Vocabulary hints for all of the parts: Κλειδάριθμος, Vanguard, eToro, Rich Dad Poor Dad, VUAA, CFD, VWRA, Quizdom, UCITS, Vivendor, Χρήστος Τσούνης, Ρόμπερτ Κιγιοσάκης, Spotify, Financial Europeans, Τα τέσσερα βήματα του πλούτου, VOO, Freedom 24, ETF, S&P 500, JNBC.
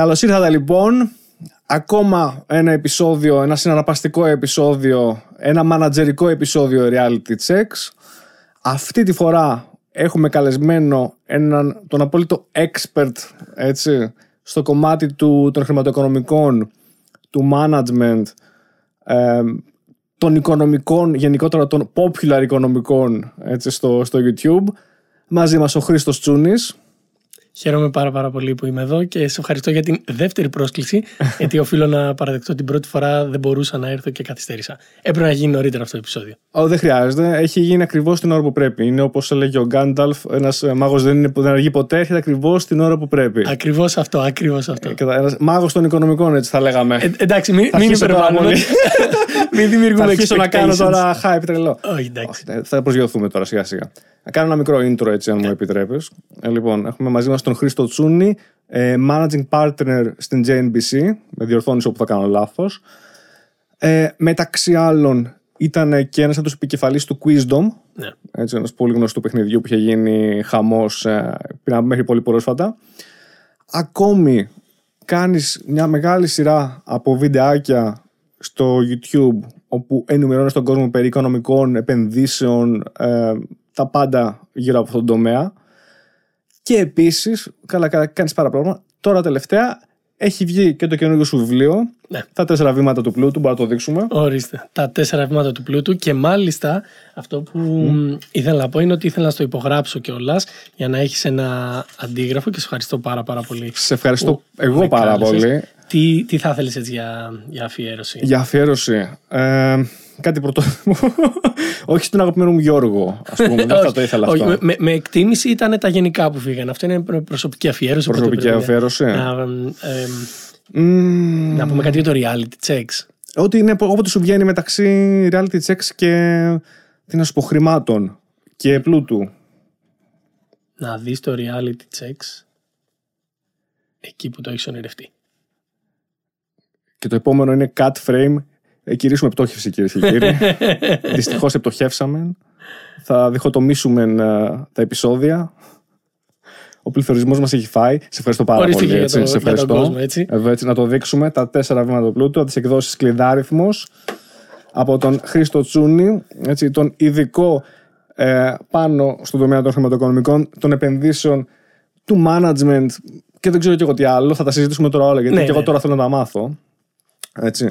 Καλώς ήρθατε λοιπόν, ακόμα ένα επεισόδιο, ένα συναρπαστικό επεισόδιο, ένα μανατζερικό επεισόδιο Reality Checks. Αυτή τη φορά έχουμε καλεσμένο τον απόλυτο expert, έτσι, στο κομμάτι των χρηματοοικονομικών, του management, των οικονομικών, γενικότερα των popular οικονομικών, έτσι, στο YouTube. Μαζί μας ο Χρήστος Τσούνης. Χαίρομαι πάρα πολύ που είμαι εδώ και σε ευχαριστώ για την δεύτερη πρόσκληση, γιατί οφείλω να παραδεχτώ την πρώτη φορά δεν μπορούσα να έρθω και καθυστέρησα. Έπρεπε να γίνει νωρίτερα αυτό το επεισόδιο. Δεν χρειάζεται. Έχει γίνει ακριβώς την ώρα που πρέπει. Είναι όπως έλεγε ο Γκάνταλφ, ένας μάγος δεν αργεί ποτέ, έρχεται ακριβώς την ώρα που πρέπει. Ακριβώς αυτό. Ένας μάγος των οικονομικών, έτσι θα λέγαμε. Εντάξει, μην υπερβάλλουμε. Μην δημιουργούμε expectations. Να κάνω τώρα hype τρελό. Όχι, εντάξει. Θα προσγειωθούμε τώρα σιγά-σιγά. Να κάνω ένα μικρό intro, έτσι, αν μου επιτρέπεις. Λοιπόν, έχουμε μαζί μας τον Χρήστο Τσούνη, managing partner στην JNBC. Με διορθώνεις όπου θα κάνω λάθος. Μεταξύ άλλων, ήταν και ένας από τους επικεφαλής του Quizdom. Ναι. Έτσι, ένας πολύ γνωστού παιχνιδιού που είχε γίνει χαμός μέχρι πολύ πρόσφατα. Ακόμη, κάνεις μια μεγάλη σειρά από βιντεάκια στο YouTube, όπου ενημερώνεις τον κόσμο περί οικονομικών επενδύσεων, τα πάντα γύρω από αυτόν τον τομέα. Και επίσης, καλά κάνεις πάρα πράγματα. Τώρα τελευταία έχει βγει και το καινούργιο σου βιβλίο, ναι. Τα τέσσερα βήματα του πλούτου, μπορούμε να το δείξουμε. Ορίστε, τα τέσσερα βήματα του πλούτου. Και μάλιστα αυτό που ήθελα να πω είναι ότι ήθελα να στο υπογράψω κιόλας για να έχεις ένα αντίγραφο και σε ευχαριστώ πάρα πολύ. Σε ευχαριστώ εγώ πάρα πολύ. Τι θα θέλεις έτσι για αφιέρωση? Για αφιέρωση. Κάτι πρωτότυπο. Όχι στον αγαπημένο μου Γιώργο, ας πούμε. Δεν θα το ήθελα αυτό. Όχι, με εκτίμηση ήταν τα γενικά που φύγανε. Αυτό είναι προσωπική αφιέρωση. Προσωπική αφιέρωση. Να πούμε κάτι για το reality checks. Ό,τι είναι, όποτε σου βγαίνει μεταξύ reality checks και τι να σου πω, χρημάτων και πλούτου. Να δεις το reality checks εκεί που το έχεις ονειρευτεί. Και το επόμενο είναι cut frame. Κηρύσουμε πτώχευση, κυρίες και κύριοι. Δυστυχώς επτωχεύσαμε. Θα διχοτομήσουμε τα επεισόδια. Ο πληθωρισμός μας έχει φάει. Σε ευχαριστώ πάρα πολύ. Έτσι. Σε ευχαριστώ. Κόσμο, έτσι. Έτσι, να το δείξουμε. Τα τέσσερα βήματα του πλούτου. Τις εκδόσεις Κλειδάριθμος. Από τον Χρήστο Τσούνη. Έτσι, τον ειδικό πάνω στον τομέα των χρηματοοικονομικών, των επενδύσεων, του management και δεν ξέρω και εγώ τι άλλο. Θα τα συζητήσουμε τώρα όλα γιατί εγώ τώρα θέλω να τα μάθω. Έτσι.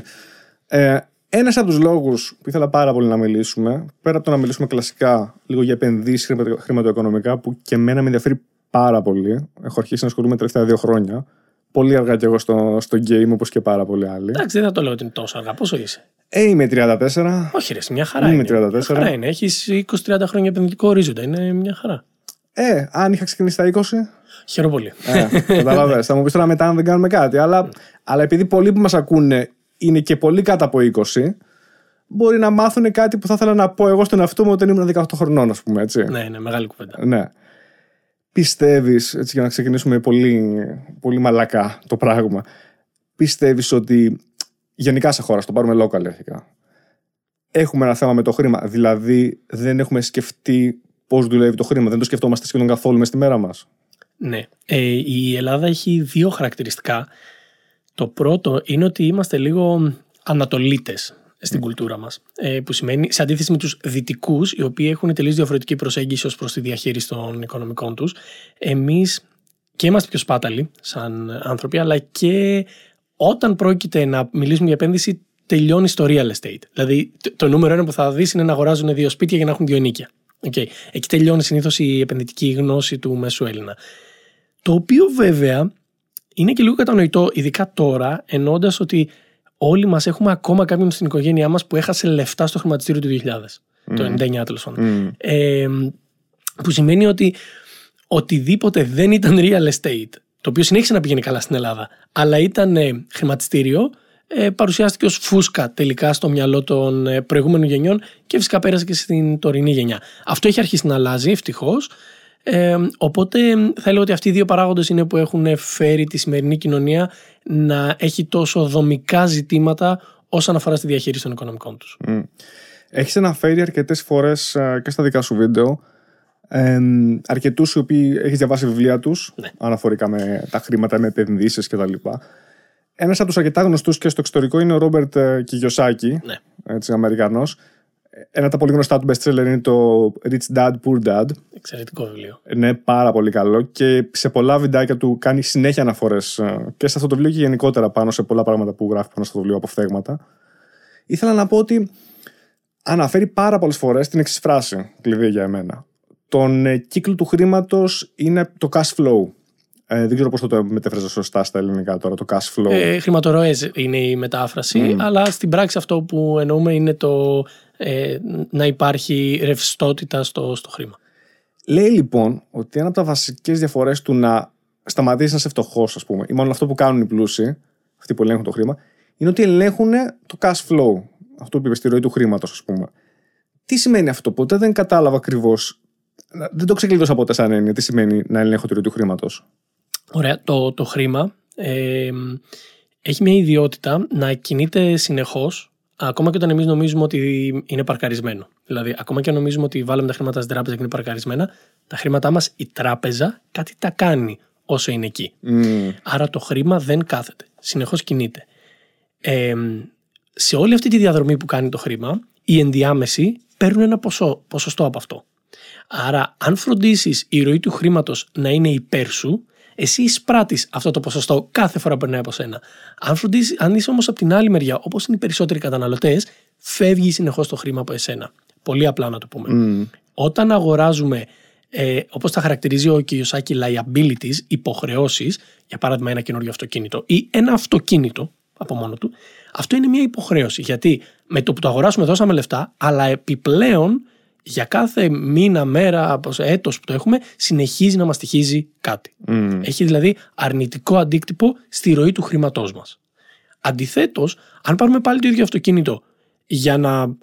Ένας από τους λόγους που ήθελα πάρα πολύ να μιλήσουμε, πέρα από το να μιλήσουμε κλασικά λίγο για επενδύσεις χρηματοοικονομικά, που και εμένα με ενδιαφέρει πάρα πολύ, έχω αρχίσει να ασχολούμαι τα τελευταία 2 χρόνια. Πολύ αργά και εγώ στο game, όπως και πάρα πολλοί άλλοι. Εντάξει, δεν θα το λέω ότι είναι τόσο αργά. Πόσο είσαι? Είμαι 34. Όχι, ρε, μια χαρά. Είμαι 34. Μια χαρά είναι. Έχεις 20-30 χρόνια επενδυτικό ορίζοντα. Είναι μια χαρά. Αν είχα ξεκινήσει στα 20. Χαίρομαι πολύ. Καταλαβαίνω. Θα μου πει τώρα μετά αν δεν κάνουμε κάτι. Αλλά επειδή πολλοί που μας ακούνε είναι και πολύ κάτω από 20, μπορεί να μάθουν κάτι που θα ήθελα να πω εγώ στον εαυτό μου όταν ήμουν 18 χρονών, ας πούμε, έτσι. Ναι, είναι μεγάλη κουβέντα. Ναι. Πιστεύεις, έτσι, για να ξεκινήσουμε πολύ, πολύ μαλακά το πράγμα, πιστεύεις ότι γενικά σε χώρα, στο πάρουμε local αρχικά, έχουμε ένα θέμα με το χρήμα? Δηλαδή, δεν έχουμε σκεφτεί πώς δουλεύει το χρήμα, δεν το σκεφτόμαστε σχεδόν καθόλου μες στη μέρα μας. Ναι. Η Ελλάδα έχει 2 χαρακτηριστικά. Το πρώτο είναι ότι είμαστε λίγο ανατολίτες στην κουλτούρα μας, που σημαίνει, σε αντίθεση με τους δυτικούς, οι οποίοι έχουν τελείως διαφορετική προσέγγιση ως προς τη διαχείριση των οικονομικών τους, εμείς και είμαστε πιο σπάταλοι σαν άνθρωποι, αλλά και όταν πρόκειται να μιλήσουμε για επένδυση, τελειώνει στο real estate. Δηλαδή, το νούμερο 1 που θα δεις είναι να αγοράζουν 2 σπίτια για να έχουν 2 ενίκια. Okay. Εκεί τελειώνει συνήθως η επενδυτική γνώση του μέσου Έλληνα. Το οποίο βέβαια είναι και λίγο κατανοητό, ειδικά τώρα, εννοώντας ότι όλοι μας έχουμε ακόμα κάποιον στην οικογένειά μας που έχασε λεφτά στο χρηματιστήριο του 2000, το 99 τέλος πάντων. Που σημαίνει ότι οτιδήποτε δεν ήταν real estate, το οποίο συνέχισε να πηγαίνει καλά στην Ελλάδα, αλλά ήταν χρηματιστήριο, παρουσιάστηκε ως φούσκα τελικά στο μυαλό των προηγούμενων γενιών και φυσικά πέρασε και στην τωρινή γενιά. Αυτό έχει αρχίσει να αλλάζει, ευτυχώς. Οπότε θα λέω ότι αυτοί οι 2 παράγοντες είναι που έχουν φέρει τη σημερινή κοινωνία να έχει τόσο δομικά ζητήματα όσον αφορά στη διαχείριση των οικονομικών τους. Έχεις αναφέρει αρκετές φορές και στα δικά σου βίντεο Αρκετούς οι οποίοι έχεις διαβάσει βιβλία τους, ναι, αναφορικά με τα χρήματα, με επενδύσεις κτλ. Ένας από τους αρκετά γνωστούς και στο εξωτερικό είναι ο Ρόμπερτ Κιγιοσάκι, ναι, έτσι, Αμερικανός. Ένα από τα πολύ γνωστά του bestseller είναι το Rich Dad Poor Dad. Εξαιρετικό βιβλίο. Ναι, πάρα πολύ καλό. Και σε πολλά βιντεάκια του κάνει συνέχεια αναφορές και σε αυτό το βιβλίο και γενικότερα πάνω σε πολλά πράγματα που γράφει πάνω στο βιβλίο, αποφθέγματα. Ήθελα να πω ότι αναφέρει πάρα πολλές φορές την εξής φράση κλειδί για εμένα. Τον κύκλο του χρήματος είναι το cash flow. Δεν ξέρω πώς το μετέφραζα σωστά στα ελληνικά τώρα, το cash flow. Χρηματορροές είναι η μετάφραση, αλλά στην πράξη αυτό που εννοούμε είναι το να υπάρχει ρευστότητα στο χρήμα. Λέει λοιπόν ότι ένα από τα βασικές διαφορές του να σταματήσει να είσαι φτωχός, ας πούμε, ή μάλλον αυτό που κάνουν οι πλούσιοι, αυτοί που ελέγχουν το χρήμα, είναι ότι ελέγχουν το cash flow, αυτό που είπε, στη ροή του χρήματος, ας πούμε. Τι σημαίνει αυτό, ποτέ δεν κατάλαβα ακριβώς. Δεν το ξεκλείδωσα ποτέ σαν έννοια. Τι σημαίνει να ελέγχω τη ροή του χρήματος. Ωραία. Το χρήμα έχει μια ιδιότητα να κινείται συνεχώς, ακόμα και όταν εμείς νομίζουμε ότι είναι παρκαρισμένο. Δηλαδή, ακόμα και αν νομίζουμε ότι βάλαμε τα χρήματα στην τράπεζα και είναι παρκαρισμένα, τα χρήματά μας, η τράπεζα, κάτι τα κάνει όσο είναι εκεί. Άρα το χρήμα δεν κάθεται. Συνεχώς κινείται. Σε όλη αυτή τη διαδρομή που κάνει το χρήμα, οι ενδιάμεσοι παίρνουν ένα ποσοστό από αυτό. Άρα, αν φροντίσεις η ροή του χρήματος να είναι υπέρ σου, εσύ εισπράττεις αυτό το ποσοστό κάθε φορά που περνάει από σένα. Αν είσαι όμως από την άλλη μεριά, όπως είναι οι περισσότεροι καταναλωτές, φεύγει συνεχώς το χρήμα από εσένα. Πολύ απλά να το πούμε. Όταν αγοράζουμε, όπως τα χαρακτηρίζει ο Κιγιοσάκι, liabilities, υποχρεώσεις, για παράδειγμα ένα καινούριο αυτοκίνητο ή ένα αυτοκίνητο από μόνο του, αυτό είναι μια υποχρέωση. Γιατί με το που το αγοράσουμε, δώσαμε λεφτά, αλλά επιπλέον, για κάθε μήνα, μέρα, έτος που το έχουμε, συνεχίζει να μας στοιχίζει κάτι. Έχει δηλαδή αρνητικό αντίκτυπο στη ροή του χρήματός μας. Αντιθέτως, αν πάρουμε πάλι το ίδιο αυτοκίνητο για να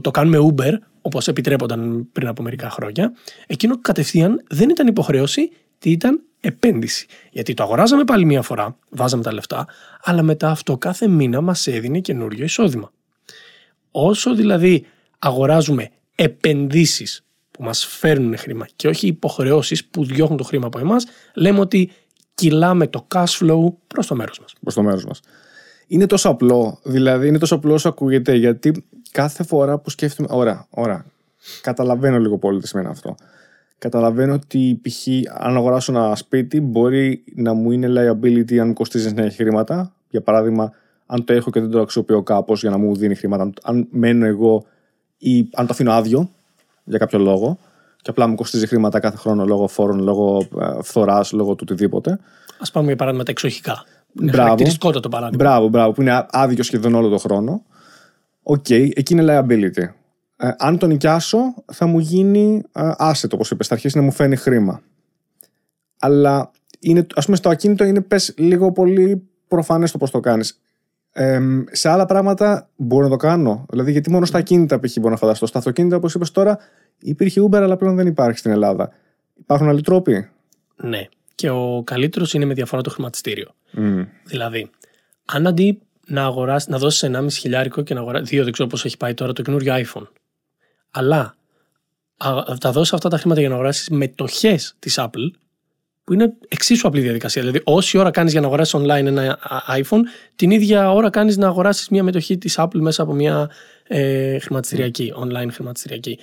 το κάνουμε Uber, όπως επιτρέπονταν πριν από μερικά χρόνια, εκείνο κατευθείαν δεν ήταν υποχρέωση, ήταν επένδυση. Γιατί το αγοράζαμε πάλι μία φορά, βάζαμε τα λεφτά, αλλά μετά αυτό κάθε μήνα μας έδινε καινούριο εισόδημα. Όσο δηλαδή αγοράζουμε επενδύσεις που μας φέρνουν χρήμα και όχι υποχρεώσεις που διώχνουν το χρήμα από εμάς, λέμε ότι κυλάμε το cash flow προς το μέρος μας. Προς το μέρος μας. Είναι τόσο απλό, δηλαδή είναι τόσο απλό όσο ακούγεται, γιατί κάθε φορά που σκέφτομαι, ωραία, καταλαβαίνω λίγο πολύ τι σημαίνει αυτό. Καταλαβαίνω ότι π.χ. αν αγοράσω ένα σπίτι μπορεί να μου είναι liability αν κοστίζει να έχει χρήματα. Για παράδειγμα, αν το έχω και δεν το αξιοποιώ κάπως για να μου δίνει χρήματα, αν μένω εγώ ή αν το αφήνω άδειο για κάποιο λόγο και απλά μου κοστίζει χρήματα κάθε χρόνο λόγω φόρων, λόγω φθοράς, λόγω του οτιδήποτε. Ας πάμε για παράδειγμα τα εξοχικά. Είναι χαρακτηριστικότητα το παράδειγμα. Μπράβο, που είναι άδειο σχεδόν όλο τον χρόνο. Οκ, εκεί είναι liability. Αν το νοικιάσω, θα μου γίνει asset, όπως είπες, θα αρχίσει να μου φαίνει χρήμα. Αλλά είναι, ας πούμε, στο ακίνητο είναι πες λίγο πολύ προφανές το πώς το κάνεις. Σε άλλα πράγματα μπορώ να το κάνω. Δηλαδή, γιατί μόνο στα ακίνητα π.χ. μπορώ να φανταστώ. Στα αυτοκίνητα, όπως είπες τώρα, υπήρχε Uber, αλλά πλέον δεν υπάρχει στην Ελλάδα. Υπάρχουν άλλοι τρόποι. Ναι. Και ο καλύτερος είναι με διαφορά το χρηματιστήριο. Δηλαδή, αν αντί να δώσεις 1,5 χιλιάρικο και να αγοράσεις 2, δεν ξέρω πώς έχει πάει τώρα το καινούριο iPhone, αλλά θα δώσεις αυτά τα χρήματα για να αγοράσεις μετοχές της Apple, που είναι εξίσου απλή διαδικασία. Δηλαδή, όση ώρα κάνεις για να αγοράσεις online ένα iPhone, την ίδια ώρα κάνεις να αγοράσεις μια μετοχή της Apple μέσα από μια χρηματιστηριακή, online χρηματιστηριακή.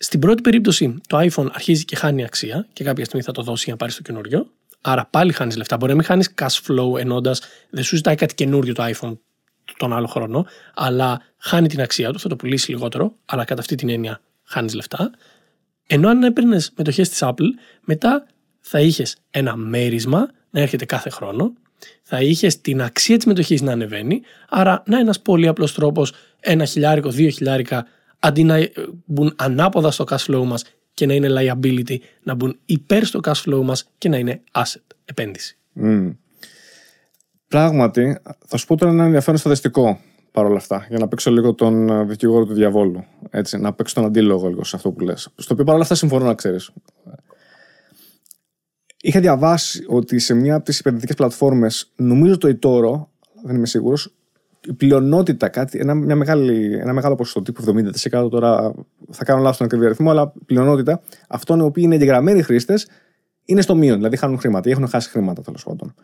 Στην πρώτη περίπτωση, το iPhone αρχίζει και χάνει αξία και κάποια στιγμή θα το δώσει για να πάρεις το καινούριο. Άρα πάλι χάνεις λεφτά. Μπορεί να μην χάνεις cash flow ενώντας, δεν σου ζητάει κάτι καινούριο το iPhone τον άλλο χρόνο, αλλά χάνει την αξία του, θα το πουλήσει λιγότερο, αλλά κατά αυτή την έννοια χάνεις λεφτά. Ενώ αν έπαιρνες μετοχές της Apple, μετά θα είχες ένα μέρισμα να έρχεται κάθε χρόνο, θα είχες την αξία της μετοχής να ανεβαίνει, άρα να ένας πολύ απλός τρόπος, 1 χιλιάρικο, 2 χιλιάρικα, αντί να μπουν ανάποδα στο cash flow μας και να είναι liability, να μπουν υπέρ στο cash flow μας και να είναι asset, επένδυση. Πράγματι, θα σου πω τώρα ένα ενδιαφέρον στατιστικό παρόλα αυτά, για να παίξω λίγο τον δικηγόρο του διαβόλου. Έτσι, να παίξω τον αντίλογο λίγο σε αυτό που λες. Στο οποίο παρόλα αυτά συμφωνώ, να ξέρεις. Είχα διαβάσει ότι σε μια από τις επενδυτικές πλατφόρμες, νομίζω το eToro, δεν είμαι σίγουρος, η πλειονότητα, ένα μεγάλο ποσοστό τύπου 70%, τώρα θα κάνω λάθος τον ακριβή αριθμό, αλλά πλειονότητα αυτών οι οποίοι είναι εγγεγραμμένοι χρήστες είναι στο μείον, δηλαδή χάνουν χρήματα ή έχουν χάσει χρήματα τέλος πάντων.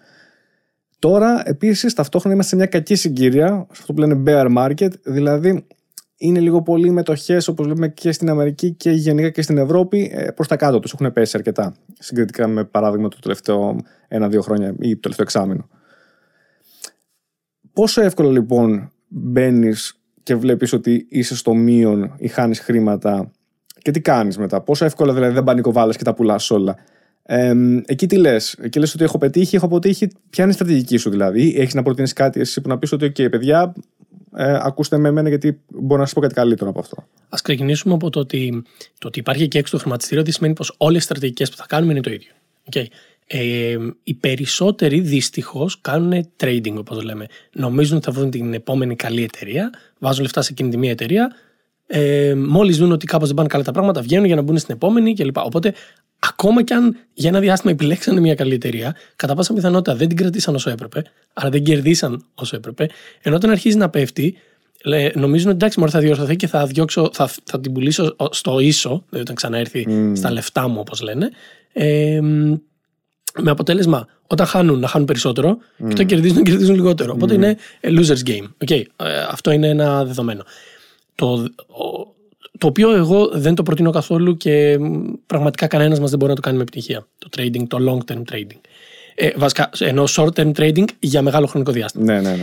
Τώρα επίσης ταυτόχρονα είμαστε σε μια κακή συγκύρια, σε αυτό που λένε bear market, δηλαδή είναι λίγο πολύ μετοχές όπως λέμε και στην Αμερική και γενικά και στην Ευρώπη προς τα κάτω τους, έχουν πέσει αρκετά συγκριτικά με παράδειγμα το τελευταίο 1-2 χρόνια ή το τελευταίο εξάμηνο. Πόσο εύκολο λοιπόν μπαίνεις και βλέπεις ότι είσαι στο μείον ή χάνεις χρήματα και τι κάνεις μετά? Πόσο εύκολα δηλαδή δεν πανικοβάλλεις και τα πουλάς όλα? Εκεί τι λες? Εκεί λες ότι έχω πετύχει, έχω αποτύχει. Ποια είναι η στρατηγική σου δηλαδή? Έχεις να προτείνεις κάτι εσύ που να πεις ότι OK, παιδιά, ακούστε με εμένα γιατί μπορώ να σας πω κάτι καλύτερο από αυτό? Ας ξεκινήσουμε από το ότι υπάρχει και έξω το χρηματιστήριο. Δεν σημαίνει πως όλες οι στρατηγικές που θα κάνουμε είναι το ίδιο. Okay. Οι περισσότεροι δυστυχώς κάνουν trading, όπως λέμε. Νομίζουν ότι θα βρουν την επόμενη καλή εταιρεία, βάζουν λεφτά σε εκείνη τη μία εταιρεία. Μόλις δουν ότι κάπως δεν πάνε καλά τα πράγματα, βγαίνουν για να μπουν στην επόμενη κλπ. Οπότε, ακόμα κι αν για ένα διάστημα επιλέξανε μια καλή εταιρεία, κατά πάσα πιθανότητα δεν την κρατήσαν όσο έπρεπε, άρα δεν κερδίσαν όσο έπρεπε. Ενώ όταν αρχίζει να πέφτει, νομίζουν ότι εντάξει, μωρέ, θα διορθωθεί και θα την πουλήσω στο ίσο, δηλαδή όταν ξαναέρθει στα λεφτά μου, όπως λένε. Με αποτέλεσμα, όταν χάνουν, να χάνουν περισσότερο και όταν κερδίζουν, να κερδίζουν λιγότερο. Οπότε είναι losers game. Okay. Αυτό είναι ένα δεδομένο. Το οποίο εγώ δεν το προτείνω καθόλου και πραγματικά κανένας μας δεν μπορεί να το κάνει με επιτυχία. Το trading, το long term trading. Βασικά, ενώ short term trading για μεγάλο χρονικό διάστημα. Ναι.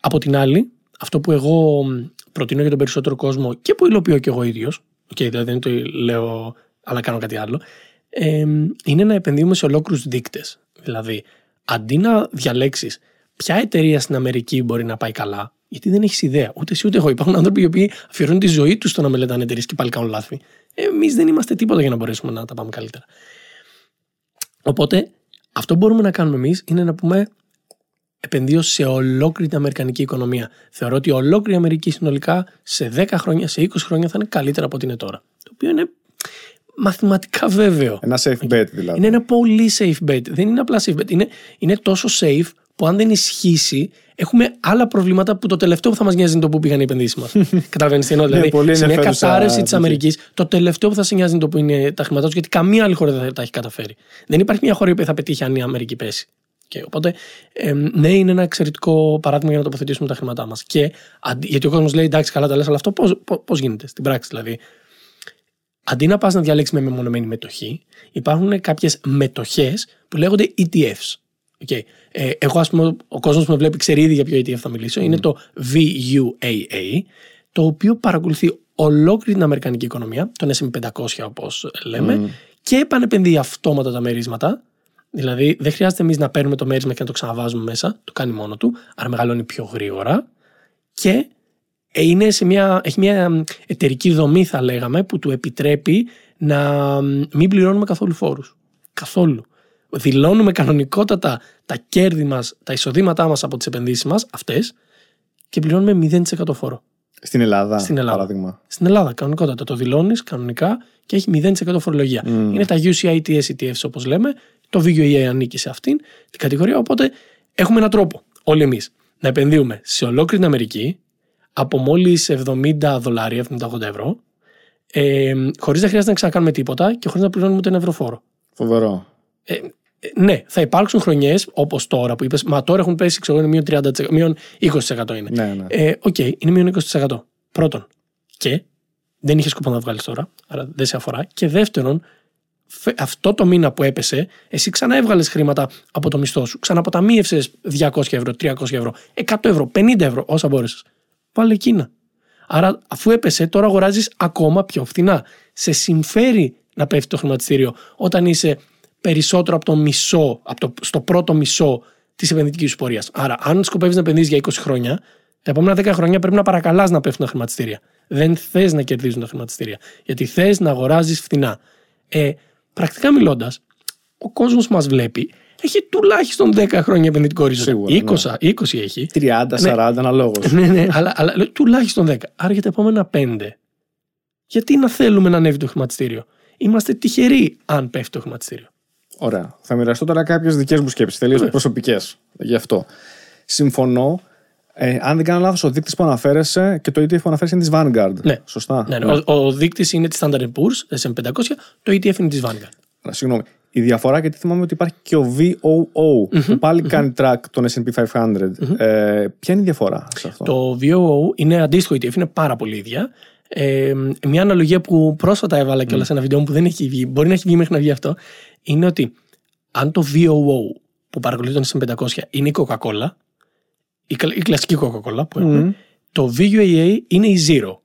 Από την άλλη, αυτό που εγώ προτείνω για τον περισσότερο κόσμο και που υλοποιώ και εγώ ίδιος, δηλαδή δεν το λέω αλλά κάνω κάτι άλλο, είναι να επενδύουμε σε ολόκληρους δείκτες. Δηλαδή, αντί να διαλέξεις ποια εταιρεία στην Αμερική μπορεί να πάει καλά, γιατί δεν έχεις ιδέα, ούτε εσύ ούτε εγώ. Υπάρχουν άνθρωποι οι οποίοι αφιερώνουν τη ζωή τους στο να μελετάνε εταιρείες και πάλι κάνουν λάθη. Εμείς δεν είμαστε τίποτα για να μπορέσουμε να τα πάμε καλύτερα. Οπότε, αυτό που μπορούμε να κάνουμε εμείς είναι να πούμε επενδύω σε ολόκληρη την αμερικανική οικονομία. Θεωρώ ότι ολόκληρη η Αμερική συνολικά σε 10 χρόνια, σε 20 χρόνια θα είναι καλύτερα από ό,τι είναι τώρα. Το οποίο είναι μαθηματικά βέβαιο. Ένα safe bet δηλαδή. Είναι ένα πολύ safe bet. Δεν είναι απλά safe bet. Είναι τόσο safe που αν δεν ισχύσει, έχουμε άλλα προβλήματα που το τελευταίο που θα μας νοιάζει είναι το που πήγαν οι επενδύσεις μας. Καταλαβαίνεις τι εννοώ? Δηλαδή, σε μια κατάρρευση της Αμερικής, το τελευταίο που θα σε νοιάζει είναι το που είναι τα χρήματά σου, γιατί καμία άλλη χώρα δεν τα έχει καταφέρει. Δεν υπάρχει μια χώρα που θα πετύχει αν η Αμερική πέσει. Okay, οπότε, ναι, είναι ένα εξαιρετικό παράδειγμα για να τοποθετήσουμε τα χρήματά μας. Και γιατί ο κόσμος λέει, εντάξει, καλά τα λες, αλλά αυτό πώς γίνεται στην πράξη δηλαδή? Αντί να πας να διαλέξεις με μεμονωμένη μετοχή, υπάρχουν κάποιες μετοχές που λέγονται ETFs. Okay. Εγώ, ας πούμε, ο κόσμος που με βλέπει ξέρει ήδη για ποιο ETF θα μιλήσω. Είναι το VUAA, το οποίο παρακολουθεί ολόκληρη την αμερικανική οικονομία, τον S&P 500 όπως λέμε, και επανεπενδύει αυτόματα τα μερίσματα. Δηλαδή, δεν χρειάζεται εμείς να παίρνουμε το μέρισμα και να το ξαναβάζουμε μέσα, το κάνει μόνο του, άρα μεγαλώνει πιο γρήγορα και έχει μια εταιρική δομή, θα λέγαμε, που του επιτρέπει να μην πληρώνουμε καθόλου φόρους. Καθόλου. Δηλώνουμε κανονικότατα τα κέρδη μας, τα εισοδήματά μας από τις επενδύσεις μας, αυτές, και πληρώνουμε 0% φόρο. Στην Ελλάδα, παράδειγμα. Στην Ελλάδα, κανονικότατα. Το δηλώνεις κανονικά και έχει 0% φορολογία. Είναι τα UCITS ETFs, όπως λέμε. Το VWRA ανήκει σε αυτήν την κατηγορία. Οπότε έχουμε έναν τρόπο όλοι εμείς να επενδύουμε σε ολόκληρη την Αμερική από μόλις $70, 70-80 ευρώ, χωρίς να χρειάζεται να ξανακάνουμε τίποτα και χωρίς να πληρώνουμε ούτε ένα ευρωφόρο. Φοβερό. Ναι, θα υπάρξουν χρονιές όπως τώρα που είπες, μα τώρα έχουν πέσει, ξέρω, είναι μείον 20% είναι. Ναι. Okay, είναι μείον 20%. Πρώτον, και δεν είχες σκοπό να βγάλεις τώρα, άρα δεν σε αφορά. Και δεύτερον, αυτό το μήνα που έπεσε, εσύ ξανά έβγαλες χρήματα από το μισθό σου, ξαναποταμίευσες 200 ευρώ, 300 ευρώ, 100 ευρώ, 50 ευρώ, όσα μπόρεσες. Πάλι εκείνα. Άρα, αφού έπεσε, τώρα αγοράζεις ακόμα πιο φθηνά. Σε συμφέρει να πέφτει το χρηματιστήριο όταν είσαι περισσότερο από το μισό, στο πρώτο μισό της επενδυτικής σου πορείας. Άρα, αν σκοπεύεις να επενδύσεις για 20 χρόνια, τα επόμενα 10 χρόνια πρέπει να παρακαλάς να πέφτουν τα χρηματιστήρια. Δεν θες να κερδίζουν τα χρηματιστήρια. Γιατί θες να αγοράζεις φθηνά. Πρακτικά μιλώντας, ο κόσμος μας βλέπει. Έχει τουλάχιστον 10 χρόνια επενδυτικό ορίζοντα. 20 έχει. 30, 40 αναλόγως. Ναι, αλλά τουλάχιστον 10. Άρα για τα επόμενα 5. Γιατί να θέλουμε να ανέβει το χρηματιστήριο? Είμαστε τυχεροί αν πέφτει το χρηματιστήριο. Ωραία. Θα μοιραστώ τώρα κάποιες δικές μου σκέψεις, τελείως προσωπικές γι' αυτό. Συμφωνώ Αν δεν κάνω λάθος, ο δείκτης που αναφέρεσαι και το ETF που αναφέρεσαι είναι της Vanguard. Ναι. Σωστά. Ναι, ναι. Ο δείκτης είναι της Standard & Poor's, S&P 500, το ETF είναι της Vanguard. Συγγνώμη. Η διαφορά, γιατί θυμάμαι ότι υπάρχει και ο VOO, που πάλι κάνει track των S&P 500. Ποια είναι η διαφορά σε αυτό? Το VOO είναι αντίστοιχο ETF, είναι πάρα πολύ ίδια. Μια αναλογία που πρόσφατα έβαλα κιόλα σε ένα βίντεο που δεν έχει βγει, μπορεί να έχει βγει μέχρι να βγει αυτό, είναι ότι αν το VOO που παρακολουθεί τον S&P 500 είναι η Coca-Cola, η κλασική Coca-Cola που έχουμε, το VUAA είναι η Zero.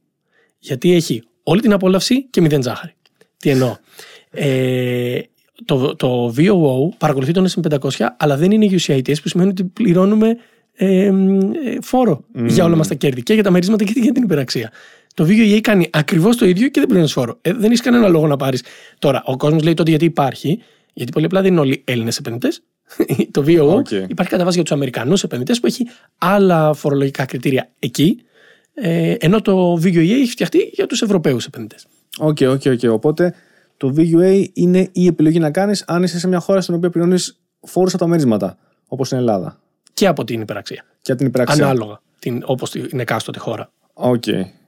Γιατί έχει όλη την απόλαυση και μηδέν ζάχαρη. Τι εννοώ? Το VOO παρακολουθεί τον S&P 500, αλλά δεν είναι UCITS, που σημαίνει ότι πληρώνουμε φόρο για όλα μας τα κέρδη, και για τα μερίσματα και για την υπεραξία. Το VWRA κάνει ακριβώς το ίδιο και δεν πληρώνεις φόρο. Δεν έχει κανένα λόγο να πάρεις. Τώρα, ο κόσμος λέει τότε γιατί υπάρχει, γιατί πολύ απλά δεν είναι όλοι Έλληνες επενδυτές. Το VWRA υπάρχει κατά βάση για τους Αμερικανούς επενδυτές που έχει άλλα φορολογικά κριτήρια εκεί, ενώ το VWRA έχει φτιαχτεί για τους Ευρωπαίους επενδυτές. Οκ. Οπότε το VWRA είναι η επιλογή να κάνεις αν είσαι σε μια χώρα στην οποία πληρώνεις φόρους από τα μερίσματα, όπως στην Ελλάδα. Και από την υπεραξία. Και από την υπεραξία. Ανάλογα, όπως είναι εκάστοτε χώρα.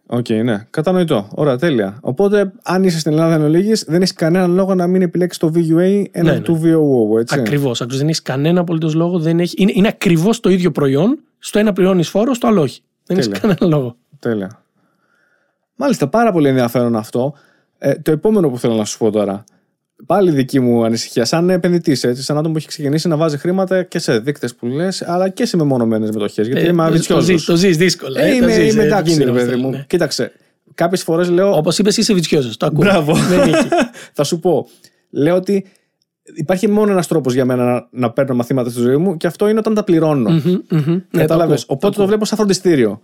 Οκ, ναι. Κατανοητό. Ωραία, τέλεια. Οπότε, αν είσαι στην Ελλάδα, εν ολίγης, δεν έχει κανένα λόγο να μην επιλέξει το VUA έναντι του VOO, έτσι. Ακριβώς. Δεν έχει κανένα απολύτως λόγο. Είναι ακριβώς το ίδιο προϊόν. Στο ένα πληρώνεις φόρο, στο άλλο όχι. Δεν έχει κανένα λόγο. Τέλεια. Μάλιστα, πάρα πολύ ενδιαφέρον αυτό. Το επόμενο που θέλω να σου πω τώρα. Πάλι δική μου ανησυχία, σαν επενδυτής, σαν άτομο που έχει ξεκινήσει να βάζει χρήματα και σε δείκτες που λες, αλλά και σε μεμονωμένες μετοχές. Γιατί είμαι αδιτσιόζος. Το ζεις δύσκολα. Είμαι εντάξει, παιδί μου. Ναι. Κοίταξε, κάποιες φορές λέω. Όπως είπες, είσαι αδιτσιόζος. Το ακούω. Μπράβο. Θα σου πω. Λέω ότι υπάρχει μόνο ένας τρόπος για μένα να παίρνω μαθήματα στη ζωή μου, και αυτό είναι όταν τα πληρώνω. Κατάλαβες. Οπότε το βλέπω σαν φροντιστήριο.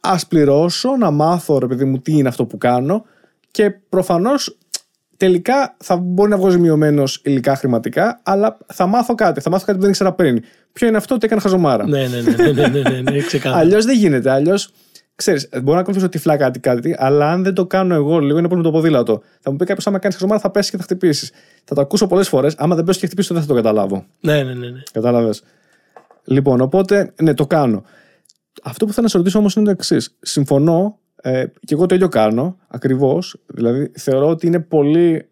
Ας πληρώσω, να μάθω, ρε παιδί μου, τι είναι αυτό που κάνω, και προφανώς. Τελικά θα μπορεί να βγω ζημιωμένος υλικά χρηματικά, αλλά θα μάθω κάτι. Θα μάθω κάτι που δεν ήξερα πριν. Ποιο είναι αυτό? Ότι έκανα χαζομάρα. Ναι, ξεκάθαρα. Αλλιώς δεν γίνεται. Αλλιώς, ξέρεις, μπορώ να ακολουθήσω τυφλά κάτι, αλλά αν δεν το κάνω εγώ λίγο, είναι πολύ με το ποδήλατο. Θα μου πει κάποιος, άμα κάνεις χαζομάρα, θα πέσεις και θα χτυπήσεις. Θα το ακούσω πολλές φορές. Άμα δεν πέσεις και χτυπήσεις, δεν θα το καταλάβω. Ναι. Κατάλαβες. Λοιπόν, οπότε, ναι, το κάνω. Αυτό που θέλω να σε ρωτήσω όμως είναι το εξής. Συμφωνώ. Και εγώ το ίδιο κάνω ακριβώς. Δηλαδή θεωρώ ότι είναι πολύ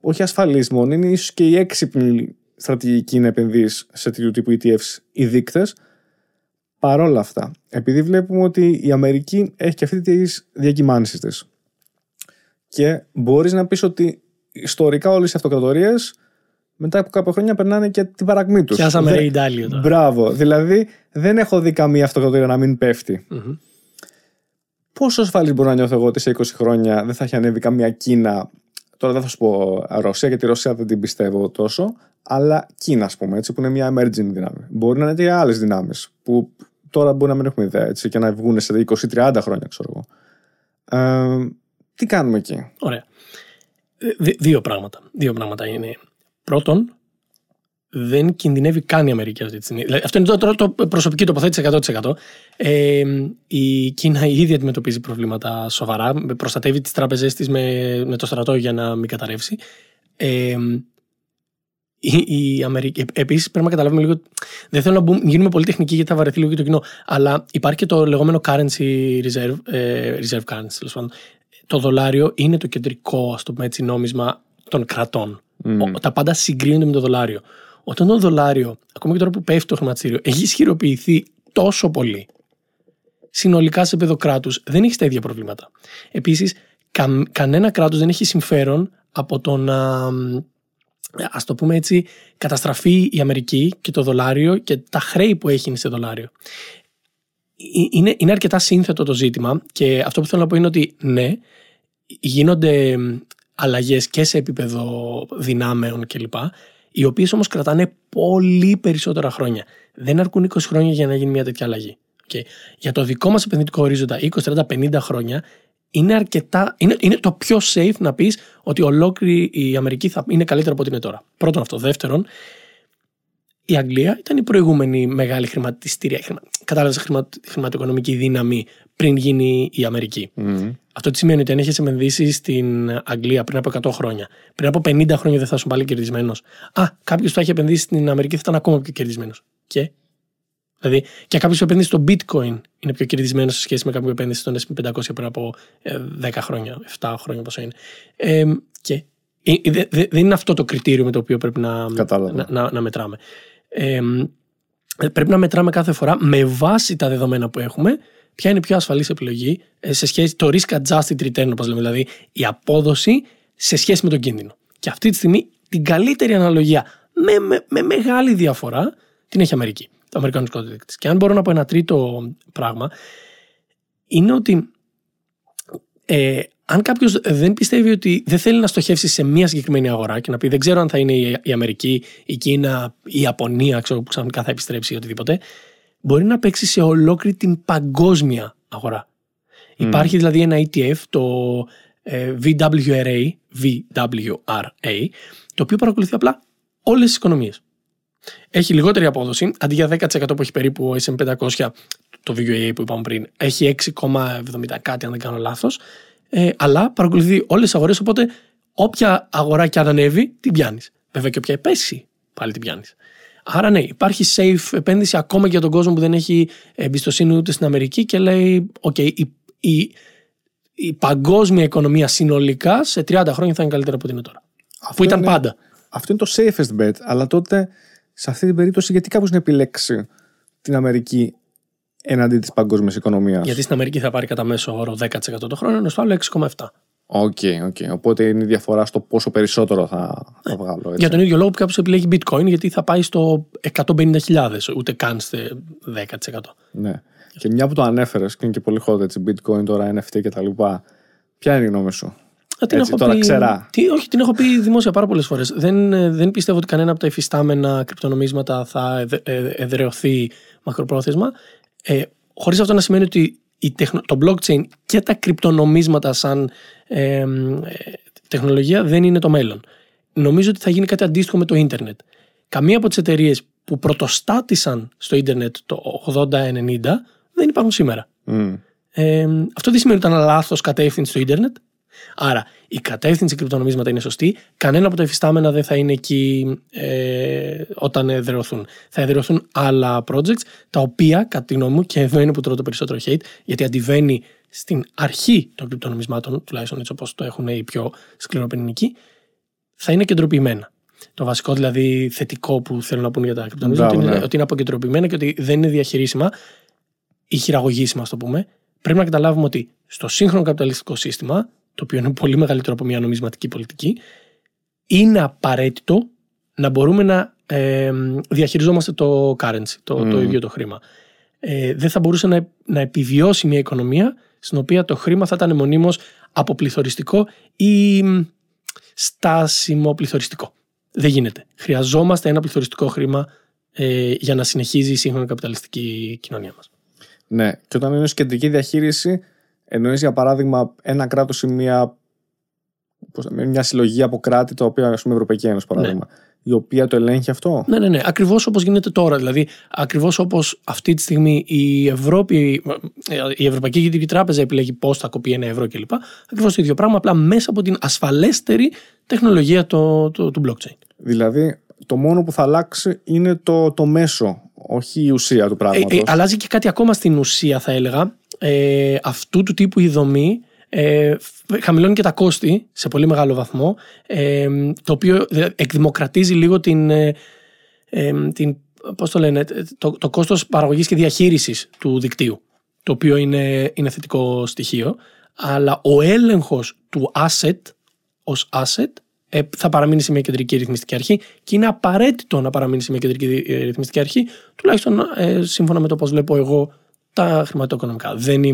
όχι ασφαλής μόνο, είναι ίσως και η έξυπνη στρατηγική να επενδύεις σε τέτοιου τύπου ETFs ή δείκτες. Παρόλα αυτά, επειδή βλέπουμε ότι η Αμερική έχει και αυτή τις διακυμάνσεις της, και μπορείς να πεις ότι ιστορικά όλες οι αυτοκρατορίες μετά από κάποια χρόνια περνάνε και την παρακμή τους. Πιάσαμε Ιτάλιο τώρα. Μπράβο, δηλαδή δεν έχω δει καμία αυτοκρατορία να μην πέφτει. Πόσο ασφαλής μπορώ να νιώθω εγώ ότι σε 20 χρόνια δεν θα έχει ανέβει καμία Κίνα? Τώρα δεν θα σου πω Ρωσία, γιατί η Ρωσία δεν την πιστεύω τόσο, αλλά Κίνα, ας πούμε, έτσι, που είναι μια emerging δύναμη. Μπορεί να είναι και άλλες δυνάμεις που τώρα μπορεί να μην έχουμε ιδέα, έτσι, και να βγουν σε 20-30 χρόνια, ξέρω εγώ. Τι κάνουμε εκεί? Ωραία. Δύο πράγματα είναι. Πρώτον, δεν κινδυνεύει καν η Αμερική αυτή τη στιγμή. Δηλαδή, αυτό είναι το προσωπική τοποθέτηση 100%. Η Κίνα ήδη αντιμετωπίζει προβλήματα σοβαρά. Προστατεύει τις τράπεζές της με το στρατό για να μην καταρρεύσει. Η Αμερική. Επίσης, πρέπει να καταλάβουμε λίγο. Δεν θέλω να γίνουμε πολύ τεχνικοί, γιατί θα βαρεθεί λίγο και το κοινό. Αλλά υπάρχει και το λεγόμενο currency reserve. Reserve currency, τέλος πάντων. Το δολάριο είναι το κεντρικό, ας το πούμε έτσι, νόμισμα των κρατών. Τα πάντα συγκρίνονται με το δολάριο. Όταν το δολάριο, ακόμα και τώρα που πέφτει το χρηματιστήριο, έχει ισχυροποιηθεί τόσο πολύ, συνολικά σε επίπεδο κράτους, δεν έχει τα ίδια προβλήματα. Επίσης, κανένα κράτος δεν έχει συμφέρον από το να, ας το πούμε έτσι, καταστραφεί η Αμερική και το δολάριο, και τα χρέη που έχει είναι σε δολάριο. Είναι αρκετά σύνθετο το ζήτημα, και αυτό που θέλω να πω είναι ότι ναι, γίνονται αλλαγές και σε επίπεδο δυνάμεων κλπ. Οι οποίες όμως κρατάνε πολύ περισσότερα χρόνια. Δεν αρκούν 20 χρόνια για να γίνει μια τέτοια αλλαγή. Okay. Για το δικό μας επενδυτικό ορίζοντα, 20, 30, 50 χρόνια είναι αρκετά. Είναι το πιο safe να πεις ότι ολόκληρη η Αμερική θα είναι καλύτερα από ό,τι είναι τώρα. Πρώτον αυτό. Δεύτερον, η Αγγλία ήταν η προηγούμενη μεγάλη χρηματιστήρια, κατάλαβες, χρηματοοικονομική δύναμη πριν γίνει η Αμερική. Αυτό τι σημαίνει? Ότι αν έχεις επενδύσει στην Αγγλία πριν από 100 χρόνια, πριν από 50 χρόνια δεν θα ήσουν πάλι κερδισμένος. Κάποιος που θα έχει επενδύσει στην Αμερική θα ήταν ακόμα πιο κερδισμένος. Και Δηλαδή, και κάποιο που επένδυσε στο bitcoin είναι πιο κερδισμένο σε σχέση με κάποιον που επένδυσε στον S&P 500 πριν από 10 χρόνια, 7 χρόνια, πόσο είναι. Και δεν είναι αυτό το κριτήριο με το οποίο πρέπει να μετράμε. Πρέπει να μετράμε κάθε φορά με βάση τα δεδομένα που έχουμε ποια είναι η πιο ασφαλής επιλογή σε σχέση το risk adjusted return, όπως λέμε, δηλαδή η απόδοση σε σχέση με τον κίνδυνο. Και αυτή τη στιγμή την καλύτερη αναλογία με μεγάλη διαφορά την έχει η Αμερική, το αμερικανικό δείκτης. Και αν μπορώ να πω ένα τρίτο πράγμα, είναι ότι αν κάποιος δεν πιστεύει ότι δεν θέλει να στοχεύσει σε μία συγκεκριμένη αγορά και να πει δεν ξέρω αν θα είναι η Αμερική, η Κίνα, η Ιαπωνία, ξέρω που ξαφνικά θα επιστρέψει ή οτιδήποτε, μπορεί να παίξει σε ολόκληρη την παγκόσμια αγορά. Υπάρχει δηλαδή ένα ETF, το VWRA, το οποίο παρακολουθεί απλά όλες τις οικονομίες. Έχει λιγότερη απόδοση, αντί για 10% που έχει περίπου ο S&P 500, το VUAA που είπαμε πριν, έχει 6,70 κάτι αν δεν κάνω λάθος, αλλά παρακολουθεί όλες τις αγορές, οπότε όποια αγορά και αν ανέβει, την πιάνεις. Βέβαια και όποια πέσει, πάλι την πιάνεις. Άρα ναι, υπάρχει safe επένδυση ακόμα και για τον κόσμο που δεν έχει εμπιστοσύνη ούτε στην Αμερική και λέει, okay, η παγκόσμια οικονομία συνολικά σε 30 χρόνια θα είναι καλύτερα από ό,τι είναι τώρα. Που ήταν πάντα. Αυτό είναι το safest bet, αλλά τότε σε αυτή την περίπτωση γιατί κάποιος να επιλέξει την Αμερική εναντί της παγκόσμιας οικονομίας? Γιατί στην Αμερική θα πάρει κατά μέσο όρο 10% το χρόνο, ενώ στο άλλο 6,7%. Okay. Οπότε είναι η διαφορά στο πόσο περισσότερο θα βγάλω. Έτσι. Για τον ίδιο λόγο που κάποιος επιλέγει bitcoin, γιατί θα πάει στο 150.000, ούτε καν στο 10%. Ναι. Και μια που το ανέφερες, και είναι και πολύ hot, έτσι, bitcoin, τώρα NFT κτλ. Ποια είναι η γνώμη σου? Την έχω πει δημόσια πάρα πολλές φορές. Δεν πιστεύω ότι κανένα από τα υφιστάμενα κρυπτονομίσματα θα εδραιωθεί μακροπρόθεσμα. Χωρίς αυτό να σημαίνει ότι το blockchain και τα κρυπτονομίσματα σαν τεχνολογία δεν είναι το μέλλον. Νομίζω ότι θα γίνει κάτι αντίστοιχο με το ίντερνετ. Καμία από τις εταιρείες που πρωτοστάτησαν στο ίντερνετ το 80-90 δεν υπάρχουν σήμερα. Αυτό δεν σημαίνει ότι ήταν λάθος κατεύθυνση στο ίντερνετ. Άρα, η κατεύθυνση κρυπτονομίσματα είναι σωστή. Κανένα από τα υφιστάμενα δεν θα είναι εκεί όταν εδραιωθούν. Θα εδραιωθούν άλλα projects, τα οποία, κατά τη γνώμη μου, και εδώ είναι που τρώω το περισσότερο hate, γιατί αντιβαίνει στην αρχή των κρυπτονομισμάτων, τουλάχιστον έτσι όπως το έχουν οι πιο σκληροπενηνικοί, θα είναι κεντροποιημένα. Το βασικό δηλαδή θετικό που θέλω να πούν για τα κρυπτονομίσματα είναι ότι είναι αποκεντροποιημένα και ότι δεν είναι διαχειρίσιμα ή χειραγωγήσιμα, ας το πούμε. Πρέπει να καταλάβουμε ότι στο σύγχρονο καπιταλιστικό σύστημα, το οποίο είναι πολύ μεγαλύτερο από μια νομισματική πολιτική, είναι απαραίτητο να μπορούμε να διαχειριζόμαστε το currency, το ίδιο το χρήμα. Δεν θα μπορούσε να επιβιώσει μια οικονομία στην οποία το χρήμα θα ήταν μονίμως αποπληθωριστικό ή στάσιμο πληθωριστικό. Δεν γίνεται. Χρειαζόμαστε ένα πληθωριστικό χρήμα για να συνεχίζει η σύγχρονη καπιταλιστική κοινωνία μας. Ναι, και όταν είναι ως κεντρική διαχείριση, εννοείς για παράδειγμα ένα κράτος ή μια συλλογή από κράτη, τα οποία, ας πούμε, η Ευρωπαϊκή Ένωση, παράδειγμα, η οποία το ελέγχει αυτό. Ναι. Ακριβώς όπως γίνεται τώρα. Δηλαδή, ακριβώς όπως αυτή τη στιγμή η Ευρωπαϊκή Κεντρική Τράπεζα επιλέγει πώς θα κοπεί ένα ευρώ κλπ. Ακριβώς το ίδιο πράγμα, απλά μέσα από την ασφαλέστερη τεχνολογία του blockchain. Δηλαδή, το μόνο που θα αλλάξει είναι το μέσο, όχι η ουσία του πράγματος. Αλλάζει και κάτι ακόμα στην ουσία, θα έλεγα. Αυτού του τύπου η δομή χαμηλώνει και τα κόστη σε πολύ μεγάλο βαθμό, το οποίο εκδημοκρατίζει λίγο το κόστος παραγωγής και διαχείρισης του δικτύου, το οποίο είναι θετικό στοιχείο, αλλά ο έλεγχος του asset ως asset θα παραμείνει σε μια κεντρική ρυθμιστική αρχή και είναι απαραίτητο να παραμείνει σε μια κεντρική ρυθμιστική αρχή, τουλάχιστον σύμφωνα με το πώς βλέπω εγώ τα χρηματοοικονομικά. Δεν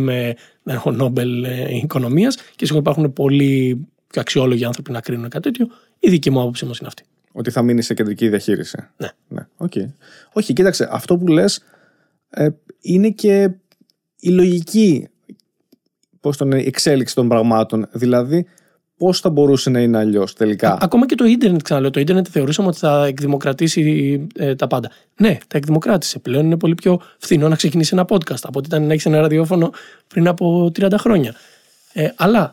έχω Νόμπελ οικονομίας και σίγουρα υπάρχουν πολλοί πιο αξιόλογοι άνθρωποι να κρίνουν κάτι τέτοιο. Η δική μου άποψη όμως είναι αυτή. Ότι θα μείνει σε κεντρική διαχείριση. Ναι. Okay. Όχι, κοίταξε, αυτό που λες είναι και η λογική εξέλιξη των πραγμάτων. Δηλαδή, πώς θα μπορούσε να είναι αλλιώς τελικά? Ακόμα και το ίντερνετ, ξαναλέω. Το ίντερνετ θεωρούσαμε ότι θα εκδημοκρατήσει τα πάντα. Ναι, τα εκδημοκράτησε. Πλέον είναι πολύ πιο φθηνό να ξεκινήσει ένα podcast από ότι ήταν να έχεις ένα ραδιόφωνο πριν από 30 χρόνια. Αλλά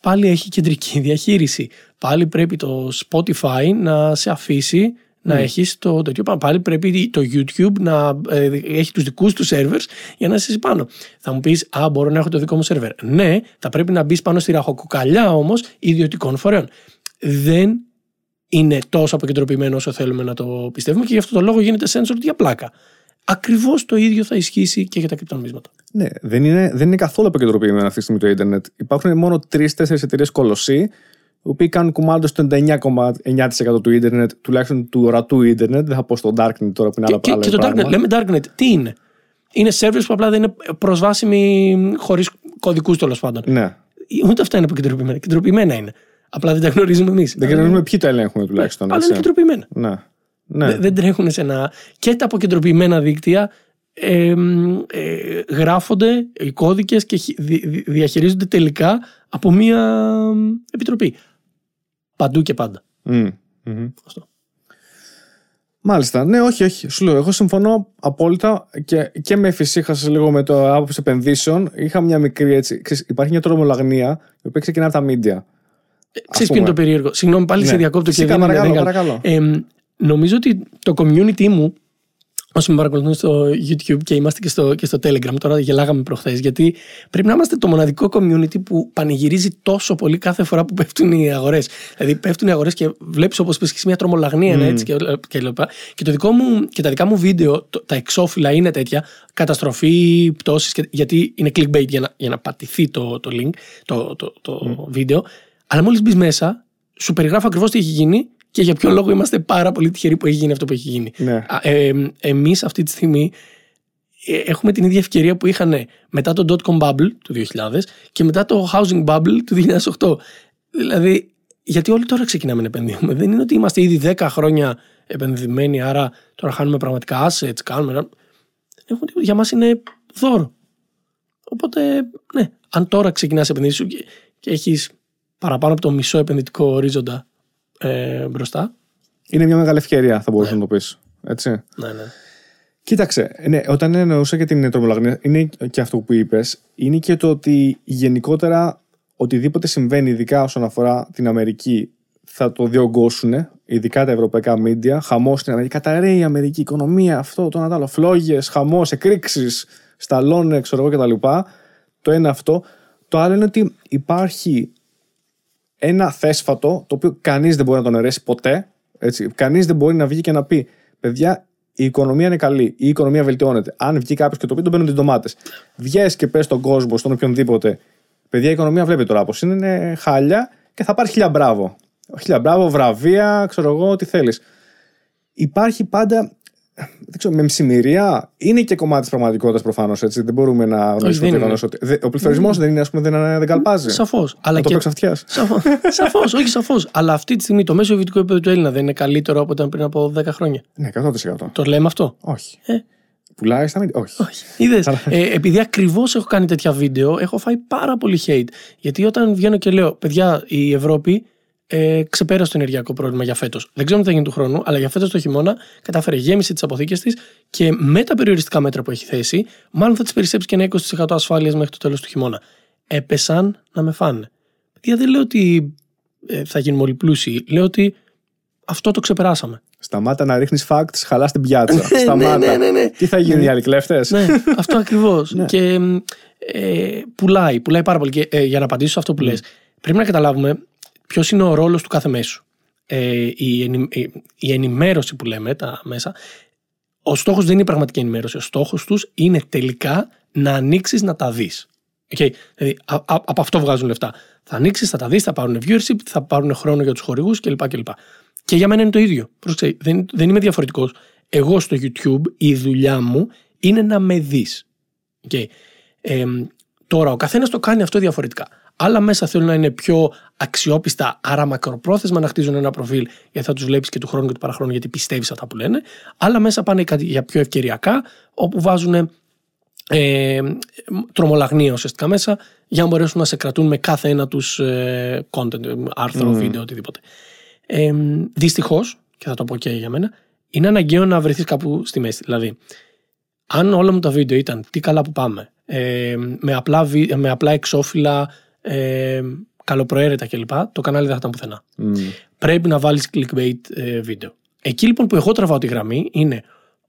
πάλι έχει κεντρική διαχείριση. Πάλι πρέπει το Spotify να σε αφήσει να έχεις το τέτοιο. Πάλι πρέπει το YouTube να έχει τους δικούς του servers για να είσαι πάνω. Θα μου πεις, α, μπορώ να έχω το δικό μου server. Ναι, θα πρέπει να μπεις πάνω στη ραχοκοκαλιά όμως ιδιωτικών φορέων. Δεν είναι τόσο αποκεντρωπημένο όσο θέλουμε να το πιστεύουμε και γι' αυτό το λόγο γίνεται censored για πλάκα. Ακριβώς το ίδιο θα ισχύσει και για τα κρυπτονομίσματα. Ναι, δεν είναι καθόλου αποκεντρωπημένο αυτή τη στιγμή το Ιντερνετ. Υπάρχουν μόνο 3-4 εταιρείες κολοσσοί, οι οποίοι κάνουν κουμάντο στο 99,9% του Ιντερνετ, τουλάχιστον του ορατού Ιντερνετ. Δεν θα πω στο Darknet τώρα που είναι άλλα πράγματα. Και το Darknet, λέμε Darknet, τι είναι? Είναι servers που απλά δεν είναι προσβάσιμοι χωρίς κωδικούς τέλος πάντων. Ναι. Ούτε αυτά είναι αποκεντρωπημένα. Κεντρωπημένα είναι. Απλά δεν τα γνωρίζουμε εμείς. Δεν γνωρίζουμε ποιοι τα ελέγχουμε τουλάχιστον. Αλλά είναι κεντρωπημένα. Ναι. Ναι. Δεν τρέχουν σε ένα. Και τα αποκεντρωπημένα δίκτυα γράφονται οι κώδικες και διαχειρίζονται τελικά από μία επιτροπή. Παντού και πάντα. Αυτό. Μάλιστα. Ναι, όχι. Σου λέω, εγώ συμφωνώ απόλυτα και με εφησύχασα λίγο με το άποψη επενδύσεων. Είχα μια μικρή έτσι. Υπάρχει μια τρομολαγνία η οποία ξεκινάει από τα media. Ξέρεις ποιο είναι το περίεργο? Συγγνώμη, πάλι σε διακόπτω και παρακαλώ. Νομίζω ότι το community μου, όσοι με παρακολουθούν στο YouTube και είμαστε και στο Telegram, τώρα γελάγαμε προχθές, γιατί πρέπει να είμαστε το μοναδικό community που πανηγυρίζει τόσο πολύ κάθε φορά που πέφτουν οι αγορές. Δηλαδή, πέφτουν οι αγορές και βλέπεις, όπως πες, μια τρομολαγνία έτσι και το δικό μου, και τα δικά μου βίντεο, τα εξώφυλλα είναι τέτοια, καταστροφή, πτώσεις, γιατί είναι clickbait για να πατηθεί το link, το βίντεο. Αλλά μόλις μπεις μέσα, σου περιγράφω ακριβώς τι έχει γίνει και για ποιο λόγο είμαστε πάρα πολύ τυχεροί που έχει γίνει αυτό που έχει γίνει. Ναι. Εμείς αυτή τη στιγμή έχουμε την ίδια ευκαιρία που είχαν μετά το dot-com bubble του 2000 και μετά το housing bubble του 2008. Δηλαδή, γιατί όλοι τώρα ξεκινάμε να επενδύουμε. Δεν είναι ότι είμαστε ήδη 10 χρόνια επενδυμένοι, άρα τώρα χάνουμε πραγματικά assets, κάνουμε. Για μας είναι δώρο. Οπότε, ναι, αν τώρα ξεκινάς επενδύσεις και έχεις παραπάνω από το μισό επενδυτικό ορίζοντα μπροστά. Είναι μια μεγάλη ευκαιρία, θα μπορούσε να το πεις. Έτσι. Ναι. Κοίταξε, όταν εννοούσα και την τρομολαγνία, είναι και αυτό που είπες, είναι και το ότι γενικότερα οτιδήποτε συμβαίνει, ειδικά όσον αφορά την Αμερική, θα το διωγγώσουν, ειδικά τα ευρωπαϊκά media. Χαμός στην Αμερική. Καταραίει η Αμερική οικονομία, αυτό, το ένα, το άλλο. Φλόγες, χαμός, εκρήξεις, σταλώνε, ξέρω εγώ κτλ. Το ένα αυτό. Το άλλο είναι ότι υπάρχει ένα θέσφατο το οποίο κανείς δεν μπορεί να τον αιρέσει ποτέ. Έτσι. Κανείς δεν μπορεί να βγει και να πει: παιδιά, η οικονομία είναι καλή, η οικονομία βελτιώνεται. Αν βγει κάποιος και το πει, τον παίρνουν τις ντομάτες. Βγες και πες στον κόσμο, στον οποιονδήποτε: παιδιά, η οικονομία βλέπει τώρα πως είναι χάλια και θα πάρει χίλια μπράβο. Χίλια μπράβο, βραβεία, ξέρω εγώ, τι θέλεις. Υπάρχει πάντα. Δεν ξέρω, με μεσημερία είναι και κομμάτι της πραγματικότητας προφανώς. Δεν μπορούμε να γνωρίζουμε ότι. Ο πληθωρισμός δεν είναι, ας πούμε, δεν καλπάζει. Σαφώς. Αλλά το εξαφτιάζει. Σαφώς, όχι σαφώς. Αλλά αυτή τη στιγμή το μέσο βιωτικό επίπεδο του Έλληνα δεν είναι καλύτερο από όταν πριν από 10 χρόνια. Ναι, 100%. Το λέμε αυτό? Όχι. Τουλάχιστον. Όχι. Είδες, επειδή ακριβώς έχω κάνει τέτοια βίντεο, έχω φάει πάρα πολύ hate. Γιατί όταν βγαίνω και λέω: παιδιά, η Ευρώπη ξεπέρασε το ενεργειακό πρόβλημα για φέτος. Δεν ξέρω τι θα γίνει του χρόνου, αλλά για φέτος το χειμώνα κατάφερε, γέμισε τις αποθήκες της και με τα περιοριστικά μέτρα που έχει θέσει, μάλλον θα τις περισσέψει και ένα 20% ασφάλειας μέχρι το τέλος του χειμώνα. Έπεσαν να με φάνε. Δηλαδή, δεν λέω ότι θα γίνουμε όλοι πλούσιοι. Λέω ότι αυτό το ξεπεράσαμε. Σταμάτα να ρίχνεις facts, χαλά την πιάτσα. Σταμάτα. Ναι. Τι θα γίνουν οι άλλοι κλέφτες? Ναι, αυτό ακριβώς. Και πουλάει πάρα πολύ. Και για να απαντήσω σε αυτό που λες, πρέπει να καταλάβουμε ποιος είναι ο ρόλος του κάθε μέσου. Η ενημέρωση που λέμε, τα μέσα, ο στόχος δεν είναι η πραγματική ενημέρωση. Ο στόχος τους είναι τελικά να ανοίξεις, να τα δεις. Okay. Δηλαδή, από αυτό βγάζουν λεφτά. Θα ανοίξεις, θα τα δεις, θα πάρουν viewership, θα πάρουν χρόνο για τους χορηγούς κλπ. Και για μένα είναι το ίδιο. Προσέξτε, δεν είμαι διαφορετικός. Εγώ στο YouTube η δουλειά μου είναι να με δεις. Okay. Τώρα ο καθένας το κάνει αυτό διαφορετικά. Άλλα μέσα θέλουν να είναι πιο αξιόπιστα, άρα μακροπρόθεσμα να χτίζουν ένα προφίλ, γιατί θα τους βλέπεις και του χρόνου και του παραχρόνου, γιατί πιστεύεις αυτά που λένε. Άλλα μέσα πάνε για πιο ευκαιριακά, όπου βάζουν τρομολαγνία ουσιαστικά μέσα, για να μπορέσουν να σε κρατούν με κάθε ένα τους content, άρθρο, βίντεο, οτιδήποτε. Δυστυχώς, και θα το πω και για μένα, είναι αναγκαίο να βρεθείς κάπου στη μέση. Δηλαδή, αν όλα μου τα βίντεο ήταν τι καλά που πάμε, με απλά εξώφυλλα, καλοπροαίρετα κλπ, το κανάλι δεν θα ήταν πουθενά. Πρέπει να βάλεις clickbait βίντεο. Εκεί λοιπόν που εγώ τραβάω τη γραμμή είναι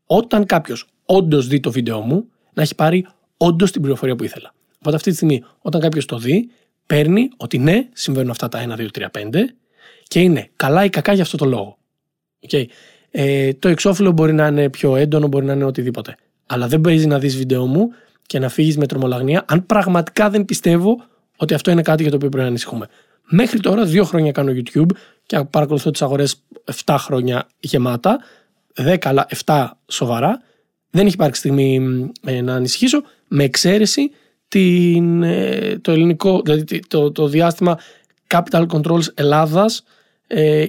όταν κάποιος όντως δει το βίντεο μου, να έχει πάρει όντως την πληροφορία που ήθελα. Οπότε αυτή τη στιγμή, όταν κάποιος το δει, παίρνει ότι ναι, συμβαίνουν αυτά τα 1, 2, 3, 5 και είναι καλά ή κακά για αυτό το λόγο. Okay. Το εξώφυλλο μπορεί να είναι πιο έντονο, μπορεί να είναι οτιδήποτε. Αλλά δεν παίζει να δεις βίντεο μου και να φύγεις με τρομολαγνία, αν πραγματικά δεν πιστεύω ότι αυτό είναι κάτι για το οποίο πρέπει να ανησυχούμε. Μέχρι τώρα, 2 χρόνια κάνω YouTube και παρακολουθώ τις αγορές 7 χρόνια γεμάτα, 10 αλλά 7 σοβαρά. Δεν έχει υπάρξει στιγμή να ανησυχήσω, με εξαίρεση το ελληνικό, δηλαδή το διάστημα Capital Controls Ελλάδας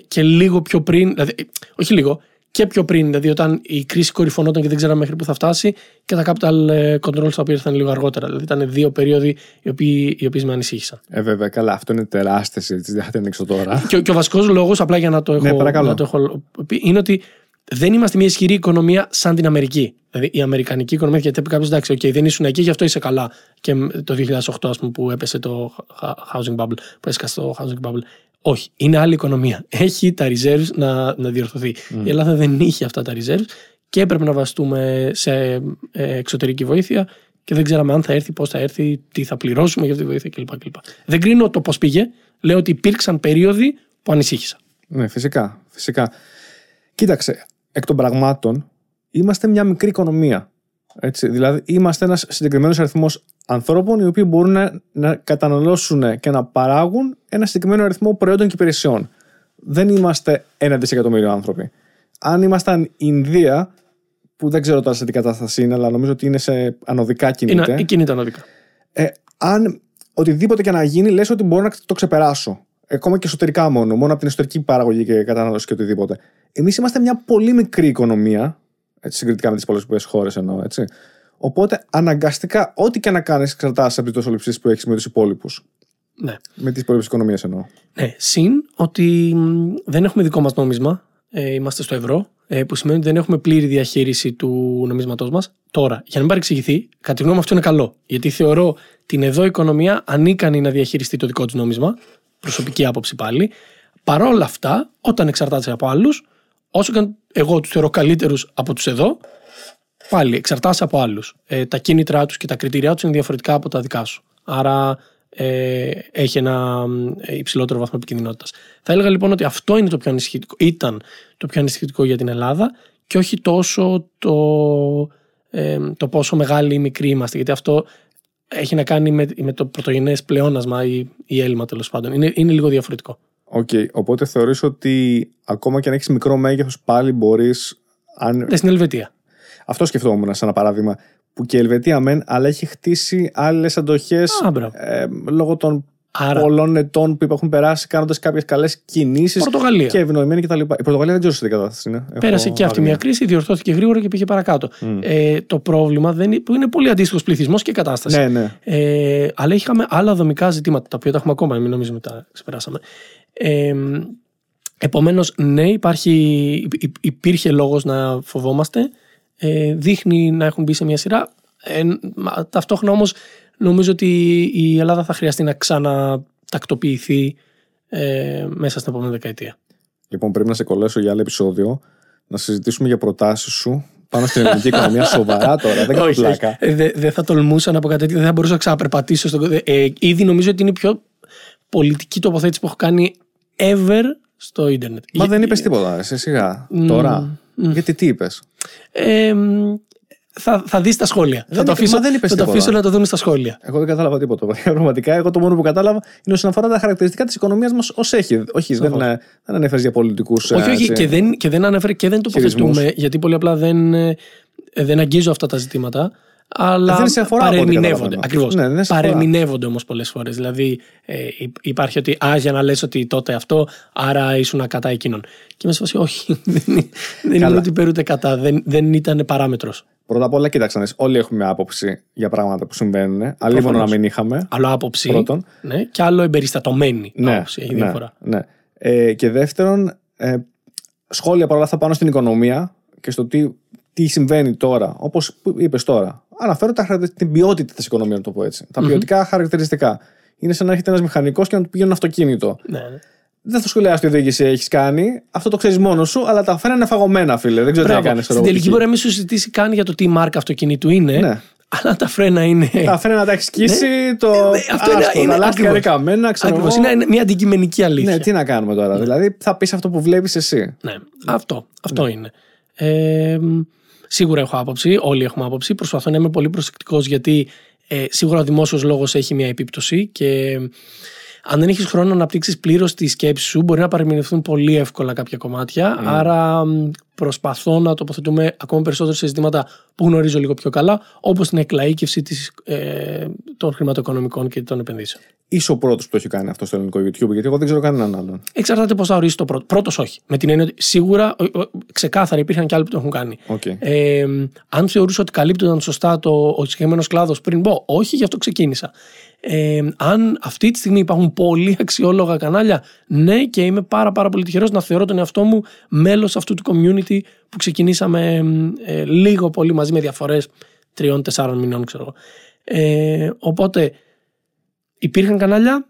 και λίγο πιο πριν, δηλαδή, όχι λίγο, και πιο πριν, δηλαδή όταν η κρίση κορυφωνόταν και δεν ξέραμε μέχρι που θα φτάσει, και τα Capital Controls τα οποία ήρθαν λίγο αργότερα. Δηλαδή ήταν 2 περίοδοι οι οποίες με ανησύχησαν. Βέβαια, καλά, αυτό είναι τεράστιες, δεν θα την ανοίξω τώρα. Και ο βασικός λόγος, απλά για να το έχω, ναι, να το έχω πει, είναι ότι δεν είμαστε μια ισχυρή οικονομία σαν την Αμερική. Δηλαδή η αμερικανική οικονομία, γιατί κάποιος εντάξει, okay, δεν ήσουν εκεί, γι' αυτό είσαι καλά. Και το 2008, ας πούμε, που έπεσε το housing bubble, που έσκασε το housing bubble. Όχι, είναι άλλη οικονομία. Έχει τα reserves να διορθωθεί. Η Ελλάδα δεν είχε αυτά τα reserves και έπρεπε να βασιστούμε σε εξωτερική βοήθεια και δεν ξέραμε αν θα έρθει, πώς θα έρθει, τι θα πληρώσουμε για αυτή τη βοήθεια κλπ. Δεν κρίνω το πώς πήγε. Λέω ότι υπήρξαν περίοδοι που ανησύχησα. Ναι, φυσικά. Φυσικά. Κοίταξε. Εκ των πραγμάτων, είμαστε μια μικρή οικονομία. Έτσι. Δηλαδή, είμαστε ένας συγκεκριμένος αριθμός ανθρώπων οι οποίοι μπορούν να καταναλώσουν και να παράγουν ένα συγκεκριμένο αριθμό προϊόντων και υπηρεσιών. Δεν είμαστε 1 δισεκατομμύριο άνθρωποι. Αν ήμασταν Ινδία, που δεν ξέρω τώρα σε τι κατάσταση είναι, αλλά νομίζω ότι είναι σε ανωδικά κινητά. Κινητά ανωδικά. Αν οτιδήποτε και να γίνει, λες ότι μπορώ να το ξεπεράσω. Ακόμα και εσωτερικά μόνο από την εσωτερική παραγωγή και κατανάλωση και οτιδήποτε. Εμείς είμαστε μια πολύ μικρή οικονομία, έτσι, συγκριτικά με τις πολλές χώρες εννοώ, έτσι. Οπότε αναγκαστικά, ό,τι και να κάνεις, εξαρτάσεις από τις τόσο λειψίες που έχεις με τους υπόλοιπους. Ναι. Με τις υπόλοιπες οικονομίες εννοώ. Ναι. Συν ότι δεν έχουμε δικό μας νόμισμα, είμαστε στο ευρώ, που σημαίνει ότι δεν έχουμε πλήρη διαχείριση του νομίσματός μας. Τώρα, για να μην παρεξηγηθεί, κατά τη γνώμη μου αυτό είναι καλό. Γιατί θεωρώ την εδώ οικονομία ανίκανη να διαχειριστεί το δικό της νόμισμα. Προσωπική άποψη πάλι. Παρ' όλα αυτά, όταν εξαρτάται από άλλους, όσο και αν εγώ τους θεωρώ καλύτερους από τους εδώ, πάλι εξαρτάσαι από άλλους. Τα κίνητρά τους και τα κριτήριά τους είναι διαφορετικά από τα δικά σου. Άρα έχει ένα υψηλότερο βαθμό επικινδυνότητας. Θα έλεγα λοιπόν ότι αυτό είναι το πιο ανησυχητικό, ήταν το πιο ανησυχητικό για την Ελλάδα και όχι τόσο το πόσο μεγάλοι ή μικροί είμαστε. Γιατί αυτό έχει να κάνει με το πρωτογενές πλεόνασμα ή έλλειμμα τέλος πάντων. Είναι λίγο διαφορετικό. Okay. Οπότε θεωρείς ότι ακόμα και αν έχεις μικρό μέγεθος πάλι μπορείς. Στην Ελβετία. Αυτό σκεφτόμουν σαν ένα παράδειγμα. Που και η Ελβετία μεν, αλλά έχει χτίσει άλλες αντοχές λόγω των πολλών ετών που έχουν περάσει, κάνοντας κάποιες καλές κινήσεις. Πορτογαλία. Και ευνοημένη κτλ. Η Πορτογαλία δεν ξέρω σε τι κατάσταση είναι. Πέρασε και αυτή μια κρίση, διορθώθηκε γρήγορα και πήγε παρακάτω. Το πρόβλημα που είναι πολύ αντίστοιχος πληθυσμός και κατάσταση. Ναι, ναι. Αλλά είχαμε άλλα δομικά ζητήματα, τα οποία τα έχουμε ακόμα, μην νομίζουμε τα ξεπεράσαμε. Επομένως, ναι, υπήρχε λόγος να φοβόμαστε. Δείχνει να έχουν μπει σε μια σειρά. Ταυτόχρονα όμως, νομίζω ότι η Ελλάδα θα χρειαστεί να ξανατακτοποιηθεί μέσα στην επόμενη δεκαετία. Λοιπόν, πρέπει να σε κολλέσω για άλλο επεισόδιο, να συζητήσουμε για προτάσεις σου πάνω στην ελληνική οικονομία. Σοβαρά τώρα, δεν κάνω πλάκα. Δεν θα τολμούσα να πω κάτι τέτοιο, δεν θα μπορούσα να ξαναπερπατήσω. Ήδη νομίζω ότι είναι η πιο πολιτική τοποθέτηση που έχω κάνει ever στο ίντερνετ. Μα δεν είπες τίποτα, εσύ σιγά τώρα. Γιατί τι είπες? Θα δεις τα σχόλια. Θα το αφήσω να το δούμε στα σχόλια. Εγώ δεν κατάλαβα τίποτα. Πραγματικά, εγώ το μόνο που κατάλαβα είναι όσον αφορά τα χαρακτηριστικά της οικονομίας μας ως έχει. Όχι, δεν ανέφερες για πολιτικούς. Όχι, και δεν ανέφερε και δεν τοποθετούμε, γιατί πολύ απλά δεν αγγίζω αυτά τα ζητήματα. Αλλά παρεμηνεύονται. Ακριβώς. Ναι, παρεμηνεύονται όμως πολλές φορές. Δηλαδή, υπάρχει ότι για να λες ότι τότε αυτό, άρα ήσουν κατά εκείνον. Και μέσα σε φάση, όχι. Δεν είναι ούτε υπέρ ούτε κατά. Δεν ήταν παράμετρος. Πρώτα απ' όλα, κοίταξαν. Όλοι έχουμε άποψη για πράγματα που συμβαίνουν. Αλλήμον να μην είχαμε. Άλλο άποψη. Πρώτον. Ναι, και άλλο εμπεριστατωμένη άποψη. Έχει διαφορά. Ναι. Και δεύτερον, σχόλια παρόλα αυτά πάνω στην οικονομία και στο τι συμβαίνει τώρα, όπως είπες τώρα. Αναφέρω την ποιότητα της οικονομίας, να το πω έτσι. Τα ποιοτικά χαρακτηριστικά. Είναι σαν να έχετε ένας μηχανικός και να του πηγαίνει ένα αυτοκίνητο. Ναι. δεν θα σχολιάσει τι οδήγηση έχει κάνει. Αυτό το ξέρει μόνο σου, αλλά τα φέρνει φαγωμένα, φίλε. Δεν ξέρω τι να κάνει. Στην τελική μπορεί να μην σου συζητήσει καν για το τι μάρκα αυτοκινήτου είναι. Ναι. Αλλά τα φρένα είναι. Τα φρένα τα έχει σκίσει. Ναι. Το... Αυτό είναι. Τα λάστιχα είναι καμμένα. Είναι μια αντικειμενική αλήθεια. Ναι, τι να κάνουμε τώρα. Ναι. Δηλαδή θα πει αυτό που βλέπει εσύ. Ναι, αυτό ναι. είναι. Σίγουρα έχω άποψη. Όλοι έχουμε άποψη. Προσπαθώ να είμαι πολύ προσεκτικό γιατί σίγουρα ο δημόσιος λόγος έχει μια επίπτωση και αν δεν έχεις χρόνο να αναπτύξεις πλήρως τη σκέψη σου, μπορεί να παρεμηνευθούν πολύ εύκολα κάποια κομμάτια. Mm. Άρα προσπαθώ να τοποθετούμε ακόμα περισσότερο σε ζητήματα που γνωρίζω λίγο πιο καλά, όπως την εκλαΐκευση των χρηματοοικονομικών και των επενδύσεων. Είσαι ο πρώτος που το έχει κάνει αυτό στο ελληνικό YouTube, γιατί εγώ δεν ξέρω κανέναν άλλον. Εξαρτάται πώς θα ορίσει το πρώτο. Πρώτος όχι. Με την έννοια ότι σίγουρα ξεκάθαρα υπήρχαν και άλλοι που το έχουν κάνει. Okay. Αν θεωρούσα ότι καλύπτονταν σωστά ο συγκεκριμένος κλάδος πριν μπω, όχι, γι' αυτό ξεκίνησα. Αν αυτή τη στιγμή υπάρχουν πολλοί αξιόλογα κανάλια, ναι, και είμαι πάρα πολύ τυχερός να θεωρώ τον εαυτό μου μέλος αυτού του community που ξεκινήσαμε λίγο πολύ μαζί με διαφορές 3-4 μηνών, ξέρω. Οπότε υπήρχαν κανάλια,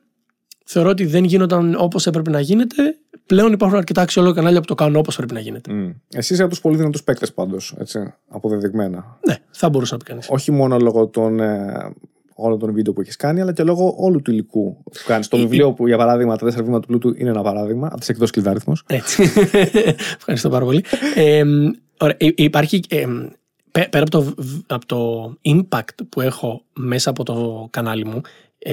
θεωρώ ότι δεν γίνονταν όπως έπρεπε να γίνεται. Πλέον υπάρχουν αρκετά αξιόλογα κανάλια που το κάνουν όπως πρέπει να γίνεται. Mm. Εσύ είσαι από τους πολύ δυνατούς παίκτες πάντως, έτσι, αποδεδειγμένα. Ναι, θα μπορούσε να πει κανείς. Όχι μόνο λόγω των... όλων των βίντεο που έχεις κάνει, αλλά και λόγω όλου του υλικού που κάνεις. Το βιβλίο που, για παράδειγμα, τα 4 βήματα του πλούτου είναι ένα παράδειγμα, από τις εκδόσεις Κλειδάριθμος. Έτσι. Ευχαριστώ πάρα πολύ. Ωραία, υπάρχει, πέρα από το impact που έχω μέσα από το κανάλι μου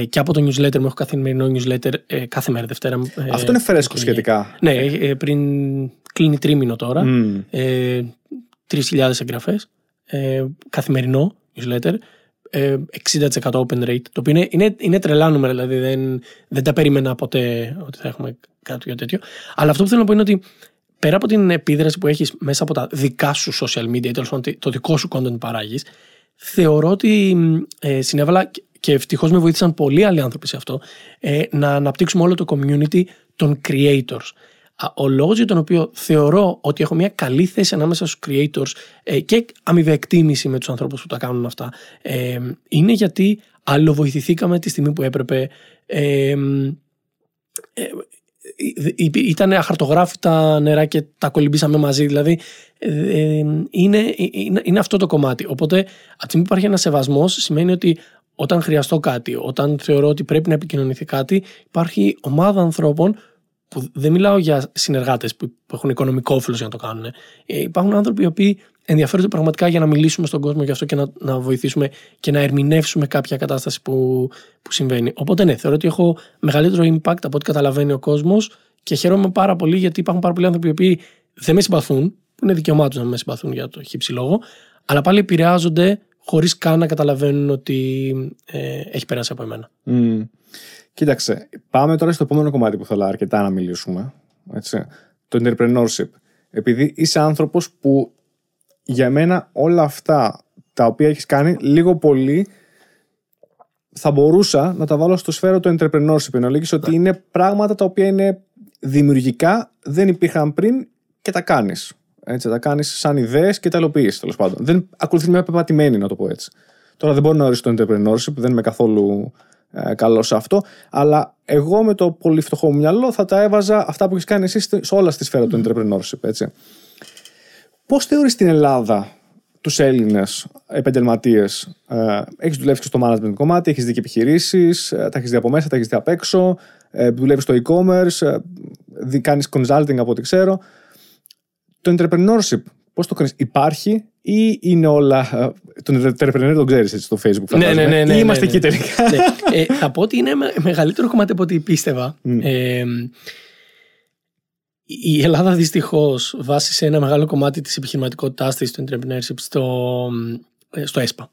και από το newsletter μου, έχω καθημερινό newsletter κάθε μέρα, Δευτέρα. Αυτό είναι φρέσκο σχετικά. Ναι, πριν κλείνει τρίμηνο τώρα. 3.000 εγγραφές, καθημερινό newsletter. 60% open rate, το οποίο είναι τρελά νούμερα, δηλαδή δεν τα περίμενα ποτέ ότι θα έχουμε κάτι τέτοιο. Αλλά αυτό που θέλω να πω είναι ότι πέρα από την επίδραση που έχεις μέσα από τα δικά σου social media, τέλος πάντων το δικό σου content που παράγεις, θεωρώ ότι συνέβαλα και ευτυχώς με βοήθησαν πολλοί άλλοι άνθρωποι σε αυτό, να αναπτύξουμε όλο το community των creators. Ο λόγος για τον οποίο θεωρώ ότι έχω μια καλή θέση ανάμεσα στους creators και αμοιβαία εκτίμηση με τους ανθρώπους που τα κάνουν αυτά, είναι γιατί αλλοβοηθηθήκαμε τη στιγμή που έπρεπε. Ήταν αχαρτογράφητα νερά και τα κολυμπήσαμε μαζί. Δηλαδή είναι αυτό το κομμάτι. Οπότε από τη στιγμή που υπάρχει ένας σεβασμός, σημαίνει ότι όταν χρειαστώ κάτι, όταν θεωρώ ότι πρέπει να επικοινωνηθεί κάτι, υπάρχει ομάδα ανθρώπων. Που δεν μιλάω για συνεργάτες που έχουν οικονομικό όφελος για να το κάνουν. Υπάρχουν άνθρωποι οι οποίοι ενδιαφέρονται πραγματικά για να μιλήσουμε στον κόσμο γι' αυτό και να βοηθήσουμε και να ερμηνεύσουμε κάποια κατάσταση που συμβαίνει. Οπότε ναι, θεωρώ ότι έχω μεγαλύτερο impact από ό,τι καταλαβαίνει ο κόσμος και χαίρομαι πάρα πολύ γιατί υπάρχουν πάρα πολλοί άνθρωποι οι οποίοι δεν με συμπαθούν, που είναι δικαίωμά τους να με συμπαθούν για το χύψη λόγο, αλλά πάλι επηρεάζονται χωρίς καν να καταλαβαίνουν ότι έχει περάσει από εμένα. Mm. Κοίταξε, πάμε τώρα στο επόμενο κομμάτι που θέλω αρκετά να μιλήσουμε. Έτσι, το entrepreneurship. Επειδή είσαι άνθρωπος που για μένα όλα αυτά τα οποία έχεις κάνει, λίγο πολύ θα μπορούσα να τα βάλω στο σφαίρο του entrepreneurship. Ενώ λέγεις ότι είναι πράγματα τα οποία είναι δημιουργικά, δεν υπήρχαν πριν και τα κάνεις. Έτσι, τα κάνεις σαν ιδέες και τα υλοποιείς, τέλος πάντων. Δεν ακολουθεί μια πεπατημένη, να το πω έτσι. Τώρα δεν μπορώ να ορίσω το entrepreneurship, δεν είμαι καθόλου καλό σε αυτό, αλλά εγώ με το πολύ φτωχό μου μυαλό θα τα έβαζα αυτά που έχεις κάνει εσύ σε όλα στη σφαίρα του entrepreneurship, έτσι. Πώς θεωρείς την Ελλάδα, τους Έλληνες επαγγελματίες? Έχεις δουλεύσει και στο management κομμάτι, έχεις δει και επιχειρήσεις, τα έχεις δει από μέσα, τα έχεις δει απ' έξω, δουλεύεις στο e-commerce, κάνεις consulting από ό,τι ξέρω. Το entrepreneurship, πώς το κάνεις, υπάρχει ή είναι όλα? Τον entrepreneur τον ξέρεις έτσι στο Facebook, φαντάζομαι. Ναι. Ή είμαστε εκεί τελικά? Ναι. Θα πω ότι είναι μεγαλύτερο κομμάτι από ό,τι πίστευα. Mm. Η Ελλάδα δυστυχώς βάσισε ένα μεγάλο κομμάτι της επιχειρηματικότητάς της, του entrepreneurship, στο ΕΣΠΑ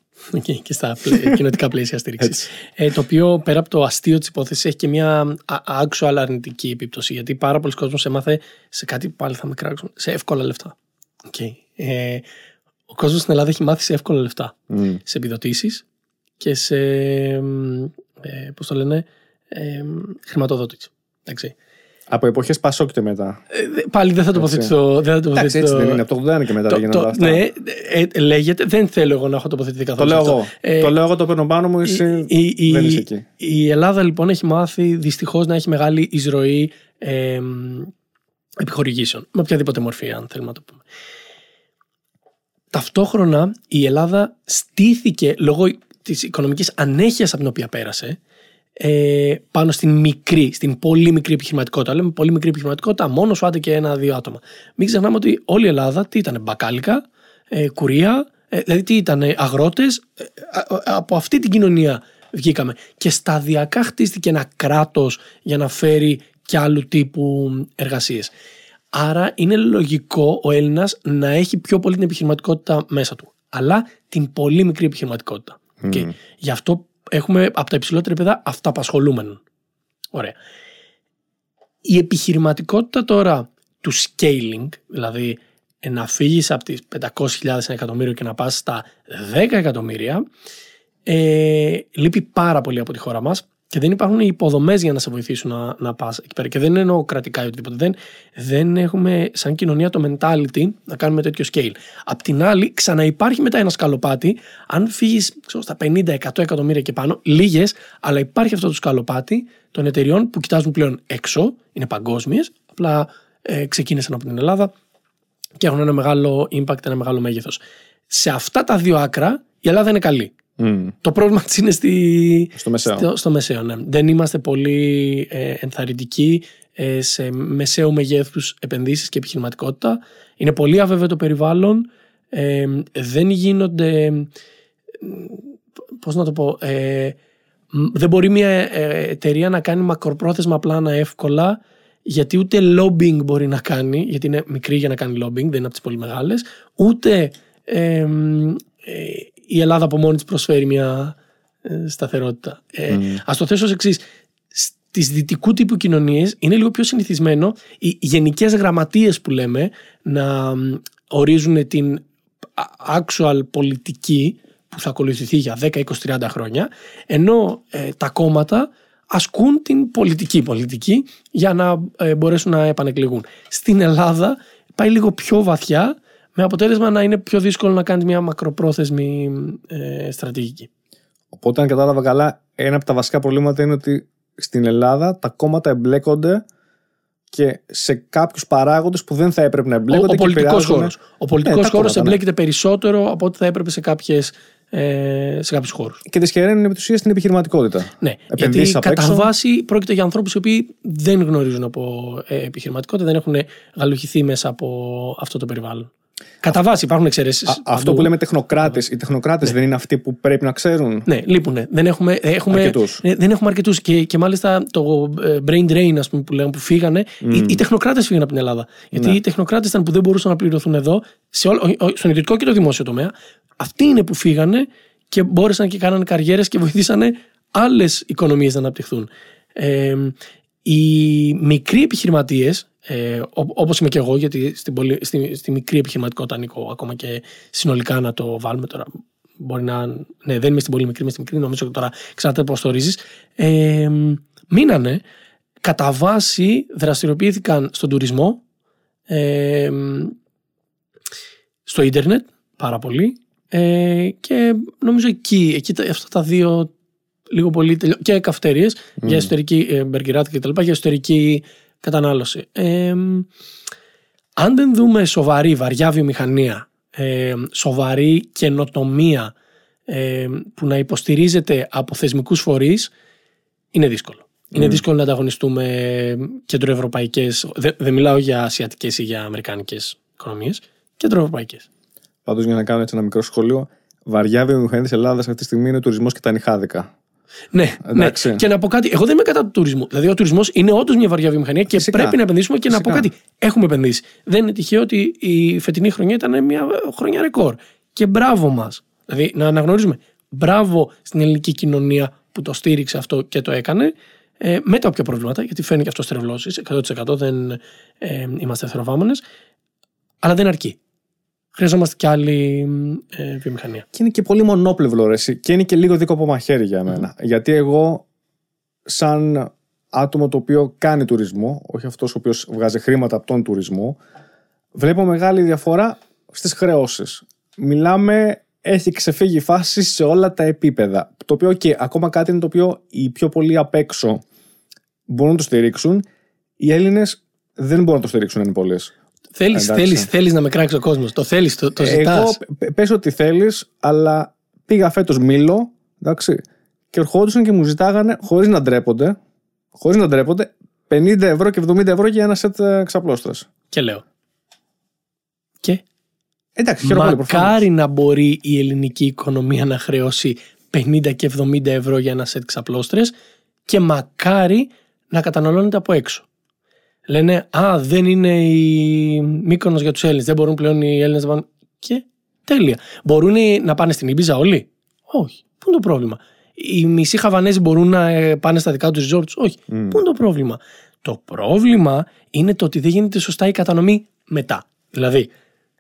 και στα κοινοτικά πλαίσια στήριξης. Το οποίο πέρα από το αστείο της υπόθεσης έχει και μια actual αρνητική επίπτωση. Γιατί πάρα πολλοί κόσμος έμαθε σε κάτι που πάλι θα με κράξουν, σε εύκολα λεφτά. Okay. Ο κόσμος στην Ελλάδα έχει μάθει σε εύκολα λεφτά. Mm. Σε επιδοτήσεις και σε χρηματοδότηση. Εντάξει. Από εποχές Πασόκ και μετά. Πάλι δεν θα τοποθετηθώ. Εντάξει, έτσι δεν είναι? Από το 81 και μετά γίνονται αυτά. Ναι, λέγεται. Δεν θέλω εγώ να έχω τοποθετηθεί καθόλου. Το λέω εγώ. Το λέω εγώ, το παίρνω πάνω μου. Εσύ δεν είσαι εκεί. Η Ελλάδα λοιπόν έχει μάθει δυστυχώς να έχει μεγάλη εισρωή επιχορηγήσεων, με οποιαδήποτε μορφή, αν θέλουμε να το πούμε. Ταυτόχρονα η Ελλάδα στήθηκε λόγω της οικονομικής ανέχειας από την οποία πέρασε πάνω στην μικρή, στην πολύ μικρή επιχειρηματικότητα. Λέμε πολύ μικρή επιχειρηματικότητα, μόνο σου άντε και ένα-δύο άτομα. Μην ξεχνάμε ότι όλη η Ελλάδα τι ήταν, μπακάλικα, κουρία, δηλαδή τι ήταν, αγρότες. Από αυτή την κοινωνία βγήκαμε. Και σταδιακά χτίστηκε ένα κράτος για να φέρει και άλλου τύπου εργασίες. Άρα είναι λογικό ο Έλληνας να έχει πιο πολύ την επιχειρηματικότητα μέσα του. Αλλά την πολύ μικρή επιχειρηματικότητα. Mm. Και γι' αυτό έχουμε από τα υψηλότερα επίπεδα αυταπασχολούμενων. Ωραία. Η επιχειρηματικότητα τώρα του scaling, δηλαδή να φύγεις από τις 500.000 εκατομμύριο και να πας στα 10 εκατομμύρια, λείπει πάρα πολύ από τη χώρα μας. Και δεν υπάρχουν οι υποδομές για να σε βοηθήσουν να πας εκεί πέρα. Και δεν εννοώ κρατικά ή οτιδήποτε. Δεν έχουμε σαν κοινωνία το mentality να κάνουμε τέτοιο scale. Απ' την άλλη, ξαναυπάρχει μετά ένα σκαλοπάτι. Αν φύγεις στα 50-100 εκατομμύρια και πάνω, λίγες, αλλά υπάρχει αυτό το σκαλοπάτι των εταιριών που κοιτάζουν πλέον έξω, είναι παγκόσμιες, απλά ξεκίνησαν από την Ελλάδα και έχουν ένα μεγάλο impact, ένα μεγάλο μέγεθος. Σε αυτά τα δύο άκρα, η Ελλάδα είναι καλή. Mm. Το πρόβλημα της είναι στο μεσαίο, ναι. Δεν είμαστε πολύ ενθαρρυντικοί σε μεσαίου μεγέθους επενδύσεις και επιχειρηματικότητα. Είναι πολύ αβέβαιο το περιβάλλον, δεν γίνονται, πώς να το πω, δεν μπορεί μια εταιρεία να κάνει μακροπρόθεσμα πλάνα εύκολα, γιατί ούτε lobbying μπορεί να κάνει, γιατί είναι μικρή για να κάνει lobbying, δεν είναι από τις πολύ μεγάλες, ούτε η Ελλάδα από μόνη της προσφέρει μια σταθερότητα. Ας το θέσω ως εξής. Στις δυτικού τύπου κοινωνίες είναι λίγο πιο συνηθισμένο οι γενικές γραμματείες που λέμε να ορίζουν την actual πολιτική που θα ακολουθηθεί για 10, 20, 30 χρόνια, ενώ τα κόμματα ασκούν την πολιτική για να μπορέσουν να επανεκλεγούν. Στην Ελλάδα πάει λίγο πιο βαθιά, με αποτέλεσμα να είναι πιο δύσκολο να κάνεις μια μακροπρόθεσμη στρατηγική. Οπότε, αν κατάλαβα καλά, ένα από τα βασικά προβλήματα είναι ότι στην Ελλάδα τα κόμματα εμπλέκονται και σε κάποιους παράγοντες που δεν θα έπρεπε να εμπλέκονται. Ο πολιτικός χώρος. Ο πολιτικός χώρος εμπλέκεται περισσότερο από ό,τι θα έπρεπε σε κάποιους χώρους. Και δυσχεραίνουν επί της ουσίας στην επιχειρηματικότητα. Ναι, επενδύσεις γιατί κατά βάση πρόκειται για ανθρώπους οι οποίοι δεν γνωρίζουν από επιχειρηματικότητα, δεν έχουν γαλουχηθεί μέσα από αυτό το περιβάλλον. Κατά βάση υπάρχουν εξαιρέσεις. Αυτό που λέμε τεχνοκράτες. Οι τεχνοκράτες δεν είναι αυτοί που πρέπει να ξέρουν. Ναι, λείπουν. Δεν έχουμε αρκετούς. Και μάλιστα το brain drain, ας πούμε, που λέγαμε, που φύγανε. Οι τεχνοκράτες φύγανε από την Ελλάδα. Γιατί οι τεχνοκράτες ήταν που δεν μπορούσαν να πληρωθούν εδώ, στον ιδιωτικό και το δημόσιο τομέα. Αυτοί είναι που φύγανε και μπόρεσαν και κάνανε καριέρες και βοηθήσανε άλλες οικονομίες να αναπτυχθούν. Οι μικροί επιχειρηματίες, όπως είμαι και εγώ, γιατί στη μικρή επιχειρηματικότητα ανήκω ακόμα και συνολικά να το βάλουμε τώρα. Μπορεί να. Ναι, δεν είμαι στην πολύ μικρή, είμαι στη μικρή, νομίζω τώρα ξέρετε πώς το ορίζεις. Μείνανε. Κατά βάση δραστηριοποιήθηκαν στον τουρισμό, στο ίντερνετ πάρα πολύ και νομίζω εκεί αυτά τα δύο. Λίγο πολύ και καυτερίες για εσωτερική μπεργκεράτ και τα λοιπά, για εσωτερική κατανάλωση. Αν δεν δούμε σοβαρή, βαριά βιομηχανία, σοβαρή καινοτομία που να υποστηρίζεται από θεσμικούς φορείς, είναι δύσκολο. Είναι δύσκολο να ανταγωνιστούμε κεντροευρωπαϊκές, δεν μιλάω για ασιατικές ή για αμερικανικές οικονομίες, κεντροευρωπαϊκές. Πάντως, για να κάνω έτσι ένα μικρό σχόλιο, βαριά βιομηχανία της Ελλάδας αυτή τη στιγμή είναι ο τουρισμός και τα νυχάδικα. Ναι. Και να πω κάτι. Εγώ δεν είμαι κατά του τουρισμού. Δηλαδή, ο τουρισμός είναι όντως μια βαριά βιομηχανία και πρέπει να επενδύσουμε. Και να πω κάτι. Έχουμε επενδύσει. Δεν είναι τυχαίο ότι η φετινή χρονιά ήταν μια χρονιά ρεκόρ. Και μπράβο μας. Δηλαδή, να αναγνωρίζουμε. Μπράβο στην ελληνική κοινωνία που το στήριξε αυτό και το έκανε. Με τα όποια προβλήματα, γιατί φαίνει και αυτό στρεβλώσεις. 100% δεν είμαστε ευθεροβάμονες. Αλλά δεν αρκεί. Χρειαζόμαστε κι άλλη βιομηχανία. Και είναι και πολύ μονόπλευλο, ρε. Και είναι και λίγο δίκοπο μαχαίρι για μένα. Γιατί εγώ, σαν άτομο το οποίο κάνει τουρισμό, όχι αυτός ο οποίος βγάζει χρήματα από τον τουρισμό, βλέπω μεγάλη διαφορά στις χρεώσεις. Μιλάμε, έχει ξεφύγει η φάση σε όλα τα επίπεδα. Το οποίο, ακόμα κάτι είναι το οποίο οι πιο πολλοί απ' έξω μπορούν να το στηρίξουν. οι Έλληνες δεν μπορούν να το στηρίξουν αν είναι πολλές. Θέλεις να με κράξει ο κόσμος. Το θέλεις, το ζητάς. Εγώ πες ότι θέλεις, αλλά πήγα φέτος Μήλο, εντάξει, και ερχόντουσαν και μου ζητάγανε χωρίς να ντρέπονται 50 ευρώ και 70 ευρώ για ένα σετ ξαπλώστρας. Και λέω. Και. Εντάξει, χαίρομαι, μακάρι να μπορεί η ελληνική οικονομία να χρεώσει 50 και 70 ευρώ για ένα σετ ξαπλώστρες και μακάρι να καταναλώνεται από έξω. Λένε, α, δεν είναι η Μύκονος για τους Έλληνες, δεν μπορούν πλέον οι Έλληνες να πάνε. Και τέλεια. Μπορούν να πάνε στην Ιμπίζα όλοι? Όχι. Πού είναι το πρόβλημα? Οι μισοί Χαβανέζοι μπορούν να πάνε στα δικά τους ριζόρτς? Όχι. Πού είναι το πρόβλημα? Το πρόβλημα είναι το ότι δεν γίνεται σωστά η κατανομή μετά. Δηλαδή,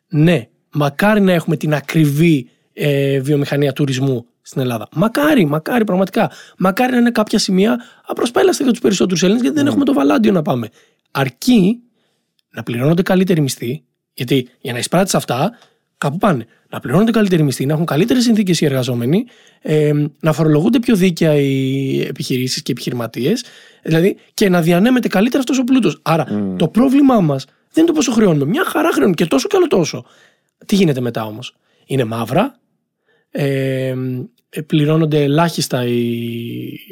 ναι, μακάρι να έχουμε την ακριβή βιομηχανία τουρισμού στην Ελλάδα. Μακάρι πραγματικά. Μακάρι να είναι κάποια σημεία απροσπέλαστα για τους περισσότερους Έλληνες, γιατί δεν έχουμε το βαλάντιο να πάμε. Αρκεί να πληρώνονται καλύτεροι μισθοί, γιατί για να εισπράττεις αυτά, κάπου πάνε. Να πληρώνονται καλύτεροι μισθοί, να έχουν καλύτερες συνθήκες οι εργαζόμενοι, να φορολογούνται πιο δίκαια οι επιχειρήσεις και οι επιχειρηματίες, δηλαδή, και να διανέμεται καλύτερα αυτός ο πλούτος. Άρα το πρόβλημά μας δεν είναι το πόσο χρεώνουμε. Μια χαρά χρεώνουμε και τόσο και άλλο τόσο. Τι γίνεται μετά όμως? Είναι μαύρα. Πληρώνονται ελάχιστα οι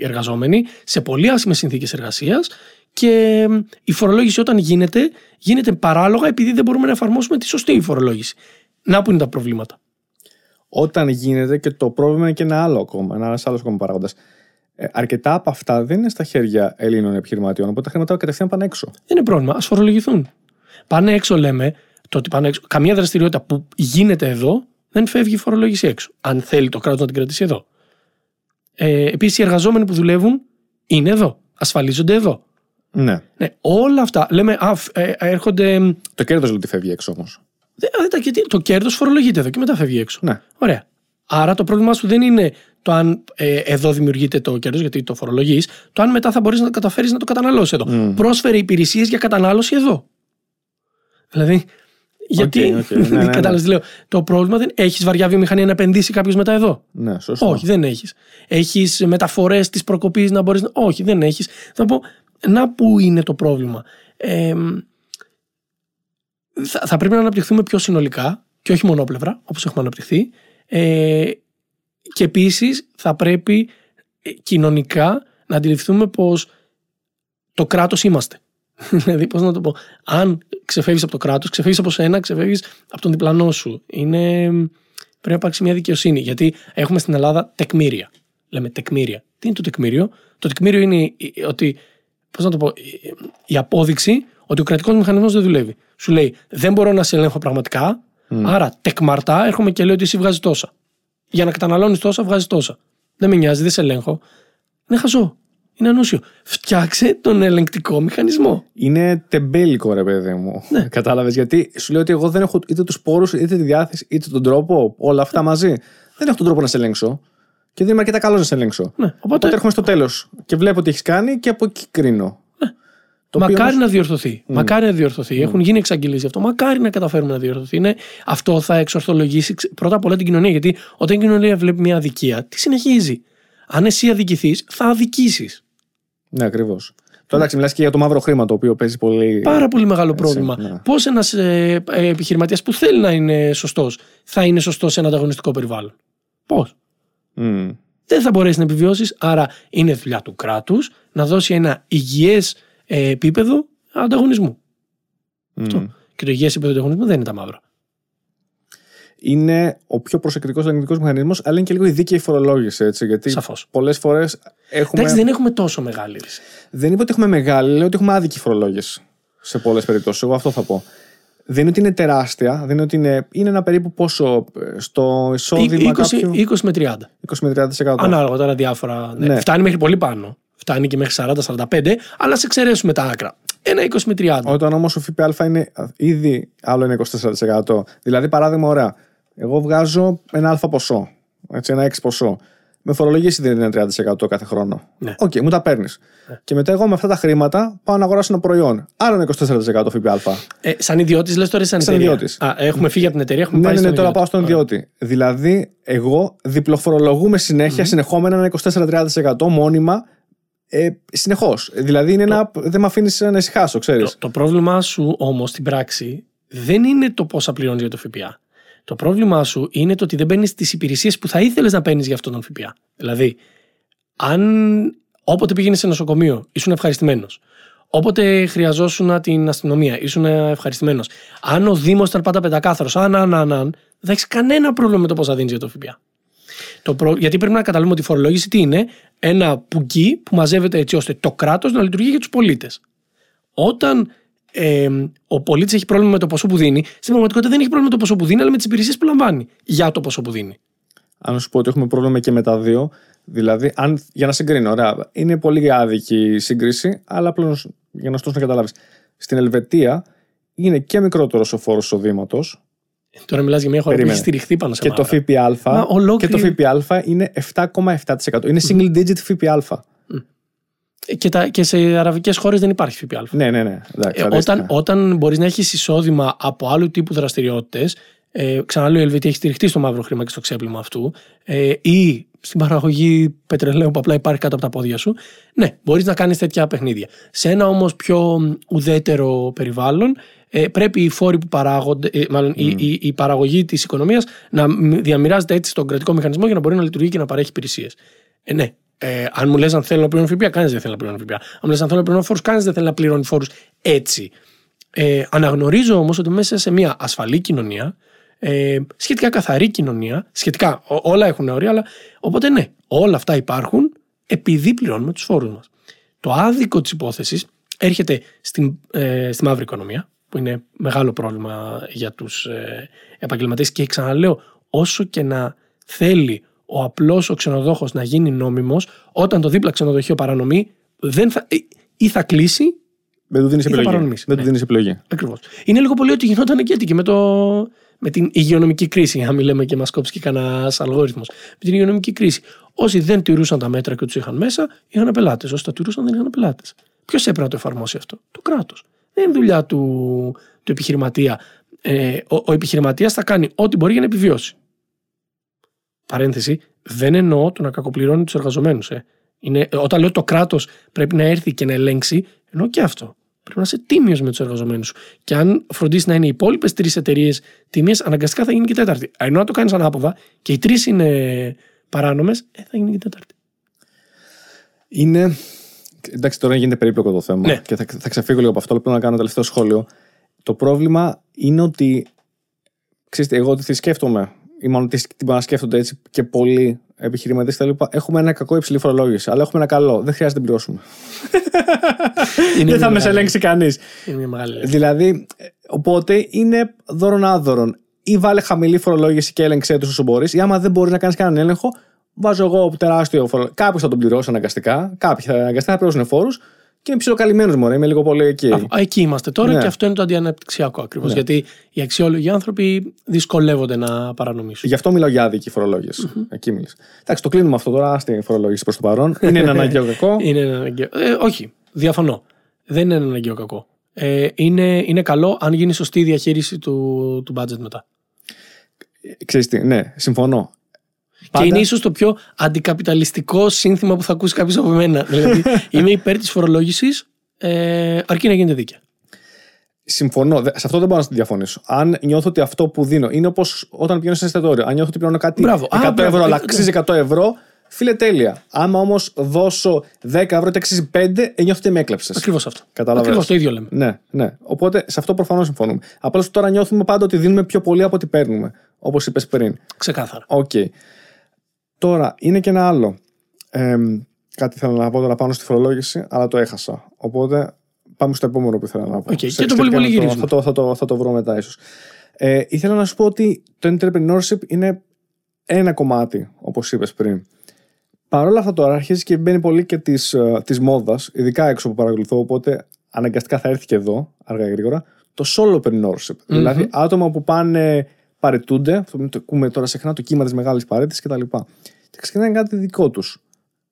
εργαζόμενοι σε πολύ άσχημες συνθήκες εργασίας και η φορολόγηση όταν γίνεται παράλογα επειδή δεν μπορούμε να εφαρμόσουμε τη σωστή φορολόγηση. Να που είναι τα προβλήματα. Όταν γίνεται, και το πρόβλημα είναι και ένα άλλο ακόμα, ένας άλλος ακόμα παράγοντας. Αρκετά από αυτά δεν είναι στα χέρια Ελλήνων επιχειρηματιών, οπότε τα χρήματα κατευθείαν πάνε έξω. Δεν είναι πρόβλημα, ας φορολογηθούν. Πάνε έξω, λέμε, το ότι πάνε έξω. Καμία δραστηριότητα που γίνεται εδώ δεν φεύγει η φορολόγηση έξω, αν θέλει το κράτος να την κρατήσει εδώ. Επίσης, οι εργαζόμενοι που δουλεύουν είναι εδώ. Ασφαλίζονται εδώ. Ναι, όλα αυτά. Λέμε, έρχονται. Το κέρδος λέει ότι φεύγει έξω όμως. Το κέρδος φορολογείται εδώ και μετά φεύγει έξω. Ναι. Ωραία. Άρα το πρόβλημά σου δεν είναι το αν εδώ δημιουργείται το κέρδος, γιατί το φορολογείς, το αν μετά θα μπορείς να καταφέρεις να το καταναλώσεις εδώ. Πρόσφερε υπηρεσίες για κατανάλωση εδώ. Δηλαδή. Γιατί. Ναι. Κατάλαβες τι λέω. Το πρόβλημα δεν έχει βαριά βιομηχανία να επενδύσει κάποιος μετά εδώ. Ναι, σωστά. Όχι, δεν έχει. Έχει μεταφορές της προκοπής να μπορείς. Όχι, δεν έχει. Θα πω. Να που είναι το πρόβλημα. Θα πρέπει να αναπτυχθούμε πιο συνολικά και όχι μονόπλευρα, όπως έχουμε αναπτυχθεί. Και επίσης θα πρέπει κοινωνικά να αντιληφθούμε πως το κράτος είμαστε. Δηλαδή, πώς να το πω, αν ξεφεύγεις από το κράτος, ξεφεύγεις από σένα, ξεφεύγεις από τον διπλανό σου. Πρέπει να υπάρξει μια δικαιοσύνη. Γιατί έχουμε στην Ελλάδα τεκμήρια. Λέμε τεκμήρια. Τι είναι το τεκμήριο? Το τεκμήριο είναι ότι, πώς να το πω, η απόδειξη ότι ο κρατικός μηχανισμός δεν δουλεύει. Σου λέει, δεν μπορώ να σε ελέγχω πραγματικά, άρα τεκμαρτά έρχομαι και λέω ότι εσύ βγάζεις τόσα. Για να καταναλώνεις τόσα, βγάζεις τόσα. Δεν με νοιάζει, δεν σε ελέγχω. Είναι χαζό. Είναι ανούσιο. Φτιάξε τον ελεγκτικό μηχανισμό. Είναι τεμπέλικο, ρε παιδί μου. Ναι. Κατάλαβες, γιατί σου λέει ότι εγώ δεν έχω είτε τους πόρους, είτε τη διάθεση, είτε τον τρόπο, όλα αυτά μαζί. Δεν έχω τον τρόπο να σε ελέγξω. Και δεν είμαι αρκετά καλός να σε ελέγξω. Ναι. Οπότε έρχομαι στο τέλος και βλέπω τι έχεις κάνει και από εκεί κρίνω. Μακάρι να διορθωθεί. Μακάρι να διορθωθεί. Έχουν γίνει εξαγγελίες γι' αυτό. Μακάρι να καταφέρουμε να διορθωθεί. Αυτό θα εξορθολογήσει πρώτα απ' όλα την κοινωνία. Γιατί όταν η κοινωνία βλέπει μια αδικία, τη συνεχίζει. Αν εσύ αδικηθείς, θα αδικήσεις. Ναι, ακριβώς. Τώρα μιλάς και για το μαύρο χρήμα, το οποίο παίζει πολύ. Πάρα πολύ μεγάλο πρόβλημα. Ναι. Πώς ένας επιχειρηματίας που θέλει να είναι σωστός, θα είναι σωστός σε ένα ανταγωνιστικό περιβάλλον? Πώς? Δεν θα μπορέσει να επιβιώσεις. Άρα είναι δουλειά του κράτους να δώσει ένα υγιές επίπεδο ανταγωνισμού. Και το υγιές επίπεδο ανταγωνισμού δεν είναι τα μαύρα. Είναι ο πιο προσεκτικός ελεγκτικός μηχανισμός, αλλά είναι και λίγο η δίκαιη φορολόγηση. Έτσι, γιατί σαφώς. Πολλές φορές έχουμε. Εντάξει, δεν έχουμε τόσο μεγάλη. Δεν είπα ότι έχουμε μεγάλη, λέω ότι έχουμε άδικη φορολόγηση σε πολλές περιπτώσεις. Εγώ αυτό θα πω. Δεν είναι ότι είναι τεράστια, δεν είναι ότι είναι ένα περίπου πόσο στο εισόδημα. 20 με 30. 20 με 30%. Ανάλογα τώρα διάφορα. Ναι. Φτάνει μέχρι πολύ πάνω. Φτάνει και μέχρι 40-45, αλλά σε εξαιρέσουμε τα άκρα. Ένα 20 με 30. Όταν όμως ο ΦΠΑ είναι ήδη άλλο ένα 24%. Δηλαδή, παράδειγμα, ωραία. Εγώ βγάζω ένα α ποσό. Έτσι, ένα 6 ποσό. Με φορολογήσει δεν είναι 30% κάθε χρόνο. Ναι. Οκ, μου τα παίρνεις. Ναι. Και μετά εγώ με αυτά τα χρήματα πάω να αγοράσω ένα προϊόν. Άλλο ένα 24% ΦΠΑ. Σαν ιδιώτης, λες τώρα, σαν ιδιώτης. Έχουμε φύγει από την εταιρεία, έχουμε πάει. Ναι, τώρα πάω στον ιδιώτη. Δηλαδή, εγώ διπλοφορολογούμε συνέχεια, συνεχόμενα ένα 24-30% μόνιμα. συνεχώς. Δηλαδή είναι ένα, δεν με αφήνεις να ησυχάσω, ξέρεις. Το πρόβλημά σου όμως στην πράξη δεν είναι το πόσα πληρώνεις για το ΦΠΑ. Το πρόβλημά σου είναι το ότι δεν παίρνεις τις υπηρεσίες που θα ήθελες να παίρνεις για αυτόν τον ΦΠΑ. Δηλαδή, αν όποτε πήγαινες σε νοσοκομείο, ήσουν ευχαριστημένος. Όποτε χρειαζόσουν την αστυνομία, ήσουν ευχαριστημένος. Αν ο Δήμος ήταν πάντα πεντακάθαρος, δεν θα έχεις κανένα πρόβλημα με το πόσα δίνεις για το ΦΠΑ. Γιατί πρέπει να καταλάβουμε ότι η φορολόγηση τι είναι? Ένα πουγγί που μαζεύεται έτσι ώστε το κράτος να λειτουργεί για τους πολίτες. Όταν ο πολίτης έχει πρόβλημα με το ποσό που δίνει, στην πραγματικότητα δεν έχει πρόβλημα με το ποσό που δίνει, αλλά με τις υπηρεσίες που λαμβάνει για το ποσό που δίνει. Αν σου πω ότι έχουμε πρόβλημα και με τα δύο, δηλαδή, για να συγκρίνω, ωραία, είναι πολύ άδικη η σύγκριση, αλλά απλώς για να στρώσω να καταλάβεις. Στην Ελβετία είναι και μικρότερος ο φόρος εισοδήματος. Τώρα μιλάς για μια χώρα που έχει στηριχθεί πάνω σε αυτό. Και το ΦΠΑ είναι 7,7%. Είναι single digit ΦΠΑ. Και σε αραβικές χώρες δεν υπάρχει ΦΠΑ. Ναι. Εντάξει, όταν μπορείς να έχεις εισόδημα από άλλου τύπου δραστηριότητες, ξαναλέω η Ελβετία έχει στηριχτεί στο μαύρο χρήμα και στο ξέπλυμα αυτού, ή στην παραγωγή πετρελαίου που απλά υπάρχει κάτω από τα πόδια σου, ναι, μπορείς να κάνεις τέτοια παιχνίδια. Σε ένα όμως πιο ουδέτερο περιβάλλον, πρέπει οι φόροι που παράγονται, η παραγωγή της οικονομίας να διαμοιράζεται έτσι στον κρατικό μηχανισμό για να μπορεί να λειτουργεί και να παρέχει υπηρεσίες. Ναι. Αν μου λες αν θέλω να πληρώνω ΦΠΑ, κανείς δεν θέλει να πληρώνει ΦΠΑ. Αν μου λες αν θέλω να πληρώνω φόρους, κανείς δεν θέλει να πληρώνει φόρους έτσι. Αναγνωρίζω όμως ότι μέσα σε μια ασφαλή κοινωνία, σχετικά καθαρή κοινωνία, σχετικά όλα έχουν όρια, αλλά οπότε ναι, όλα αυτά υπάρχουν επειδή πληρώνουμε τους φόρους μας. Το άδικο της υπόθεσης έρχεται στη μαύρη οικονομία, που είναι μεγάλο πρόβλημα για τους επαγγελματίες, και ξαναλέω, όσο και να θέλει ο απλός ο ξενοδόχος να γίνει νόμιμος, όταν το δίπλα ξενοδοχείο παρανομεί, ή θα κλείσει δεν του δίνεις επιλογή. Ακριβώς. Είναι λίγο πολύ ότι γινόταν και έτσι και με την υγειονομική κρίση, για να μην λέμε και μας κόψει και κανένας αλγόριθμος. Με την υγειονομική κρίση, όσοι δεν τηρούσαν τα μέτρα και τους είχαν μέσα, είχαν πελάτες. Όσοι τα τηρούσαν, δεν είχαν πελάτες. Ποιος έπρεπε να το εφαρμόσει αυτό? Το κράτος. Δεν είναι δουλειά του επιχειρηματία. Ο επιχειρηματίας θα κάνει ό,τι μπορεί για να επιβιώσει. Παρένθεση, δεν εννοώ το να κακοπληρώνει τους εργαζομένους. Όταν λέω το κράτος πρέπει να έρθει και να ελέγξει, εννοώ και αυτό. Πρέπει να είσαι τίμιος με τους εργαζομένους σου. Και αν φροντίσεις να είναι οι υπόλοιπες 3 εταιρείες τίμιες, αναγκαστικά θα γίνει και 4η. Ενώ αν το κάνεις ανάποδα και οι 3 είναι παράνομες, θα γίνει και 4η. Είναι. Εντάξει, τώρα γίνεται περίπλοκο το θέμα. Ναι. Και θα ξεφύγω λίγο από αυτό, αλλά πρέπει να κάνω τελευταίο σχόλιο. Το πρόβλημα είναι ότι. Ξέρετε, εγώ τι σκέφτομαι. Ή μάλλον τι σκέφτονται έτσι και πολλοί επιχειρηματίες κτλ. Έχουμε ένα κακό υψηλή φορολόγηση, αλλά έχουμε ένα καλό. Δεν χρειάζεται να την πληρώσουμε. Δεν θα μας ελέγξει κανείς. Δηλαδή, οπότε είναι δώρον άδωρον. Ή βάλε χαμηλή φορολόγηση και έλεγξε τους όσο μπορείς, ή άμα δεν μπορεί να κάνεις κανέναν έλεγχο, βάζω εγώ τεράστιο φορολόγηση. Κάποιος θα τον πληρώσει αναγκαστικά, κάποιοι θα αναγκαστικά θα πληρώσουν φόρους. Και είμαι ψιλοκαλυμμένος, μωρέ, είμαι λίγο πολύ εκεί. Εκεί είμαστε τώρα, ναι. Και αυτό είναι το αντιαναπτυξιακό ακριβώς. Ναι. Γιατί οι αξιόλογοι άνθρωποι δυσκολεύονται να παρανομήσουν. Γι' αυτό μιλάω για άδικη φορολόγηση. Εκεί μίλησα. Εντάξει, το κλείνουμε αυτό τώρα. Άστη φορολόγηση προς το παρόν. Είναι ένα αναγκαίο κακό? Είναι ένα αναγκαίο. Όχι, διαφωνώ. Δεν είναι ένα αναγκαίο κακό. Είναι καλό αν γίνει σωστή διαχείριση του budget μετά. Ξέρεις τι, ναι, συμφωνώ. Πάντα. Και είναι ίσως το πιο αντικαπιταλιστικό σύνθημα που θα ακούσει κάποιος από μένα. Δηλαδή, είμαι υπέρ της φορολόγησης, αρκεί να γίνεται δίκαια. Συμφωνώ. Σε αυτό δεν μπορώ να διαφωνήσω. Αν νιώθω ότι αυτό που δίνω είναι όπως όταν πηγαίνω σε εστιατόριο. Αν νιώθω ότι πληρώνω κάτι 100 ευρώ, αλλά αξίζει 100 ευρώ, φίλε, τέλεια. Άμα όμως δώσω 10 ευρώ και αξίζει 5, νιώθω ότι με έκλεψες. Ακριβώς αυτό. Καταλαβαίνω. Ακριβώς το ίδιο λέμε. Ναι. Οπότε σε αυτό προφανώς συμφωνούμε. Απλώς τώρα νιώθουμε πάντα ότι δίνουμε πιο πολύ από ό,τι παίρνουμε. Όπως είπες πριν. Ξεκάθαρα. Okay. Τώρα, είναι και ένα άλλο. Κάτι θέλω να πω τώρα πάνω στη φορολόγηση, αλλά το έχασα. Οπότε πάμε στο επόμενο που ήθελα να πω. Και το πολύ πολύ γυρίζουμε. Θα το βρω μετά ίσως. Ήθελα να σου πω ότι το entrepreneurship είναι ένα κομμάτι, όπως είπες πριν. Παρ' όλα αυτά τώρα αρχίζει και μπαίνει πολύ και της μόδας, ειδικά έξω που παρακολουθώ, οπότε αναγκαστικά θα έρθει και εδώ, αργά ή γρήγορα, το solopreneurship. Δηλαδή άτομα που πάνε... παρετούνται, αυτό που ακούμε τώρα συχνά, το κύμα της μεγάλης παρέτησης κτλ. Και ξεκινάνε κάτι δικό τους.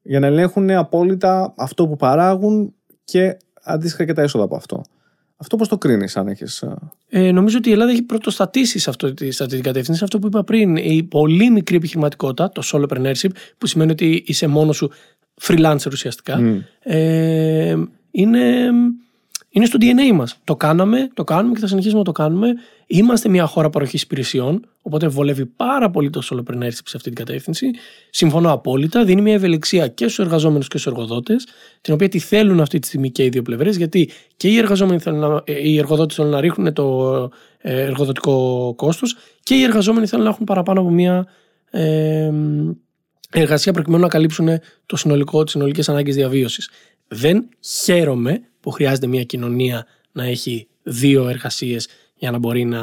Για να ελέγχουν απόλυτα αυτό που παράγουν και αντίστοιχα και τα έσοδα από αυτό. Αυτό πώς το κρίνεις, αν έχεις. Νομίζω ότι η Ελλάδα έχει πρωτοστατήσει σε αυτή την κατεύθυνση. Αυτό που είπα πριν, η πολύ μικρή επιχειρηματικότητα, το solopreneurship, που σημαίνει ότι είσαι μόνος σου, freelancer ουσιαστικά, είναι στο DNA μας. Το κάναμε, το κάνουμε και θα συνεχίσουμε να το κάνουμε. Είμαστε μια χώρα παροχής υπηρεσιών, οπότε βολεύει πάρα πολύ το solopreneur σε αυτή την κατεύθυνση. Συμφωνώ απόλυτα. Δίνει μια ευελιξία και στους εργαζόμενους και στους εργοδότες, την οποία τη θέλουν αυτή τη στιγμή και οι δύο πλευρές, γιατί και οι εργαζόμενοι οι εργοδότες θέλουν να ρίχνουν το εργοδοτικό κόστος και οι εργαζόμενοι θέλουν να έχουν παραπάνω από μια εργασία προκειμένου να καλύψουν τις συνολικές ανάγκες διαβίωσης. Δεν χαίρομαι που χρειάζεται μια κοινωνία να έχει δύο εργασίες για να μπορεί να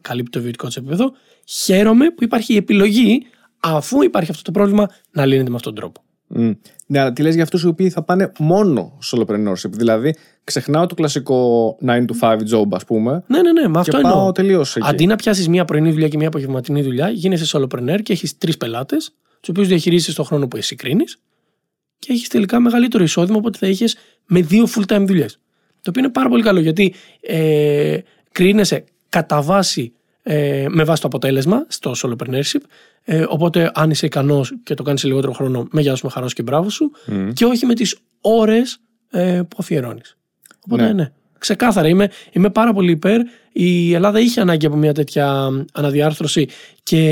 καλύπτει το βιωτικό της επίπεδο. Χαίρομαι που υπάρχει η επιλογή, αφού υπάρχει αυτό το πρόβλημα, να λύνεται με αυτόν τον τρόπο. Ναι, αλλά τι λες για αυτούς οι οποίοι θα πάνε μόνο solopreneurs? Δηλαδή, ξεχνάω το κλασικό 9 to 5 job, ας πούμε. Ναι, μα αυτό εννοώ. Αντί να πιάσεις μια πρωινή δουλειά και μια απογευματινή δουλειά, γίνεσαι solopreneur και έχεις τρεις πελάτες, τους οποίους διαχειρίζεσαι στον χρόνο που εσύ κρίνεις. Και έχεις τελικά μεγαλύτερο εισόδημα από ό,τι θα είχες με δύο full-time δουλειές. Το οποίο είναι πάρα πολύ καλό, γιατί κρίνεσαι κατά βάση με βάση το αποτέλεσμα στο solopreneurship. Οπότε, αν είσαι ικανός και το κάνεις σε λιγότερο χρόνο, με γεια σου, με χαρά σου και μπράβο σου. Και όχι με τις ώρες που αφιερώνεις. Οπότε, ναι. Ξεκάθαρα είμαι πάρα πολύ υπέρ. Η Ελλάδα είχε ανάγκη από μια τέτοια αναδιάρθρωση και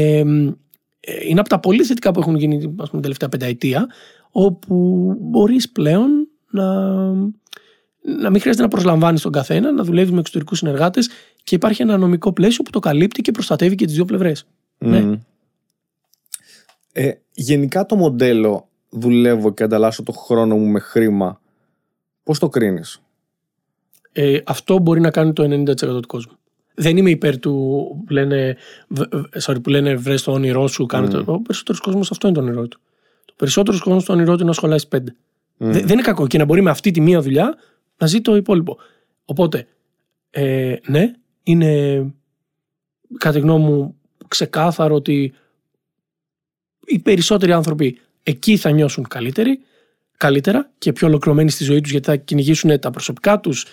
είναι από τα πολύ θετικά που έχουν γίνει, ας πούμε, την τελευταία πενταετία. Όπου μπορείς πλέον να μην χρειάζεται να προσλαμβάνεις τον καθένα, να δουλεύεις με εξωτερικούς συνεργάτες και υπάρχει ένα νομικό πλαίσιο που το καλύπτει και προστατεύει και τις δύο πλευρές. Ναι. Γενικά το μοντέλο δουλεύω και ανταλλάσσω το χρόνο μου με χρήμα, πώς το κρίνεις? Αυτό μπορεί να κάνει το 90% του κόσμου. Δεν είμαι υπέρ του που λένε βρες το όνειρό σου, κάνε το. Ο περισσότερος κόσμος αυτό είναι το όνειρό του. Περισσότερος κόσμος το όνειρό του να σχολάσει 5. Δεν είναι κακό και να μπορεί με αυτή τη μία δουλειά να ζει το υπόλοιπο. Οπότε, ναι, είναι κατά τη γνώμη μου ξεκάθαρο ότι οι περισσότεροι άνθρωποι εκεί θα νιώσουν καλύτερα και πιο ολοκληρωμένοι στη ζωή τους, γιατί θα κυνηγήσουν τα προσωπικά τους,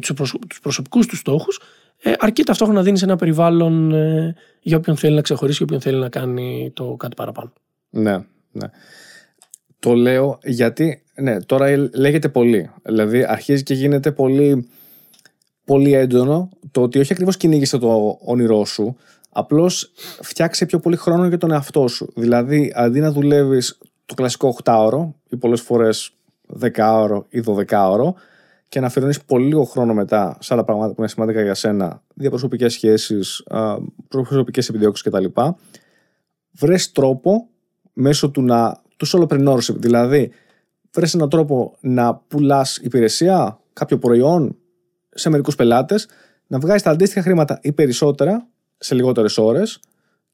τους προσωπικούς τους στόχους, αρκεί ταυτόχρονα να δίνεις ένα περιβάλλον για όποιον θέλει να ξεχωρίσει και όποιον θέλει να κάνει το κάτι παραπάνω. Ναι. Το λέω γιατί τώρα λέγεται πολύ. Δηλαδή αρχίζει και γίνεται πολύ, πολύ έντονο το ότι όχι ακριβώς κυνήγησε το όνειρό σου, απλώς φτιάξε πιο πολύ χρόνο για τον εαυτό σου. Δηλαδή αντί να δουλεύεις το κλασικό 8ωρο ή πολλές φορές 10ωρο ή 12ωρο και να αφιερώνεις πολύ λίγο χρόνο μετά σε άλλα πράγματα που είναι σημαντικά για σένα, διαπροσωπικές σχέσεις, προσωπικές επιδιώξεις κτλ., βρες τρόπο μέσω του solopreneurship. Δηλαδή, βρες έναν τρόπο να πουλάς υπηρεσία, κάποιο προϊόν σε μερικούς πελάτες, να βγάζεις τα αντίστοιχα χρήματα ή περισσότερα σε λιγότερες ώρες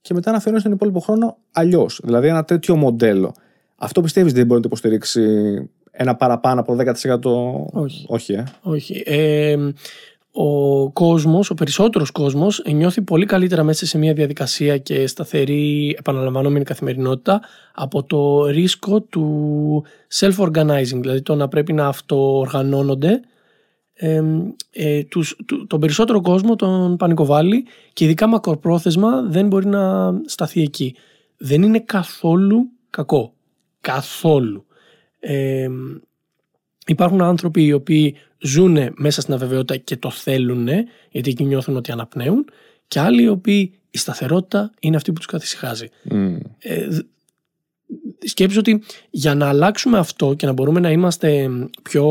και μετά να αφιερώνεις τον υπόλοιπο χρόνο αλλιώς. Δηλαδή, ένα τέτοιο μοντέλο. Αυτό πιστεύεις δεν μπορεί να το υποστηρίξει ένα παραπάνω από 10%? Όχι. Ο κόσμος, ο περισσότερος κόσμος, νιώθει πολύ καλύτερα μέσα σε μια διαδικασία και σταθερή, επαναλαμβανόμενη καθημερινότητα από το ρίσκο του self-organizing, δηλαδή το να πρέπει να αυτοοργανώνονται. Τον περισσότερο κόσμο τον πανικοβάλλει και ειδικά μακροπρόθεσμα δεν μπορεί να σταθεί εκεί. Δεν είναι καθόλου κακό. Καθόλου. Υπάρχουν άνθρωποι οι οποίοι ζουν μέσα στην αβεβαιότητα και το θέλουν, γιατί εκεί νιώθουν ότι αναπνέουν, και άλλοι οι οποίοι η σταθερότητα είναι αυτή που τους καθησυχάζει. Σκέψου ότι για να αλλάξουμε αυτό και να μπορούμε να είμαστε πιο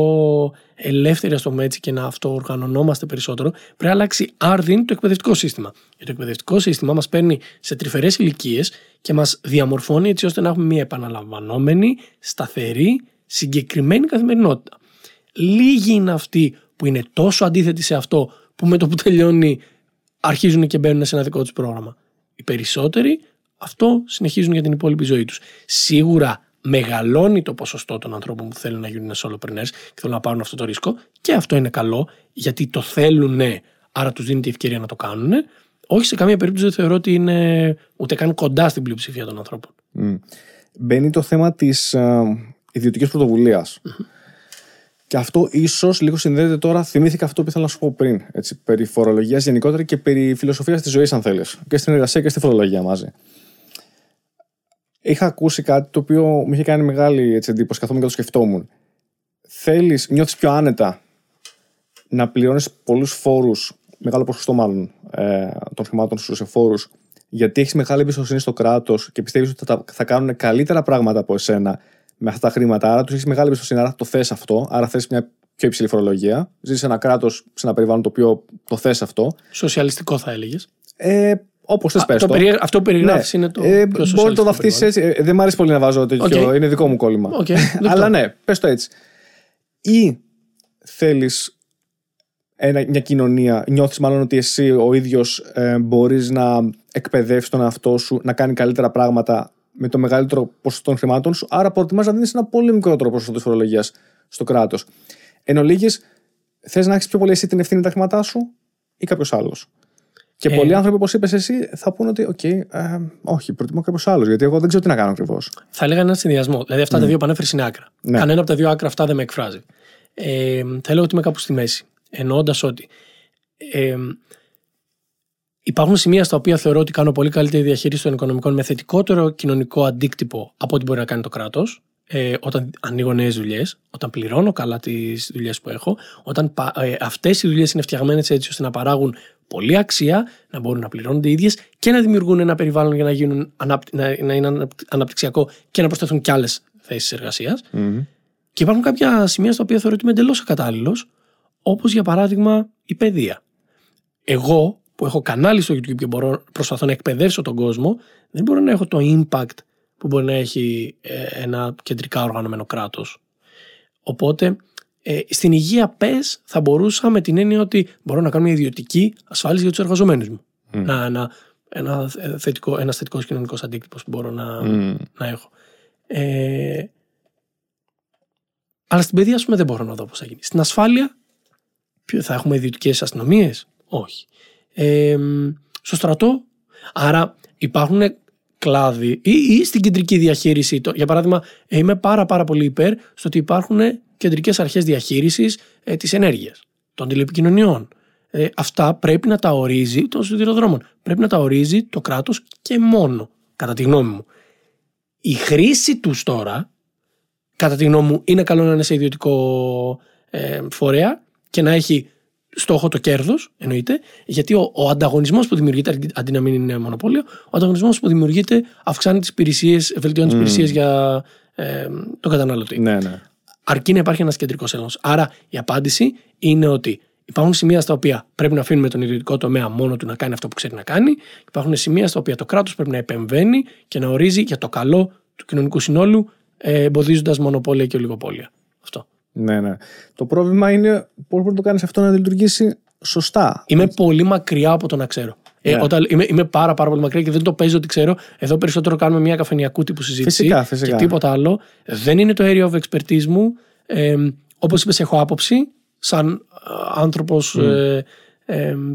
ελεύθεροι, ας το πούμε έτσι, και να αυτοοργανωνόμαστε περισσότερο, πρέπει να αλλάξει άρδιν το εκπαιδευτικό σύστημα. Γιατί το εκπαιδευτικό σύστημα μας παίρνει σε τρυφερές ηλικίες και μας διαμορφώνει έτσι ώστε να έχουμε μια επαναλαμβανόμενη, σταθερή, συγκεκριμένη καθημερινότητα. Λίγοι είναι αυτοί που είναι τόσο αντίθετοι σε αυτό που με το που τελειώνει αρχίζουν και μπαίνουν σε ένα δικό τους πρόγραμμα. Οι περισσότεροι αυτό συνεχίζουν για την υπόλοιπη ζωή τους. Σίγουρα μεγαλώνει το ποσοστό των ανθρώπων που θέλουν να γίνουν solopreneurs και θέλουν να πάρουν αυτό το ρίσκο, και αυτό είναι καλό γιατί το θέλουν, άρα τους δίνει τη ευκαιρία να το κάνουν. Όχι σε καμία περίπτωση δεν θεωρώ ότι είναι ούτε καν κοντά στην πλειοψηφία των ανθρώπων. Μπαίνει το θέμα της ιδιωτικής πρωτοβουλίας. Και αυτό ίσως λίγο συνδέεται τώρα. Θυμήθηκα αυτό που ήθελα να σου πω πριν. Έτσι, περί φορολογίας γενικότερα και περί φιλοσοφίας της ζωής, αν θέλεις. Και στην εργασία και στη φορολογία μαζί. είχα ακούσει κάτι το οποίο μου είχε κάνει μεγάλη εντύπωση, καθόμουν και το σκεφτόμουν. Νιώθεις πιο άνετα να πληρώνεις πολλούς φόρους, μεγάλο ποσοστό μάλλον των χρημάτων σου σε φόρους, γιατί έχεις μεγάλη εμπιστοσύνη στο κράτος και πιστεύεις ότι θα κάνουν καλύτερα πράγματα από εσένα με αυτά τα χρήματα. Άρα τους έχεις μεγάλη εμπιστοσύνη, άρα το θες αυτό. Άρα θες μια πιο υψηλή φορολογία. Ζεις σε ένα κράτος, σε ένα περιβάλλον το οποίο το θες αυτό. Σοσιαλιστικό θα έλεγες. Όπως θες πες το. Αυτό που περιγράφεις είναι το. Πιο σοσιαλιστικό. Μπορεί να το βαφτίσεις έτσι. Δεν μου αρέσει πολύ να βάζω τέτοιο. Okay. Είναι δικό μου κόλλημα. Okay. Αλλά ναι, πες το έτσι. Ή θέλεις μια κοινωνία, νιώθεις μάλλον ότι εσύ ο ίδιος μπορείς να εκπαιδεύσεις τον εαυτό σου, να κάνει καλύτερα πράγματα με το μεγαλύτερο ποσοστό των χρημάτων σου, άρα προτιμάς να δίνεις ένα πολύ μικρότερο ποσοστό της φορολογίας στο κράτος. Εν ολίγης, θες να έχεις πιο πολύ εσύ την ευθύνη τα χρήματά σου ή κάποιος άλλος. Και πολλοί άνθρωποι, όπως είπες εσύ, θα πούνε ότι όχι, προτιμώ κάποιος άλλος, γιατί εγώ δεν ξέρω τι να κάνω ακριβώς. Θα έλεγα έναν συνδυασμό. Δηλαδή, αυτά τα δύο που ανέφερες είναι άκρα. Ναι. Κανένα από τα δύο άκρα αυτά δεν με εκφράζει. Θα έλεγα ότι είμαι κάπου στη μέση. Εννοώντας ότι υπάρχουν σημεία στα οποία θεωρώ ότι κάνω πολύ καλύτερη διαχείριση των οικονομικών με θετικότερο κοινωνικό αντίκτυπο από ό,τι μπορεί να κάνει το κράτος. Όταν ανοίγω νέες δουλειές, όταν πληρώνω καλά τις δουλειές που έχω, όταν αυτές οι δουλειές είναι φτιαγμένες έτσι ώστε να παράγουν πολλή αξία, να μπορούν να πληρώνονται οι ίδιες και να δημιουργούν ένα περιβάλλον για να γίνουν να είναι αναπτυξιακό και να προσθεθούν κι άλλες θέσεις εργασίας. Mm-hmm. Και υπάρχουν κάποια σημεία στα οποία θεωρώ ότι είμαι εντελώς ακατάλληλος, όπως για παράδειγμα η παιδεία. Εγώ που έχω κανάλι στο YouTube και προσπαθώ να εκπαιδεύσω τον κόσμο, δεν μπορώ να έχω το impact που μπορεί να έχει ένα κεντρικά οργανωμένο κράτος. Οπότε, στην υγεία πες θα μπορούσα με την έννοια ότι μπορώ να κάνω μια ιδιωτική ασφάλιση για τους εργαζομένους μου. Mm. Ένας θετικός κοινωνικός αντίκτυπος που μπορώ να έχω. Αλλά στην παιδεία, ας πούμε, δεν μπορώ να δω πώς θα γίνει. Στην ασφάλεια, θα έχουμε ιδιωτικές αστυνομίες? Όχι. Στο στρατό, άρα υπάρχουν κλάδοι ή στην κεντρική διαχείριση. Για παράδειγμα, είμαι πάρα πολύ υπέρ στο ότι υπάρχουν κεντρικές αρχές διαχείρισης της ενέργειας, των τηλεπικοινωνιών. Αυτά πρέπει να τα ορίζει των σιδηροδρόμων. Πρέπει να τα ορίζει το κράτος και μόνο, κατά τη γνώμη μου. Η χρήση τους τώρα, κατά τη γνώμη μου, είναι καλό να είναι σε ιδιωτικό φορέα και να έχει στόχο το κέρδος, εννοείται, γιατί ο ανταγωνισμός που δημιουργείται, αντί να μην είναι μονοπόλιο, ο ανταγωνισμός που δημιουργείται αυξάνει τις υπηρεσίες, βελτιώνει τις υπηρεσίες για τον καταναλωτή. Ναι, ναι. Αρκεί να υπάρχει ένας κεντρικός έλεγχος. Άρα η απάντηση είναι ότι υπάρχουν σημεία στα οποία πρέπει να αφήνουμε τον ιδιωτικό τομέα μόνο του να κάνει αυτό που ξέρει να κάνει. Υπάρχουν σημεία στα οποία το κράτος πρέπει να επεμβαίνει και να ορίζει για το καλό του κοινωνικού συνόλου, εμποδίζοντας μονοπόλια και ολιγοπόλια. Αυτό. Ναι, ναι. Το πρόβλημα είναι πώς μπορεί να το κάνεις αυτό να λειτουργήσει σωστά. Είμαι πολύ μακριά από το να ξέρω. Ναι. Είμαι πάρα πολύ μακριά και δεν το παίζω ότι ξέρω. Εδώ περισσότερο κάνουμε μια καφενειακού τύπου συζήτηση. Φυσικά. Και τίποτα άλλο. Δεν είναι το area of expertise μου. Όπως είπες, έχω άποψη σαν άνθρωπος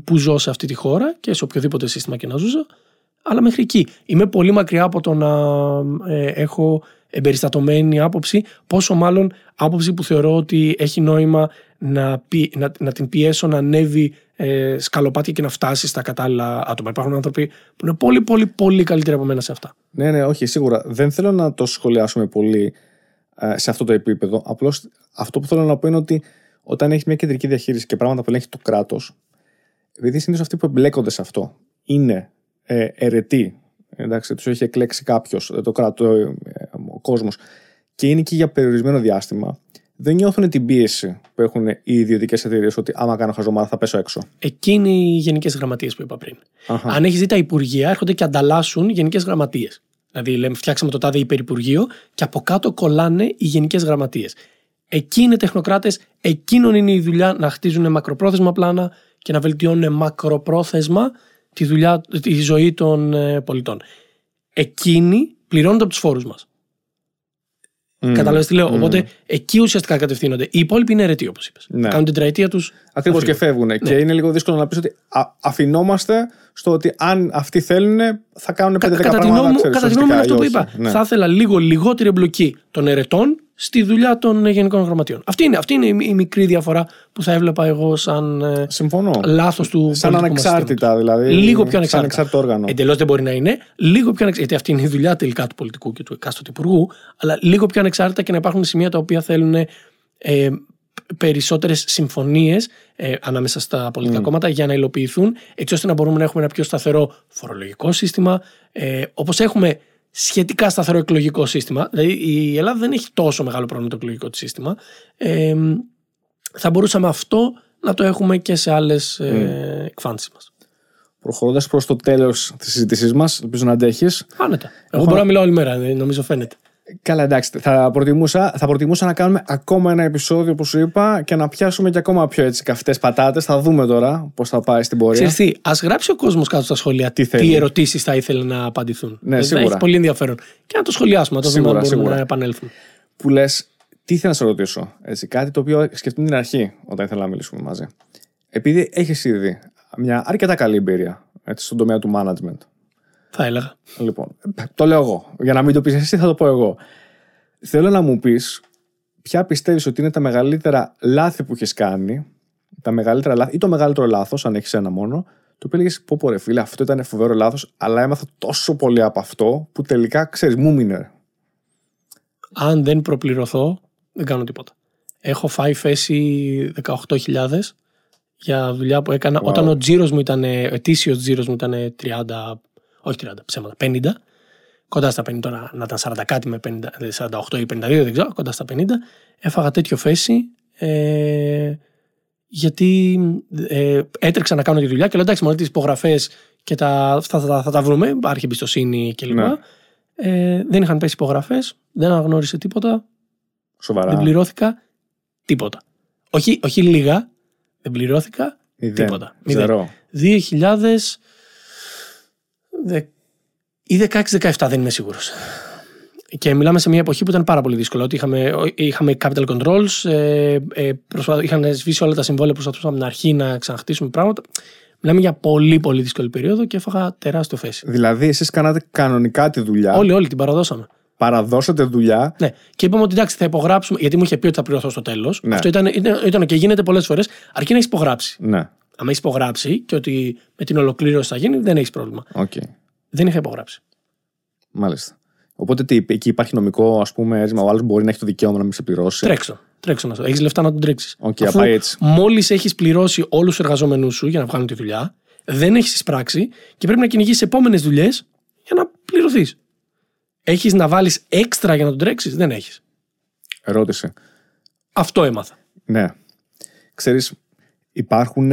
που ζω σε αυτή τη χώρα και σε οποιοδήποτε σύστημα και να ζούσα. Αλλά μέχρι εκεί. Είμαι πολύ μακριά από το να έχω εμπεριστατωμένη άποψη, πόσο μάλλον άποψη που θεωρώ ότι έχει νόημα να την πιέσω να ανέβει σκαλοπάτια και να φτάσει στα κατάλληλα άτομα. Υπάρχουν άνθρωποι που είναι πολύ καλύτεροι από μένα σε αυτά. Ναι, όχι, σίγουρα. Δεν θέλω να το σχολιάσουμε πολύ σε αυτό το επίπεδο. Απλώς αυτό που θέλω να πω είναι ότι όταν έχεις μια κεντρική διαχείριση και πράγματα που ελέγχει το κράτος, επειδή συνήθως αυτοί που εμπλέκονται σε αυτό είναι αιρετοί, εντάξει, τους έχει εκλέξει κάποιος, το κράτος, ο κόσμος, και είναι εκεί για περιορισμένο διάστημα, δεν νιώθουν την πίεση που έχουν οι ιδιωτικές εταιρείες ότι άμα κάνω χαζομάρα θα πέσω έξω. Εκεί είναι οι γενικές γραμματείες που είπα πριν. Αχα. Αν έχεις δει, τα υπουργεία έρχονται και ανταλλάσσουν γενικές γραμματείες. Δηλαδή, λέμε, φτιάξαμε το τάδε υπερυπουργείο και από κάτω κολλάνε οι γενικές γραμματείες. Εκεί είναι τεχνοκράτες, εκείνον είναι η δουλειά να χτίζουν μακροπρόθεσμα πλάνα και να βελτιώνουν μακροπρόθεσμα τη ζωή των πολιτών. Εκείνοι πληρώνονται από τους φόρους μας. Καταλαβαίνεις τι λέω. Οπότε εκεί ουσιαστικά κατευθύνονται. Οι υπόλοιποι είναι αιρετοί, όπως είπες. Ναι. Κάνουν την τετραετία τους. Ακριβώς, και φεύγουν. Ναι. Και είναι λίγο δύσκολο να πεις ότι αφινόμαστε στο ότι αν αυτοί θέλουν θα κάνουν 5-10 πράγματα. Κατά τη γνώμη μου, αυτό που είπα. Ναι. Θα ήθελα λίγο λιγότερη εμπλοκή των αιρετών στη δουλειά των γενικών γραμματείων. Αυτή είναι η μικρή διαφορά που θα έβλεπα εγώ σαν λάθος του. Σαν ανεξάρτητα δηλαδή. Λίγο πιο ανεξάρτητα. Εντελώς δεν μπορεί να είναι. Λίγο πιο ανεξάρτητα. Γιατί αυτή είναι η δουλειά τελικά του πολιτικού και του εκάστοτε υπουργού. Αλλά λίγο πιο ανεξάρτητα και να υπάρχουν σημεία τα οποία θέλουν περισσότερες συμφωνίες ανάμεσα στα πολιτικά κόμματα για να υλοποιηθούν, έτσι ώστε να μπορούμε να έχουμε ένα πιο σταθερό φορολογικό σύστημα, όπως έχουμε σχετικά σταθερό εκλογικό σύστημα. Δηλαδή η Ελλάδα δεν έχει τόσο μεγάλο πρόβλημα το εκλογικό της σύστημα. Θα μπορούσαμε αυτό να το έχουμε και σε άλλες εκφάνσεις μας. Προχωρώντας προς το τέλος της συζήτησής μας, ελπίζω να αντέχεις. Άνετα. Εγώ μπορώ να μιλάω όλη μέρα, νομίζω φαίνεται. Καλά, εντάξει. Θα προτιμούσα να κάνουμε ακόμα ένα επεισόδιο, όπως σου είπα, και να πιάσουμε και ακόμα πιο έτσι καυτές πατάτες. Θα δούμε τώρα πώς θα πάει στην πορεία. Ξέρεις, ας γράψει ο κόσμος κάτω στα σχόλια τι ερωτήσεις θα ήθελε να απαντηθούν. Ναι, δηλαδή, σίγουρα. Έχει πολύ ενδιαφέρον. Και να το σχολιάσουμε, να το δούμε αν μπορούμε να επανέλθουμε. Που λες, τι ήθελα να σε ρωτήσω. Έτσι, κάτι το οποίο σκεφτούμε την αρχή όταν ήθελα να μιλήσουμε μαζί. Επειδή έχεις ήδη μια αρκετά καλή εμπειρία έτσι, στον τομέα του management. Θα έλεγα. Λοιπόν, το λέω εγώ. Για να μην το πεις εσύ, θα το πω εγώ. Θέλω να μου πεις ποια πιστεύεις ότι είναι τα μεγαλύτερα λάθη που έχεις κάνει, τα μεγαλύτερα λάθη ή το μεγαλύτερο λάθος, αν έχεις ένα μόνο, το οποίο έλεγες, πω ρε φίλε, αυτό ήταν φοβερό λάθος, αλλά έμαθα τόσο πολύ από αυτό που τελικά ξέρεις, μου μείνε. Αν δεν προπληρωθώ, δεν κάνω τίποτα. Έχω φάει φέση 18.000 για δουλειά που έκανα. Wow. Όταν ο τζίρος μου ήταν, ο ετήσιος τζίρος μου ήταν 30. Όχι 30 ψέματα, 50. Κοντά στα 50, τώρα να ήταν 40 κάτι με 50, 48 ή 52, δεν ξέρω, κοντά στα 50. Έφαγα τέτοιο φέση, γιατί έτρεξα να κάνω τη δουλειά και λέω εντάξει, μόνο τις υπογραφές και θα τα βρούμε, υπάρχει εμπιστοσύνη κλπ. Ναι. Δεν είχαν πέσει υπογραφές, δεν αναγνώρισε τίποτα. Σοβαρά. Δεν πληρώθηκα τίποτα. Όχι λίγα, δεν πληρώθηκα τίποτα. 2016-17 δεν είμαι σίγουρος. Και μιλάμε σε μια εποχή που ήταν πάρα πολύ δύσκολα. Ότι είχαμε capital controls, είχαν σβήσει όλα τα συμβόλαια, προσπαθούσαμε από την αρχή να ξαναχτίσουμε πράγματα. Μιλάμε για πολύ πολύ δύσκολη περίοδο και έφαγα τεράστιο φέση. Δηλαδή, εσείς κάνατε κανονικά τη δουλειά. Όλοι την παραδώσαμε. Παραδώσατε δουλειά. Ναι. Και είπαμε ότι εντάξει, θα υπογράψουμε. Γιατί μου είχε πει ότι θα πληρωθώ στο τέλος. Ναι. Αυτό ήταν και γίνεται πολλές φορές, αρκεί να έχεις υπογράψει. Ναι. Αν έχεις υπογράψει και ότι με την ολοκλήρωση θα γίνει, δεν έχεις πρόβλημα. Okay. Δεν είχα υπογράψει. Μάλιστα. Οπότε εκεί υπάρχει νομικό, ας πούμε, έρισμα. Ο άλλος μπορεί να έχει το δικαίωμα να μην σε πληρώσει. Τρέξω να σου. Έχεις λεφτά να τον τρέξεις. Okay, μόλις έχεις πληρώσει όλους τους εργαζόμενους σου για να βγάλουν τη δουλειά, δεν έχεις εισπράξει και πρέπει να κυνηγήσεις επόμενες δουλειές για να πληρωθείς. Έχεις να βάλεις έξτρα για να τον τρέξεις? Δεν έχεις. Ερώτηση. Αυτό έμαθα. Ναι. Ξέρεις. Υπάρχουν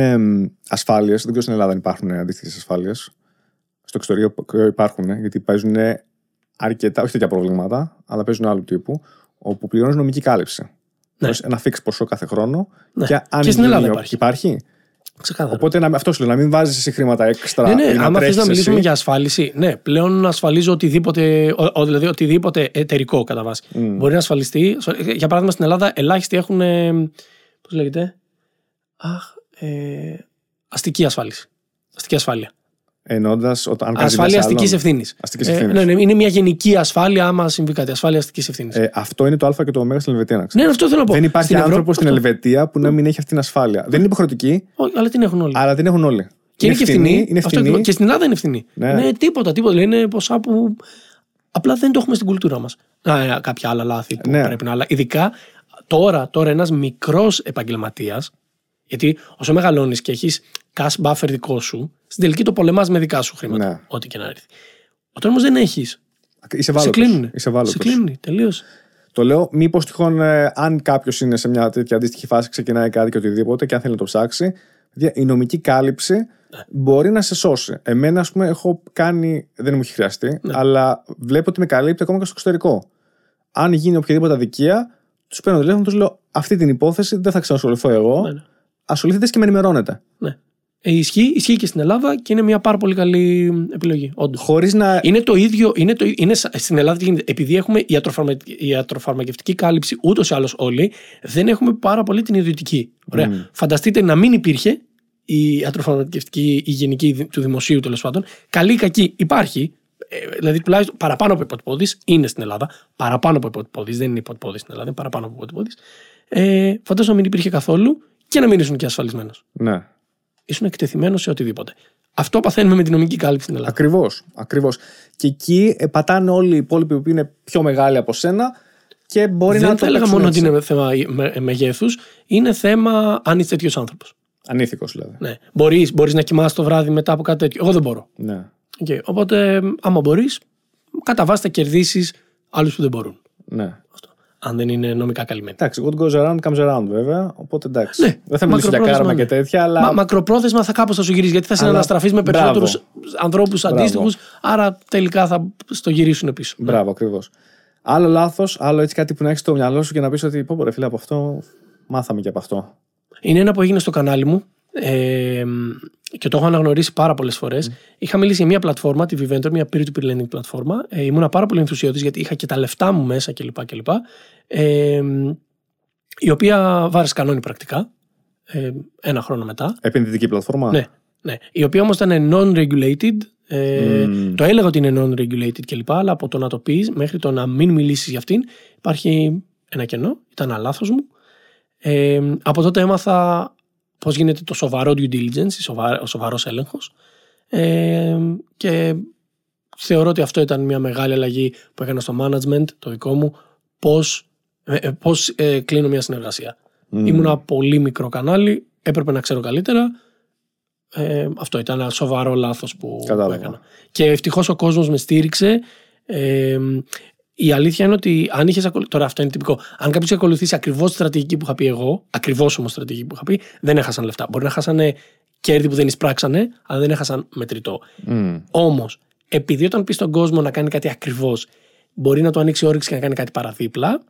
ασφάλειες, δεν ξέρω στην Ελλάδα αν υπάρχουν αντίστοιχες ασφάλειες. Στο εξωτερικό υπάρχουν, γιατί παίζουν αρκετά, όχι τέτοια προβλήματα, αλλά παίζουν άλλου τύπου, όπου πληρώνεις νομική κάλυψη. Ναι. Ένα fix ποσό κάθε χρόνο. Ναι. Και στην Ελλάδα υπάρχει. Ξεκάθαρα. Οπότε αυτό σου λέω, να μην βάζεις εσύ χρήματα έξτρα. Ναι, άμα θες να μιλήσουμε για ασφάλιση, ναι, πλέον ασφαλίζω οτιδήποτε, δηλαδή οτιδήποτε εταιρικό κατά βάση. Μπορεί να ασφαλιστεί. Για παράδειγμα, στην Ελλάδα ελάχιστοι έχουν. Πώς λέγεται. Αστική ασφάλιση. Αστική ασφάλεια. Εννοώντας όταν κάνεις ασφάλεια αστικής ευθύνης. Ναι, είναι μια γενική ασφάλεια άμα συμβεί κάτι. Ασφάλεια αστικής ευθύνης. Αυτό είναι το Α και το Ω στην Ελβετία. Ναι, αυτό θέλω να πω. Δεν υπάρχει άνθρωπος στην Ελβετία που να μην έχει αυτή την ασφάλεια. Δεν είναι υποχρεωτική. Αλλά την έχουν όλοι. Και είναι ευθυνή. Και στην Ελλάδα είναι ευθυνή. Ναι, τίποτα. Είναι ποσά που απλά δεν το έχουμε στην κουλτούρα μας. Κάποια άλλα λάθη που πρέπει να. Ειδικά τώρα ένας μικρός επαγγελματίας. Γιατί όσο μεγαλώνεις και έχεις cash buffer δικό σου, στην τελική το πολεμάς με δικά σου χρήματα. Ναι. Ό,τι και να έρθει. Όταν όμως δεν έχεις. Σε κλείνουν. Τελείως. Το λέω, μήπως τυχόν, αν κάποιος είναι σε μια τέτοια αντίστοιχη φάση, ξεκινάει κάτι και οτιδήποτε, και αν θέλει να το ψάξει, η νομική κάλυψη μπορεί να σε σώσει. Εμένα, ας πούμε, έχω κάνει. Δεν μου έχει χρειαστεί, αλλά βλέπω ότι με καλύπτει ακόμα και στο εξωτερικό. Αν γίνει οποιαδήποτε αδικία, τους παίρνω τηλέφωνο και τους λέω: αυτή την υπόθεση δεν θα ξανασχοληθώ εγώ. Ναι. Ασχοληθείτε και με ενημερώνετε. Ναι. Ισχύει και στην Ελλάδα και είναι μια πάρα πολύ καλή επιλογή. Όντως. Χωρίς να. Είναι το ίδιο. Είναι στην Ελλάδα, επειδή έχουμε ιατροφαρμακευτική κάλυψη ούτως ή άλλως όλοι, δεν έχουμε πάρα πολύ την ιδιωτική. Ωραία. Φανταστείτε να μην υπήρχε η ιατροφαρμακευτική, η γενική του δημοσίου τέλος πάντων. Καλή ή κακή, υπάρχει. δηλαδή τουλάχιστον παραπάνω από υποτυπώδης είναι στην Ελλάδα. Παραπάνω από υποτυπώδης, δεν είναι υποτυπώδης στην Ελλάδα, είναι παραπάνω από υποτυπώδης. Φαντάζομαι να μην υπήρχε καθόλου και να μην ήσουν και ασφαλισμένος. Ναι. Ήσουν εκτεθειμένος σε οτιδήποτε. Αυτό παθαίνουμε με την νομική κάλυψη στην Ελλάδα. Ακριβώς, ακριβώς. Και εκεί πατάνε όλοι οι υπόλοιποι που είναι πιο μεγάλοι από σένα και μπορεί δεν να. Δεν θα έλεγα μόνο έτσι. Ότι είναι θέμα μεγέθους, είναι θέμα αν είσαι τέτοιος άνθρωπος. Ανήθικος δηλαδή. Ναι. Μπορείς να κοιμάσαι το βράδυ μετά από κάτι τέτοιο. Εγώ δεν μπορώ. Ναι. Okay. Οπότε, άμα μπορείς, κατά βάση θα κερδίσεις άλλους που δεν μπορούν. Ναι. Αυτό. Αν δεν είναι νομικά καλυμμένοι. Εντάξει, what goes around comes around βέβαια. Οπότε εντάξει. Ναι. Δεν θα μιλήσω για κάρμα και τέτοια, αλλά. Μακροπρόθεσμα θα κάπως θα σου γυρίσει, γιατί θα συναναστραφείς με περισσότερους ανθρώπους αντίστοιχους, άρα τελικά θα στο γυρίσουν πίσω. Μπράβο, ναι. Ακριβώς. Άλλο λάθος, άλλο έτσι κάτι που να έχεις στο μυαλό σου και να πεις ότι πω ρε φίλε, από αυτό μάθαμε και από αυτό. Είναι ένα που έγινε στο κανάλι μου. Και το έχω αναγνωρίσει πάρα πολλές φορές. Είχα μιλήσει για μια πλατφόρμα, τη Vivendor, μια peer-to-peer lending πλατφόρμα. Ήμουνα πάρα πολύ ενθουσιώδης γιατί είχα και τα λεφτά μου μέσα κλπ. Η οποία βάρεσε κανόνι πρακτικά. Ένα χρόνο μετά. Επενδυτική πλατφόρμα. Ναι, ναι. Η οποία όμως ήταν non-regulated. Το έλεγα ότι είναι non-regulated κλπ. Αλλά από το να το πεις μέχρι το να μην μιλήσεις για αυτήν υπάρχει ένα κενό. Ήταν ένα λάθος μου. Από τότε έμαθα πώς γίνεται το σοβαρό due diligence, ο σοβαρός έλεγχος, και θεωρώ ότι αυτό ήταν μια μεγάλη αλλαγή που έκανα στο management, το δικό μου, πώς κλείνω μια συνεργασία. Ήμουνα πολύ μικρό κανάλι, έπρεπε να ξέρω καλύτερα. Αυτό ήταν ένα σοβαρό λάθος που έκανα. Και ευτυχώς ο κόσμος με στήριξε. Η αλήθεια είναι ότι αν είχε ακολουθήσει. Τώρα αυτό είναι τυπικό. Αν κάποιο είχε ακολουθήσει ακριβώς τη στρατηγική που είχα πει εγώ, ακριβώς όμως στρατηγική που είχα πει, δεν έχασαν λεφτά. Μπορεί να χάσανε κέρδη που δεν εισπράξανε, αλλά δεν έχασαν μετρητό. Όμως, επειδή όταν πει στον κόσμο να κάνει κάτι ακριβώς, μπορεί να το ανοίξει όρεξη και να κάνει κάτι παραδίπλα,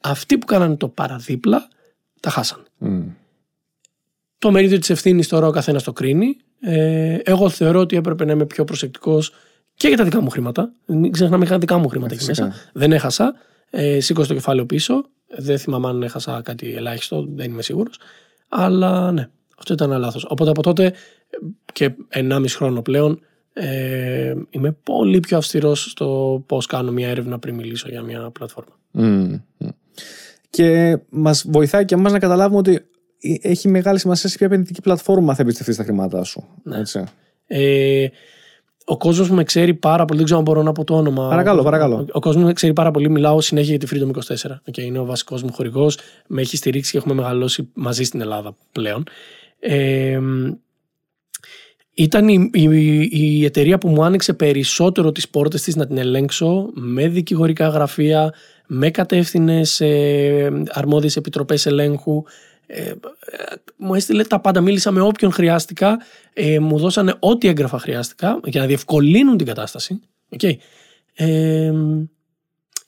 αυτοί που κάνανε το παραδίπλα τα χάσαν. Το μερίδιο της ευθύνης τώρα ο καθένας το κρίνει. Εγώ θεωρώ ότι έπρεπε να είμαι πιο προσεκτικός. Και για τα δικά μου χρήματα. Μην ξεχνάμε, είχα δικά μου χρήματα εκεί μέσα. Δεν έχασα. Σήκωσα το κεφάλαιο πίσω. Δεν θυμάμαι αν έχασα κάτι ελάχιστο. Δεν είμαι σίγουρος. Αλλά ναι, αυτό ήταν ένα λάθος. Οπότε από τότε και 1,5 χρόνο πλέον είμαι πολύ πιο αυστηρός στο πώς κάνω μια έρευνα πριν μιλήσω για μια πλατφόρμα. Και μας βοηθάει και εμάς να καταλάβουμε ότι έχει μεγάλη σημασία σε ποια επενδυτική πλατφόρμα θα εμπιστευτείς τα χρήματά σου. Ναι. Έτσι. Ο κόσμος που με ξέρει πάρα πολύ, δεν ξέρω αν μπορώ να πω το όνομα. Παρακαλώ. Ο κόσμος που με ξέρει πάρα πολύ, μιλάω συνέχεια για τη Freedom 24. Είναι ο βασικός μου χορηγός, με έχει στηρίξει και έχουμε μεγαλώσει μαζί στην Ελλάδα πλέον. Ήταν η εταιρεία που μου άνοιξε περισσότερο τις πόρτες της να την ελέγξω με δικηγορικά γραφεία, με κατεύθυνε σε αρμόδιες επιτροπές ελέγχου. Μου έστειλε τα πάντα, μίλησα με όποιον χρειάστηκα, μου δώσανε ό,τι έγγραφα χρειάστηκα για να διευκολύνουν την κατάσταση. Okay.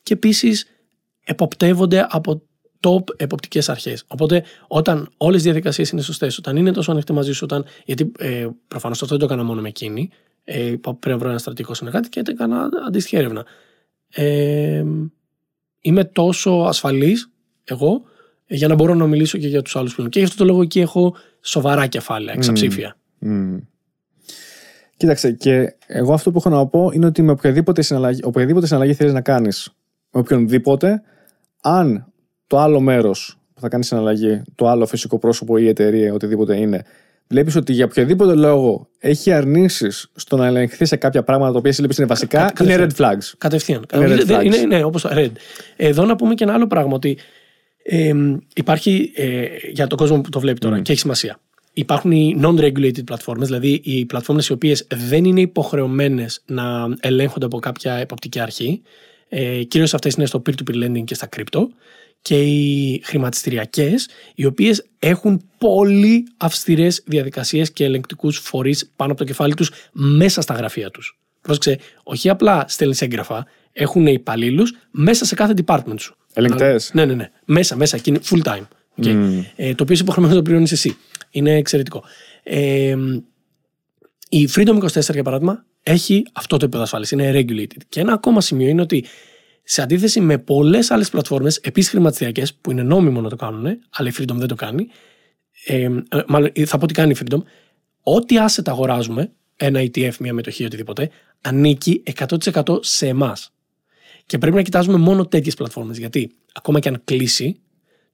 Και επίσης εποπτεύονται από top εποπτικές αρχές. Οπότε όταν όλες οι διαδικασίες είναι σωστές, όταν είναι τόσο ανοιχτή μαζί σου, γιατί προφανώς αυτό δεν το έκανα μόνο με εκείνη, πρέπει να βρω ένα στρατηγικό συνεργάτη και έκανα αντίστοιχη έρευνα. Είμαι τόσο ασφαλής εγώ για να μπορώ να μιλήσω και για τους άλλους που είναι. Και γι' αυτό το λόγο εκεί έχω σοβαρά κεφάλαια, εξαψήφια. Κοίταξε, και εγώ αυτό που έχω να πω είναι ότι με οποιαδήποτε συναλλαγή θέλεις να κάνεις, με οποιονδήποτε, αν το άλλο μέρος που θα κάνεις συναλλαγή, το άλλο φυσικό πρόσωπο ή εταιρεία, οτιδήποτε είναι, βλέπεις ότι για οποιοδήποτε λόγο έχει αρνήσεις στο να ελεγχθεί σε κάποια πράγματα τα οποία συλλήψεις είναι βασικά, είναι red flags. Κατευθείαν. Ναι, όπως red. Εδώ να πούμε και ένα άλλο πράγμα, ότι υπάρχει για τον κόσμο που το βλέπει τώρα και έχει σημασία. Υπάρχουν οι non-regulated πλατφόρμες, δηλαδή οι πλατφόρμες οι οποίες δεν είναι υποχρεωμένες να ελέγχονται από κάποια εποπτική αρχή. Κυρίως αυτές είναι στο peer-to-peer lending και στα crypto. Και οι χρηματιστηριακές, οι οποίες έχουν πολύ αυστηρές διαδικασίες και ελεγκτικούς φορείς πάνω από το κεφάλι τους μέσα στα γραφεία τους. Πρόσεξε, όχι απλά στέλνεις έγγραφα, έχουν υπαλλήλους μέσα σε κάθε department σου. Ελεγκτές. Ναι. Μέσα, εκεί είναι full time. Okay. Το οποίο είσαι υποχρεωμένος να το πληρώνεις εσύ. Είναι εξαιρετικό. Η Freedom 24, για παράδειγμα, έχει αυτό το επίπεδο ασφάλειας. Είναι regulated. Και ένα ακόμα σημείο είναι ότι σε αντίθεση με πολλές άλλες πλατφόρμες, επίσης χρηματιστηριακές, που είναι νόμιμο να το κάνουν, αλλά η Freedom δεν το κάνει. Μάλλον θα πω τι κάνει η Freedom. Ό,τι asset αγοράζουμε, ένα ETF, μια μετοχή, οτιδήποτε, ανήκει 100% σε εμάς. Και πρέπει να κοιτάζουμε μόνο τέτοιες πλατφόρμες. Γιατί ακόμα και αν κλείσει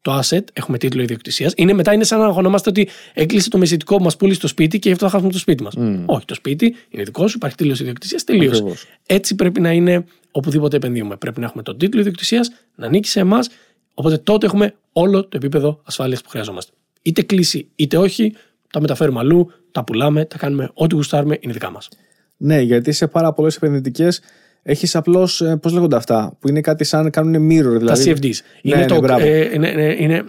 το asset, έχουμε τίτλο ιδιοκτησίας, μετά είναι σαν να αγωνόμαστε ότι έκλεισε το μεσητικό που μας πούλησε το σπίτι και γι' αυτό θα χάσουμε το σπίτι μας. Όχι, το σπίτι είναι δικό σου, υπάρχει τίτλος ιδιοκτησίας, τελείωσε. Έτσι πρέπει να είναι οπουδήποτε επενδύουμε. Πρέπει να έχουμε τον τίτλο ιδιοκτησίας, να ανήκει σε εμάς. Οπότε τότε έχουμε όλο το επίπεδο ασφάλειας που χρειαζόμαστε. Είτε κλείσει είτε όχι, τα μεταφέρουμε αλλού, τα πουλάμε, τα κάνουμε ό,τι γουστάρουμε, είναι δικά μας. Ναι, γιατί σε πάρα πολλές επενδυτικές έχεις απλώς, πώς λέγονται αυτά, που είναι κάτι σαν κάνουν mirror, δηλαδή. Τα CFDs. Είναι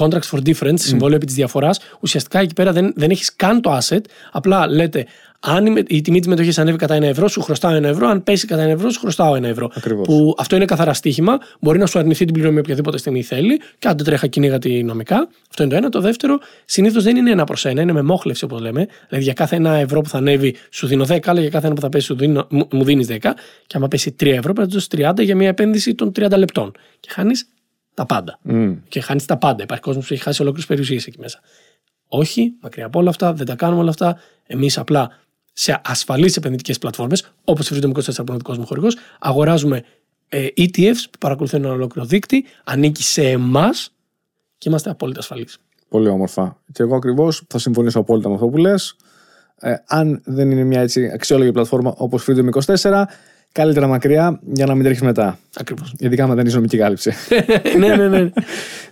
contracts for difference, συμβόλαιο επί της διαφοράς. Ουσιαστικά εκεί πέρα δεν έχεις καν το asset. Απλά λέτε, αν η τιμή της μετοχής ανέβει κατά 1€, σου χρωστάω 1€. Αν πέσει κατά 1€, σου χρωστάω 1€. Ακριβώς. Που αυτό είναι καθαρά στοίχημα. Μπορεί να σου αρνηθεί την πληρωμή οποιαδήποτε στιγμή θέλει. Και αν δεν τρέχα, κυνήγα τη νομικά. Αυτό είναι το ένα. Το δεύτερο, συνήθως δεν είναι 1 προς 1, είναι με μόχλευση, όπως λέμε. Δηλαδή για κάθε 1€ που θα ανέβει, σου δίνω 10, αλλά για κάθε 1 που θα πέσει, μου δίνεις 10. Και άμα πέσει 3€, πρέπει να δώσεις 30 για μια επένδυση των 30 λεπτών. Και χάνεις τα πάντα. Και χάνεις τα πάντα. Υπάρχει κόσμος που έχει χάσει ολόκληρες περιουσίες εκεί μέσα. Όχι, μακριά από όλα αυτά, δεν τα κάνουμε όλα αυτά. Εμείς απλά σε ασφαλείς επενδυτικές πλατφόρμες, όπως η Freedom 24 που είναι ο δικός μου χορηγός, αγοράζουμε ETFs που παρακολουθούν ένα ολόκληρο δείκτη, ανήκει σε εμάς και είμαστε απόλυτα ασφαλείς. Πολύ όμορφα. Και εγώ ακριβώς θα συμφωνήσω απόλυτα με αυτό που λες. Αν δεν είναι μια έτσι αξιόλογη πλατφόρμα όπως Freedom 24, καλύτερα μακριά για να μην τρέχεις μετά. Ακριβώς. Ειδικά άμα δεν είσαι νομική κάλυψη. Ναι.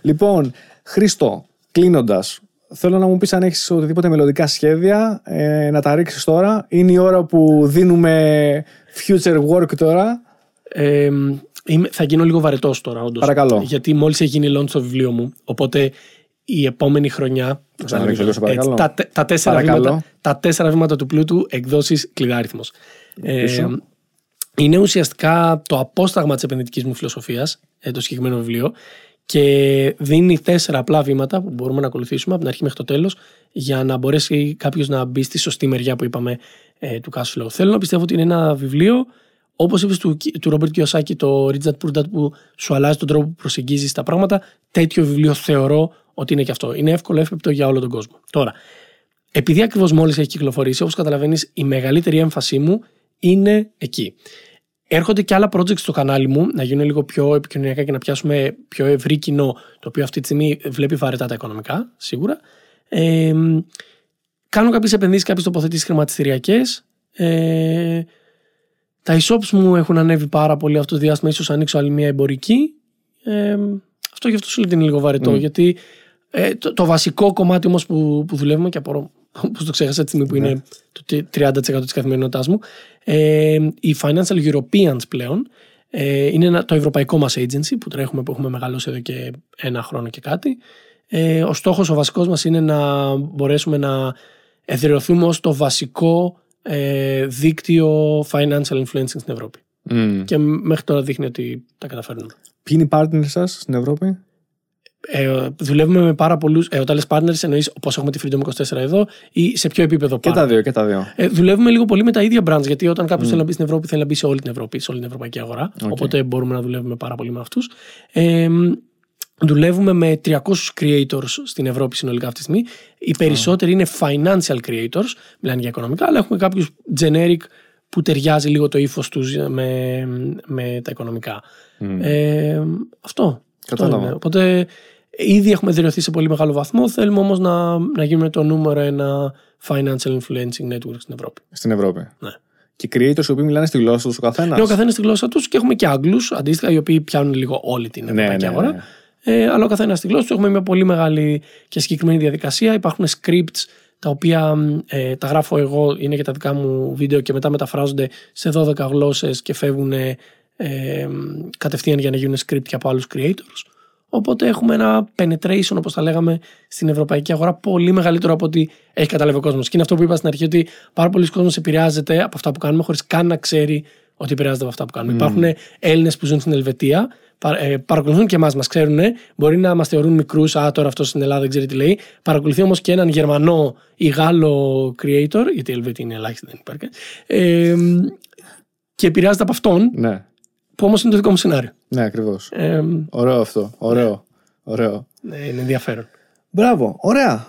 Λοιπόν, Χρήστο, κλείνοντας, θέλω να μου πεις αν έχεις οτιδήποτε μελλοντικά σχέδια, να τα ρίξεις τώρα. Είναι η ώρα που δίνουμε future work τώρα. Θα γίνω λίγο βαρετός τώρα, όντως. Παρακαλώ. Γιατί μόλις έχει γίνει launch το βιβλίο μου. Οπότε η επόμενη χρονιά. Τα 4 βήματα του πλούτου, εκδόσεις Κλειδάριθμος. Είναι ουσιαστικά το απόσταγμα της επενδυτικής μου φιλοσοφίας, το συγκεκριμένο βιβλίο, και δίνει 4 απλά βήματα που μπορούμε να ακολουθήσουμε από την αρχή μέχρι το τέλος για να μπορέσει κάποιος να μπει στη σωστή μεριά που είπαμε του cash flow. Θέλω να πιστεύω ότι είναι ένα βιβλίο, όπως είπες, του Ρόμπερτ Κιγιοσάκι, το Rich Dad Poor Dad, που σου αλλάζει τον τρόπο που προσεγγίζεις τα πράγματα. Τέτοιο βιβλίο θεωρώ ότι είναι και αυτό. Είναι εύκολο, εύπεπτο για όλο τον κόσμο. Τώρα, επειδή ακριβώς μόλις έχει κυκλοφορήσει, όπως καταλαβαίνεις, η μεγαλύτερη έμφασή μου είναι εκεί. Έρχονται και άλλα projects στο κανάλι μου, να γίνουν λίγο πιο επικοινωνιακά και να πιάσουμε πιο ευρύ κοινό, το οποίο αυτή τη στιγμή βλέπει βαρετά τα οικονομικά, σίγουρα. Κάνω κάποιες επενδύσεις, κάποιες τοποθετήσεις χρηματιστηριακές. Τα e-shops μου έχουν ανέβει πάρα πολύ αυτό το διάστημα, ίσως ανοίξω άλλη μια εμπορική. Αυτό γι' αυτό σου λέει είναι λίγο βαρετό, γιατί το βασικό κομμάτι όμως που δουλεύουμε και απορώ, όπως το ξέχασα τη στιγμή που είναι το 30% της καθημερινότητάς μου, η Financial Europeans πλέον, είναι το ευρωπαϊκό μας agency που τρέχουμε, που έχουμε μεγαλώσει εδώ και 1 χρόνο και κάτι. Ο στόχος, ο βασικός μας είναι να μπορέσουμε να εδραιωθούμε ως το βασικό δίκτυο financial influencing στην Ευρώπη. Και μέχρι τώρα δείχνει ότι τα καταφέρνουμε. Ποιοι είναι οι partners σας στην Ευρώπη? Δουλεύουμε με πάρα πολλούς. Όταν λες partners, εννοείς όπως έχουμε τη Freedom 24 εδώ ή σε ποιο επίπεδο πάμε? Και τα δύο. Δουλεύουμε λίγο πολύ με τα ίδια brands, γιατί όταν κάποιος θέλει να μπει στην Ευρώπη, θέλει να μπει σε όλη την Ευρώπη, σε όλη την ευρωπαϊκή αγορά. Οπότε μπορούμε να δουλεύουμε πάρα πολύ με αυτούς. Δουλεύουμε με 300 creators στην Ευρώπη συνολικά αυτή τη στιγμή. Οι περισσότεροι είναι financial creators, μιλάνε για οικονομικά, αλλά έχουμε κάποιους generic που ταιριάζει λίγο το ύφος τους με τα οικονομικά. Αυτό. Κατάλαβα. Οπότε ήδη έχουμε δηλωθεί σε πολύ μεγάλο βαθμό. Θέλουμε όμως να γίνουμε το νούμερο 1 financial influencing network στην Ευρώπη. Ναι. Και creators οι οποίοι μιλάνε στη γλώσσα τους ο καθένας. Ναι, ο καθένας στη γλώσσα τους, και έχουμε και Άγγλους αντίστοιχα, οι οποίοι πιάνουν λίγο όλη την ευρωπαϊκή αγορά. Αλλά ο καθένας στη γλώσσα του. Έχουμε μια πολύ μεγάλη και συγκεκριμένη διαδικασία. Υπάρχουν scripts τα οποία τα γράφω εγώ, είναι και τα δικά μου βίντεο, και μετά μεταφράζονται σε 12 γλώσσες και φεύγουν κατευθείαν για να γίνουν script και από άλλους creators. Οπότε έχουμε ένα penetration, όπως τα λέγαμε, στην ευρωπαϊκή αγορά πολύ μεγαλύτερο από ό,τι έχει καταλάβει ο κόσμος. Και είναι αυτό που είπα στην αρχή, ότι πάρα πολλοί κόσμος επηρεάζεται από αυτά που κάνουμε χωρίς καν να ξέρει ότι επηρεάζεται από αυτά που κάνουμε. Υπάρχουν Έλληνες που ζουν στην Ελβετία, παρακολουθούν και εμάς, μας ξέρουν, μπορεί να μας θεωρούν μικρούς. Τώρα αυτός στην Ελλάδα δεν ξέρει τι λέει. Παρακολουθεί όμως και έναν Γερμανό ή Γάλλο creator, γιατί η Ελβετία είναι ελάχιστη, δεν υπάρχει. Και επηρεάζεται από αυτόν. Ναι. Που όμως είναι το δικό μου σενάριο. Ναι, ακριβώς. Ωραίο αυτό. Ωραίο. Είναι ενδιαφέρον. Μπράβο, ωραία.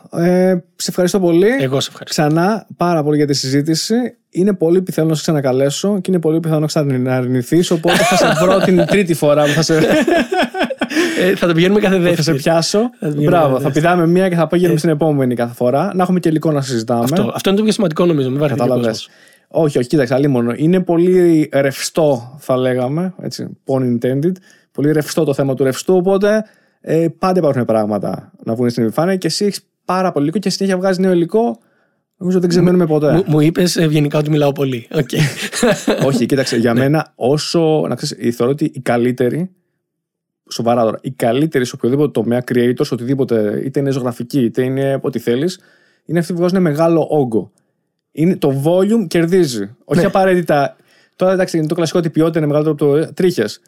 Σε ευχαριστώ πολύ. Εγώ σε ευχαριστώ. Ξανά πάρα πολύ για τη συζήτηση. Είναι πολύ πιθανό να σε ξανακαλέσω και είναι πολύ πιθανό να ξαναρνηθείς. Οπότε θα σε βρω την τρίτη φορά που θα σε. Θα το πηγαίνουμε κάθε δεύτερη. Θα σε πιάσω. Μπράβο. Θα πηδάμε μία και θα πηγαίνουμε στην επόμενη κάθε φορά. Να έχουμε και υλικό να συζητάμε. Αυτό είναι το πιο σημαντικό νομίζω. Μην βαρεθείς. Όχι, κοίταξε, αλλήμονο. Είναι πολύ ρευστό, θα λέγαμε. Έτσι, pun intended. Πολύ ρευστό το θέμα του ρευστού. Οπότε πάντα υπάρχουν πράγματα να βγουν στην επιφάνεια και εσύ έχεις πάρα πολύ υλικό και συνέχεια βγάζεις νέο υλικό. Νομίζω δεν ξεμένουμε ποτέ. Μου είπες ευγενικά ότι μιλάω πολύ. Okay. Όχι, κοίταξε. Για μένα, όσο. Να ξέρεις, θεωρώ ότι οι καλύτεροι. Σοβαρά τώρα. Οι καλύτεροι σε οποιοδήποτε τομέα, creators, οτιδήποτε, είτε είναι ζωγραφική, είτε είναι ό,τι θέλεις, είναι αυτοί που βγάζουν μεγάλο όγκο. Είναι, το volume κερδίζει. Όχι απαραίτητα. Τώρα εντάξει, είναι το κλασικό ότι η ποιότητα είναι μεγαλύτερο από το τρίχες.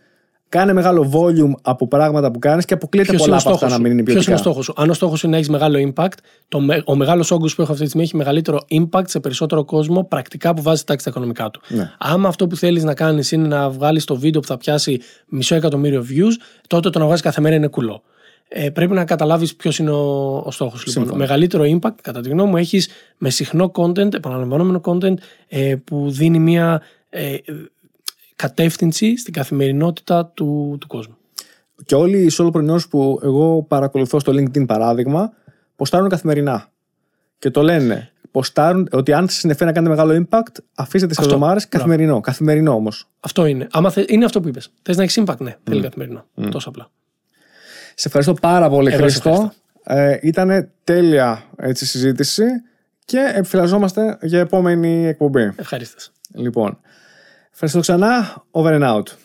Κάνε μεγάλο volume από πράγματα που κάνεις και αποκλείεται πολλά από αυτά να μην είναι ποιοτικά. Ποιος είναι ο στόχος σου? Αν ο στόχος είναι να έχεις μεγάλο impact, ο μεγάλος όγκος που έχω αυτή τη στιγμή έχει μεγαλύτερο impact σε περισσότερο κόσμο πρακτικά που βάζει τάξη τα οικονομικά του. Ναι. Άμα αυτό που θέλεις να κάνεις είναι να βγάλεις το βίντεο που θα πιάσει 500,000 views, τότε το να βγάζεις κάθε μέρα είναι κουλό. Πρέπει να καταλάβεις ποιος είναι ο στόχος. Λοιπόν. Μεγαλύτερο impact, κατά τη γνώμη μου, έχεις με συχνό content, επαναλαμβανόμενο content που δίνει μια. Κατεύθυνση στην καθημερινότητα του κόσμου. Και όλοι οι solopreneurs που εγώ παρακολουθώ στο LinkedIn, παράδειγμα, ποστάρουν καθημερινά. Και το λένε. Ποστάρουν ότι αν σας συνεφέρει να κάνετε μεγάλο impact, αφήστε τις εβδομάδες καθημερινό. Καθημερινό όμως. Αυτό είναι. Άμα είναι αυτό που είπες. Θες να έχεις impact, ναι. Θέλει καθημερινό. Τόσο απλά. Σε ευχαριστώ πάρα πολύ, Χρήστο. Ήταν τέλεια έτσι, συζήτηση και επιφυλαζόμαστε για επόμενη εκπομπή. Ευχαριστώ. Λοιπόν. Ευχαριστώ ξανά. Over and out.